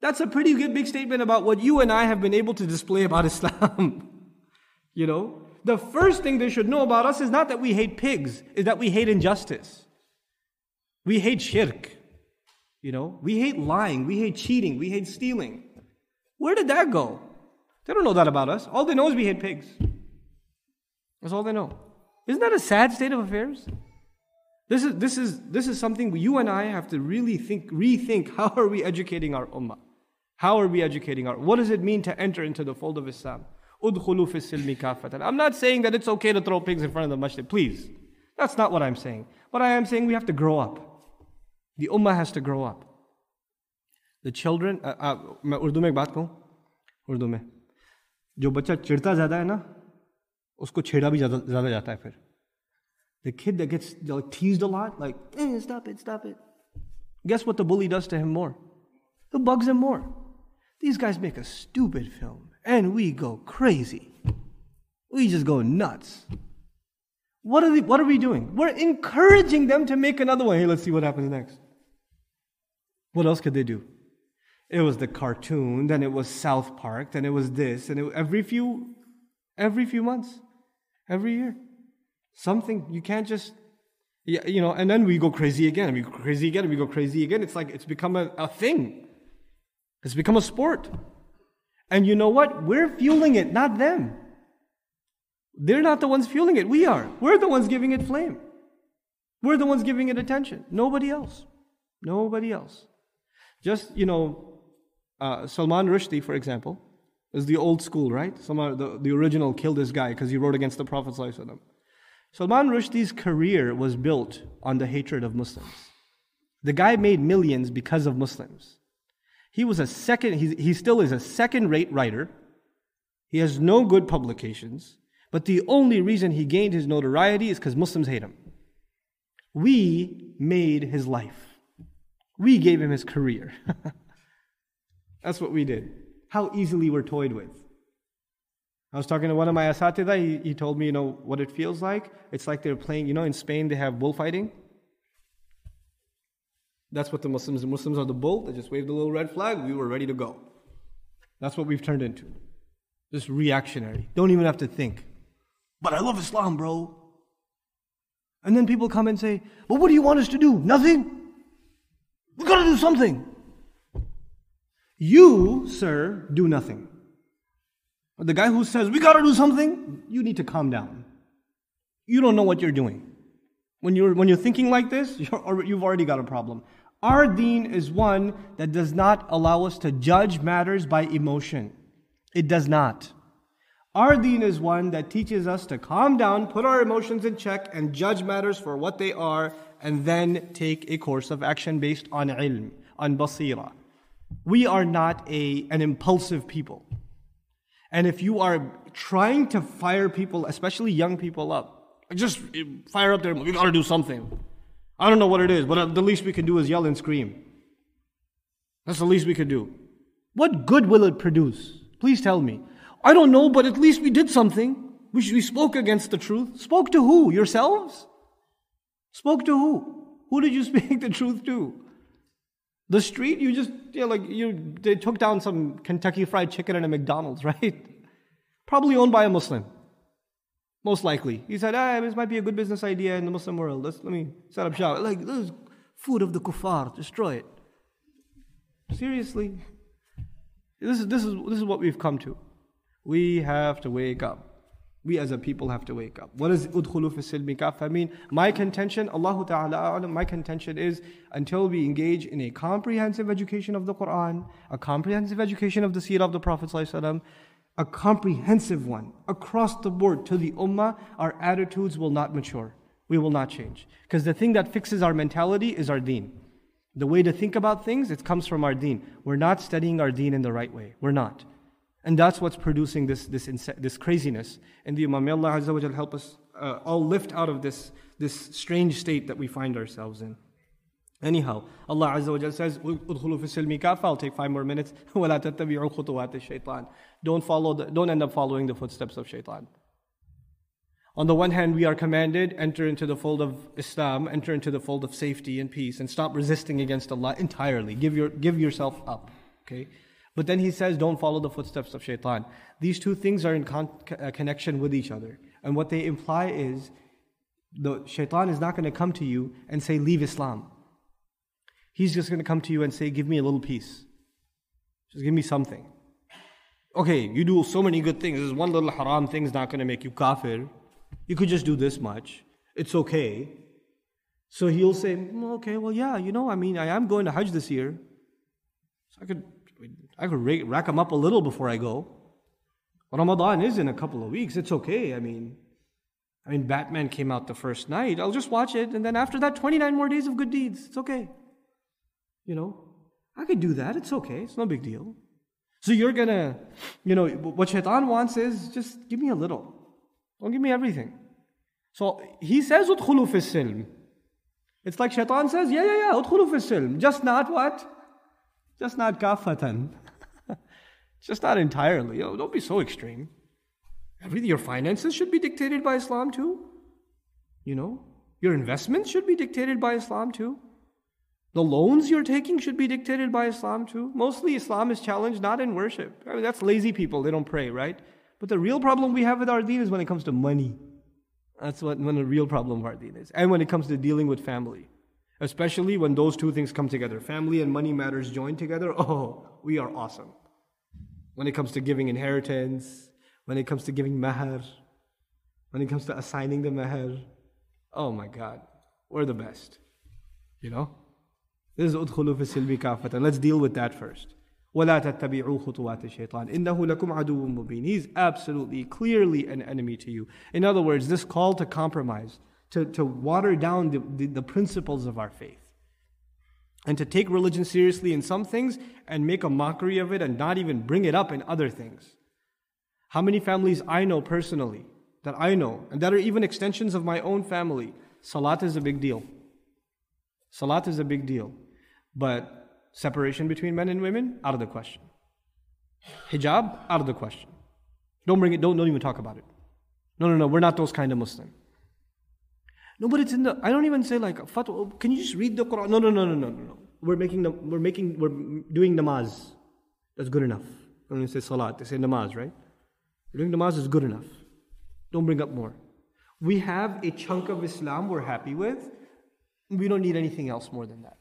That's a pretty good big statement about what you and I have been able to display about Islam. You know, the first thing they should know about us is not that we hate pigs, is that we hate injustice. We hate shirk. You know, we hate lying, we hate cheating, we hate stealing. Where did that go? They don't know that about us. All they know is we hate pigs. That's all they know. Isn't that a sad state of affairs? This is this is this is something you and I have to really think, rethink. How are we educating our ummah? How are we educating our? What does it mean to enter into the fold of Islam? Udkhulu fi silmi kafatan. I'm not saying that it's okay to throw pigs in front of the masjid. Please, that's not what I'm saying. But I am saying we have to grow up. The ummah has to grow up. The children. मैं उर्दू में एक बात कहूँ उर्दू में जो बच्चा चिढ़ता ज़्यादा है ना उसको छेड़ा भी ज़्यादा ज़्यादा जाता है फिर. The kid that gets like, teased a lot, like, eh, stop it, stop it. Guess what the bully does to him more? It bugs him more. These guys make a stupid film, and we go crazy. We just go nuts. What are we, what are we doing? We're encouraging them to make another one. Hey, let's see what happens next. What else could they do? It was the cartoon, then it was South Park, then it was this, and it, every few, every few months, every year. Something, you can't just, you know, and then we go crazy again, and we go crazy again, and we go crazy again. It's like, it's become a, a thing. It's become a sport. And you know what? We're fueling it, not them. They're not the ones fueling it, we are. We're the ones giving it flame. We're the ones giving it attention. Nobody else. Nobody else. Just, you know, uh, Salman Rushdie, for example, is the old school, right? Salman, the, the original killed this guy because he wrote against the Prophet Sallallahu Alaihi Wasallam. Salman Rushdie's career was built on the hatred of Muslims. The guy made millions because of Muslims. He was a second, he, he still is a second-rate writer. He has no good publications. But the only reason he gained his notoriety is because Muslims hate him. We made his life. We gave him his career. That's what we did. How easily we're toyed with. I was talking to one of my asatida, he, he told me, you know, what it feels like. It's like they're playing, you know, in Spain they have bullfighting. That's what the Muslims, the Muslims are the bull. They just waved the little red flag, we were ready to go. That's what we've turned into. Just reactionary. Don't even have to think. But I love Islam, bro. And then people come and say, well, what do you want us to do? Nothing? We've got to do something. You, sir, do nothing. The guy who says, we got to do something, you need to calm down. You don't know what you're doing. When you're, when you're thinking like this, you're, you've already got a problem. Our deen is one that does not allow us to judge matters by emotion. It does not. Our deen is one that teaches us to calm down, put our emotions in check, and judge matters for what they are, and then take a course of action based on ilm, on basira. We are not a, an impulsive people. And if you are trying to fire people, especially young people up, just fire up their, we got to do something. I don't know what it is, but the least we can do is yell and scream. That's the least we could do. What good will it produce? Please tell me. I don't know, but at least we did something. We, we spoke against the truth. Spoke to who? Yourselves? Spoke to who? Who did you speak the truth to? The street, you just, you know, like, you, they took down some Kentucky Fried Chicken at a McDonald's, right? Probably owned by a Muslim, most likely. He said, ah, this might be a good business idea in the Muslim world. Let's, let me set up shop. Like, this is food of the kuffar, destroy it. Seriously. This is, this is, this is what we've come to. We have to wake up. We as a people have to wake up. What does udkhulu fi silmi kaffa mean? My contention, Allahu Ta'ala, my contention is until we engage in a comprehensive education of the Quran, a comprehensive education of the seerah of the Prophet ﷺ, a comprehensive one, across the board to the ummah, our attitudes will not mature. We will not change. Because the thing that fixes our mentality is our deen. The way to think about things, it comes from our deen. We're not studying our deen in the right way. We're not. And that's what's producing this this inse- this craziness. And the Imam, may Allah Azza wa Jal help us uh, all lift out of this this strange state that we find ourselves in. Anyhow, Allah Azza wa Jal says, "Udkhulu fi silmi kaffa." I'll take five more minutes. وَلَا تَتَّبِعُوا خُطُوَاتِ الشَّيْطَانِ. Don't follow. The, don't end up following the footsteps of shaitan. On the one hand, we are commanded, enter into the fold of Islam, enter into the fold of safety and peace, and stop resisting against Allah entirely. Give your give yourself up. Okay. But then he says, don't follow the footsteps of shaitan. These two things are in con uh, connection with each other. And what they imply is, the shaitan is not going to come to you and say, leave Islam. He's just going to come to you and say, give me a little piece. Just give me something. Okay, you do so many good things. This one little haram thing is not going to make you kafir. You could just do this much. It's okay. So he'll say, okay, well, yeah, you know, I mean, I am going to Hajj this year. So I could I could rack them up a little before I go. Ramadan is in a couple of weeks. It's okay. I mean, I mean, Batman came out the first night. I'll just watch it. And then after that, twenty-nine more days of good deeds. It's okay. You know, I could do that. It's okay. It's no big deal. So you're going to, you know, what shaitan wants is just give me a little. Don't give me everything. So he says, udkhulu fi silm. It's like shaitan says, yeah, yeah, yeah, udkhulu fi silm. Just not what? Just not kafatan. Just not entirely. You know, don't be so extreme. Everything, your finances should be dictated by Islam too. You know, your investments should be dictated by Islam too. The loans you're taking should be dictated by Islam too. Mostly Islam is challenged not in worship. I mean, that's lazy people. They don't pray, right? But the real problem we have with our deen is when it comes to money. That's what when the real problem of our deen is. And when it comes to dealing with family. Especially when those two things come together. Family and money matters joined together. Oh, we are awesome. When it comes to giving inheritance. When it comes to giving mahar. When it comes to assigning the mahar. Oh my God. We're the best. You know? This is udkhulu fi silbi kafatan. Let's deal with that first. وَلَا تَتَّبِعُوا خُطُوَاتِ الشَّيْطَانِ إِنَّهُ لَكُمْ عَدُوٌّ مُبِينٌ. He's absolutely, clearly an enemy to you. In other words, this call to compromise, to, to water down the, the, the principles of our faith, and to take religion seriously in some things and make a mockery of it and not even bring it up in other things. How many families I know personally, that I know, and that are even extensions of my own family, salat is a big deal. Salat is a big deal. But separation between men and women, out of the question. Hijab, out of the question. Don't bring it, don't, don't even talk about it. No, no, no, we're not those kind of Muslim. No, but it's in the, I don't even say like, fatwa, can you just read the Quran? No, no, no, no, no, no, no. We're making, the, we're making, we're doing namaz. That's good enough. I don't even say salat, they say namaz, right? Doing namaz is good enough. Don't bring up more. We have a chunk of Islam we're happy with. We don't need anything else more than that.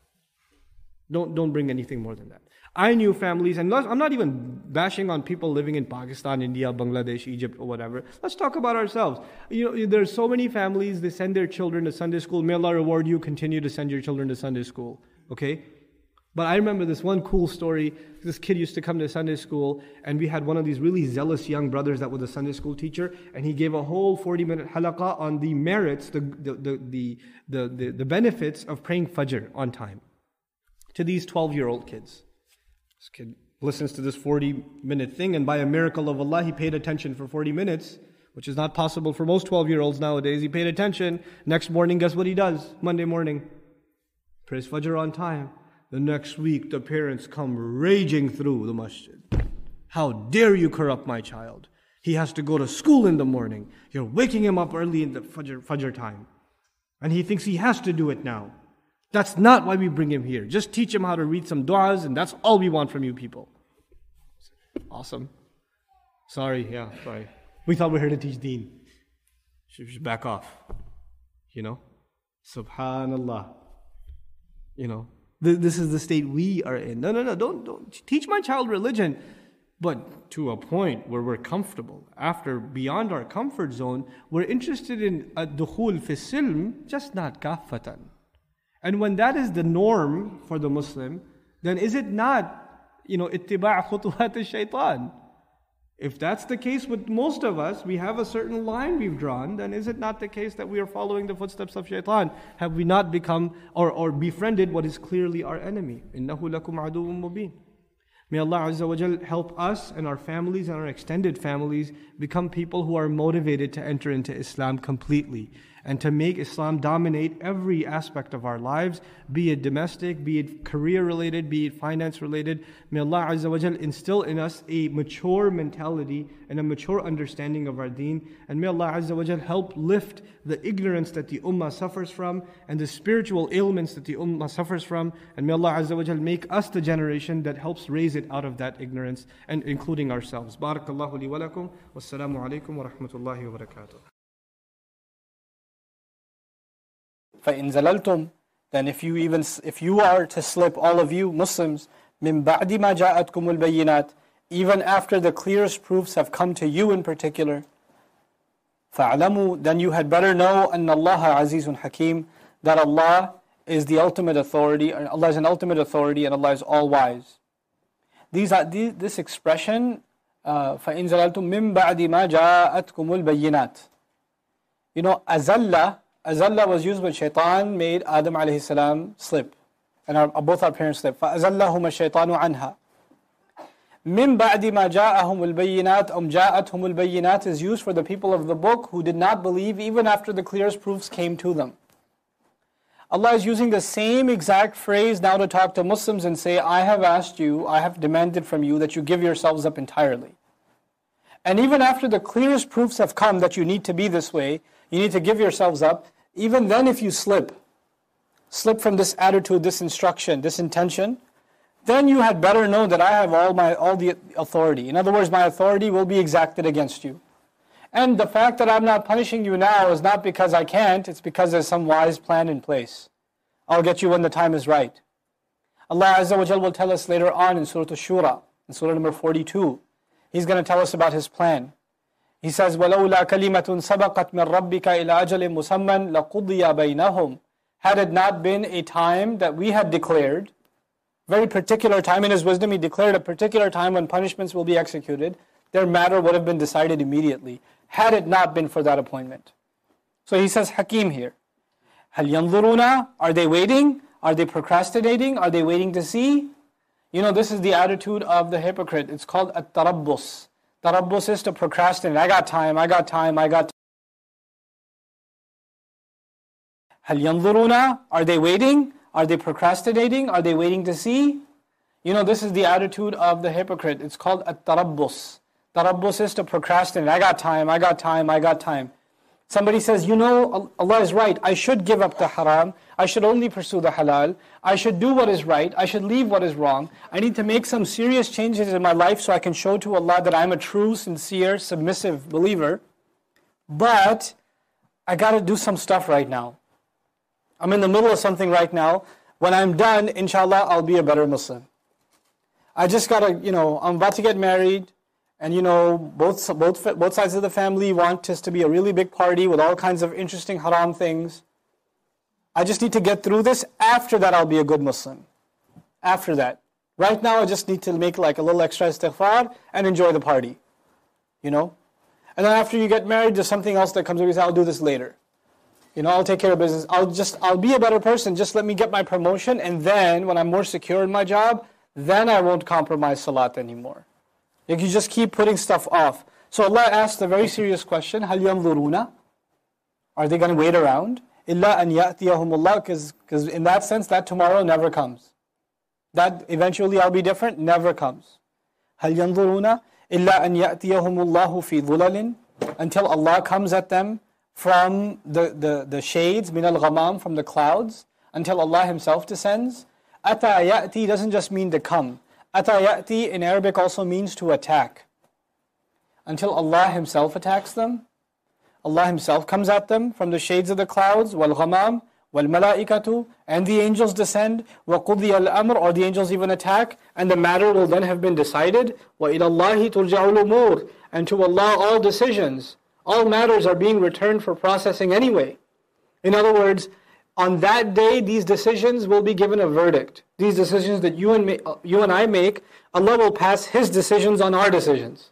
Don't, don't bring anything more than that. I knew families, and I'm not even bashing on people living in Pakistan, India, Bangladesh, Egypt, or whatever. Let's talk about ourselves. You know, there's so many families, they send their children to Sunday school. May Allah reward you, continue to send your children to Sunday school. Okay? But I remember this one cool story. This kid used to come to Sunday school, and we had one of these really zealous young brothers that was a Sunday school teacher, and he gave a whole forty-minute halaqah on the merits, the, the, the, the, the, the, the benefits of praying Fajr on time to these twelve-year-old kids. This kid listens to this forty-minute thing, and by a miracle of Allah, he paid attention for forty minutes, which is not possible for most twelve-year-olds nowadays. He paid attention. Next morning, guess what he does? Monday morning, prays Fajr on time. The next week, the parents come raging through the masjid. How dare you corrupt my child? He has to go to school in the morning. You're waking him up early in the Fajr, Fajr time. And he thinks he has to do it now. That's not why we bring him here. Just teach him how to read some du'as, and that's all we want from you people. Awesome. Sorry, yeah, sorry. We thought we were here to teach deen. Should, should back off. You know? Subhanallah. You know? Th this is the state we are in. No, no, no, don't, don't. Teach my child religion. But to a point where we're comfortable. After, beyond our comfort zone, we're interested in ad-dukhul fi silm, just not kaffatan. And when that is the norm for the Muslim, then is it not, you know, ittiba' khutuwat al-shaytan? If that's the case with most of us, we have a certain line we've drawn, then is it not the case that we are following the footsteps of shaytan? Have we not become or, or befriended what is clearly our enemy? إِنَّهُ لَكُمْ عَدُوٌ مُبِينٌ. May Allah Azza wa Jal help us and our families and our extended families become people who are motivated to enter into Islam completely. and to make Islam dominate every aspect of our lives, be it domestic, be it career-related, be it finance-related. May Allah Azza wa Jal instill in us a mature mentality and a mature understanding of our deen. And may Allah Azza wa Jal help lift the ignorance that the ummah suffers from and the spiritual ailments that the ummah suffers from. And may Allah Azza wa Jal make us the generation that helps raise it out of that ignorance, and including ourselves. Barakallahu li wa lakum. Wassalamu alaikum wa rahmatullahi wa barakatuh. فَإِنْ زَلَلْتُمْ, then if you even if you are to slip, all of you Muslims, مِنْ بَعْدِ مَا جَاءَتْكُمُ الْبَيِّنَاتِ, even after the clearest proofs have come to you in particular, فَعْلَمُوا, then you had better know أَنَّ اللَّهَ عَزِيزٌ حَكِيمٌ, that Allah is the ultimate authority, and Allah is an ultimate authority, and Allah is all-wise. These are these, this expression, uh, فَإِنْ زَلَلْتُمْ مِنْ بَعْدِ مَا جَاءَتْكُمُ الْبَيِّنَاتِ. You know, azalla, azalla was used when shaitan made Adam alayhi salam slip, and our, both our parents slip. فَأَزَلَّهُمَ الشَّيْطَانُ عَنْهَا. مِنْ بَعْدِ مَا جَاءَهُمُ الْبَيِّنَاتِ أَمْ جَاءَتْهُمُ الْبَيِّنَاتِ is used for the people of the book who did not believe even after the clearest proofs came to them. Allah is using the same exact phrase now to talk to Muslims and say, I have asked you, I have demanded from you that you give yourselves up entirely. And even after the clearest proofs have come that you need to be this way, you need to give yourselves up, even then if you slip, slip from this attitude, this instruction, this intention, then you had better know that I have all my all the authority. In other words, my authority will be exacted against you. And the fact that I'm not punishing you now is not because I can't, it's because there's some wise plan in place. I'll get you when the time is right. Allah Azza wa Jal will tell us later on in Surah Ash-Shura, in Surah number forty-two, He's going to tell us about His plan. He says, وَلَوْلَا كَلِمَةٌ سَبَقَتْ مِنْ رَبِّكَ إِلَىٰ أَجَلٍ مُسَمًّى لَقُضِيَ بَيْنَهُمْ. Had it not been a time that we had declared, very particular time, in His wisdom He declared a particular time when punishments will be executed, their matter would have been decided immediately, had it not been for that appointment. So he says Hakim here. Hal yanzuruna, are they waiting? Are they procrastinating? Are they waiting to see? You know, this is the attitude of the hypocrite. It's called at-tarabbus. Tarabbus is to procrastinate. I got time, I got time, I got time. Hal yanzuruna, are they waiting? Are they procrastinating? Are they waiting to see? You know, this is the attitude of the hypocrite. It's called at-tarabbus. Tarabbus is to procrastinate. I got time, I got time, I got time. Somebody says, you know, Allah is right. I should give up the haram. I should only pursue the halal. I should do what is right. I should leave what is wrong. I need to make some serious changes in my life so I can show to Allah that I'm a true, sincere, submissive believer. But I got to do some stuff right now. I'm in the middle of something right now. When I'm done, inshallah, I'll be a better Muslim. I just got to, you know, I'm about to get married. And you know, both, both, both sides of the family want us to be a really big party with all kinds of interesting haram things. I just need to get through this. After that, I'll be a good Muslim. After that. Right now, I just need to make like a little extra istighfar and enjoy the party. You know? And then after you get married, there's something else that comes up. You say, I'll do this later. You know, I'll take care of business. I'll just, I'll be a better person. Just let me get my promotion. And then, when I'm more secure in my job, then I won't compromise salat anymore. Like you just keep putting stuff off. So Allah asked a very serious question, هَلْ يَنْظُرُونَ? Are they going to wait around? إِلَّا أَنْ يَأْتِيَهُمُ اللَّهُ, because in that sense, that tomorrow never comes. That eventually I'll be different never comes. هَلْ يَنْظُرُونَ إِلَّا أَنْ يَأْتِيَهُمُ اللَّهُ فِي ظُلَلٍ, until Allah comes at them from the, the, the shades, مِنَ الْغَمَامِ, from the clouds, until Allah Himself descends. أَتَى يَأْتِي doesn't just mean to come. Atayati in Arabic also means to attack. Until Allah Himself attacks them, Allah Himself comes at them from the shades of the clouds, wal ghamam, wal malaikatu, and the angels descend, wa qudhiya al-amr, or the angels even attack, and the matter will then have been decided, wa ilallahi turja'ul umur, and to Allah all decisions, all matters are being returned for processing anyway. In other words, on that day, these decisions will be given a verdict. These decisions that you and, me, you and I make, Allah will pass His decisions on our decisions.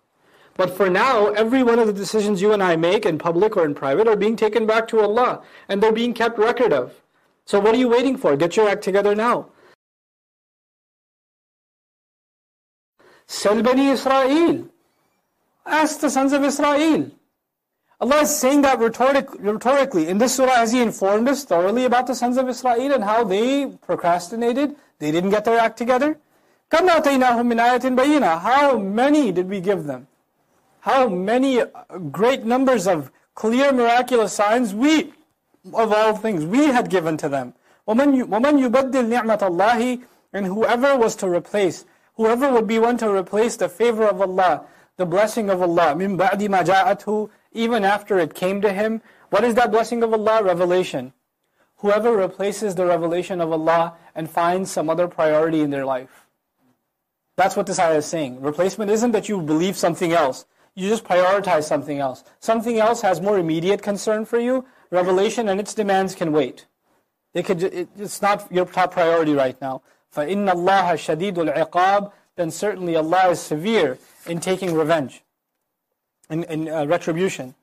But for now, every one of the decisions you and I make, in public or in private, are being taken back to Allah, and they're being kept record of. So what are you waiting for? Get your act together now. Sal Bani Israel. Ask the sons of Israel. Allah is saying that rhetoric, rhetorically. In this surah, as He informed us thoroughly about the sons of Israel and how they procrastinated, they didn't get their act together. How many did we give them? How many great numbers of clear miraculous signs we, of all things, we had given to them. وَمَنْ يُبَدِّلْ نِعْمَةَ اللَّهِ. And whoever was to replace, whoever would be one to replace the favor of Allah, the blessing of Allah, مِنْ بَعْدِ مَا جَاءَتْهُ, even after it came to him. What is that blessing of Allah? Revelation. Whoever replaces the revelation of Allah and finds some other priority in their life. That's what this ayah is saying. Replacement isn't that you believe something else. You just prioritize something else. Something else has more immediate concern for you. Revelation and its demands can wait. They could, it, it's not your top priority right now. فَإِنَّ اللَّهَ شَدِيدُ الْعِقَابِ. Then certainly Allah is severe in taking revenge, in, in uh, retribution.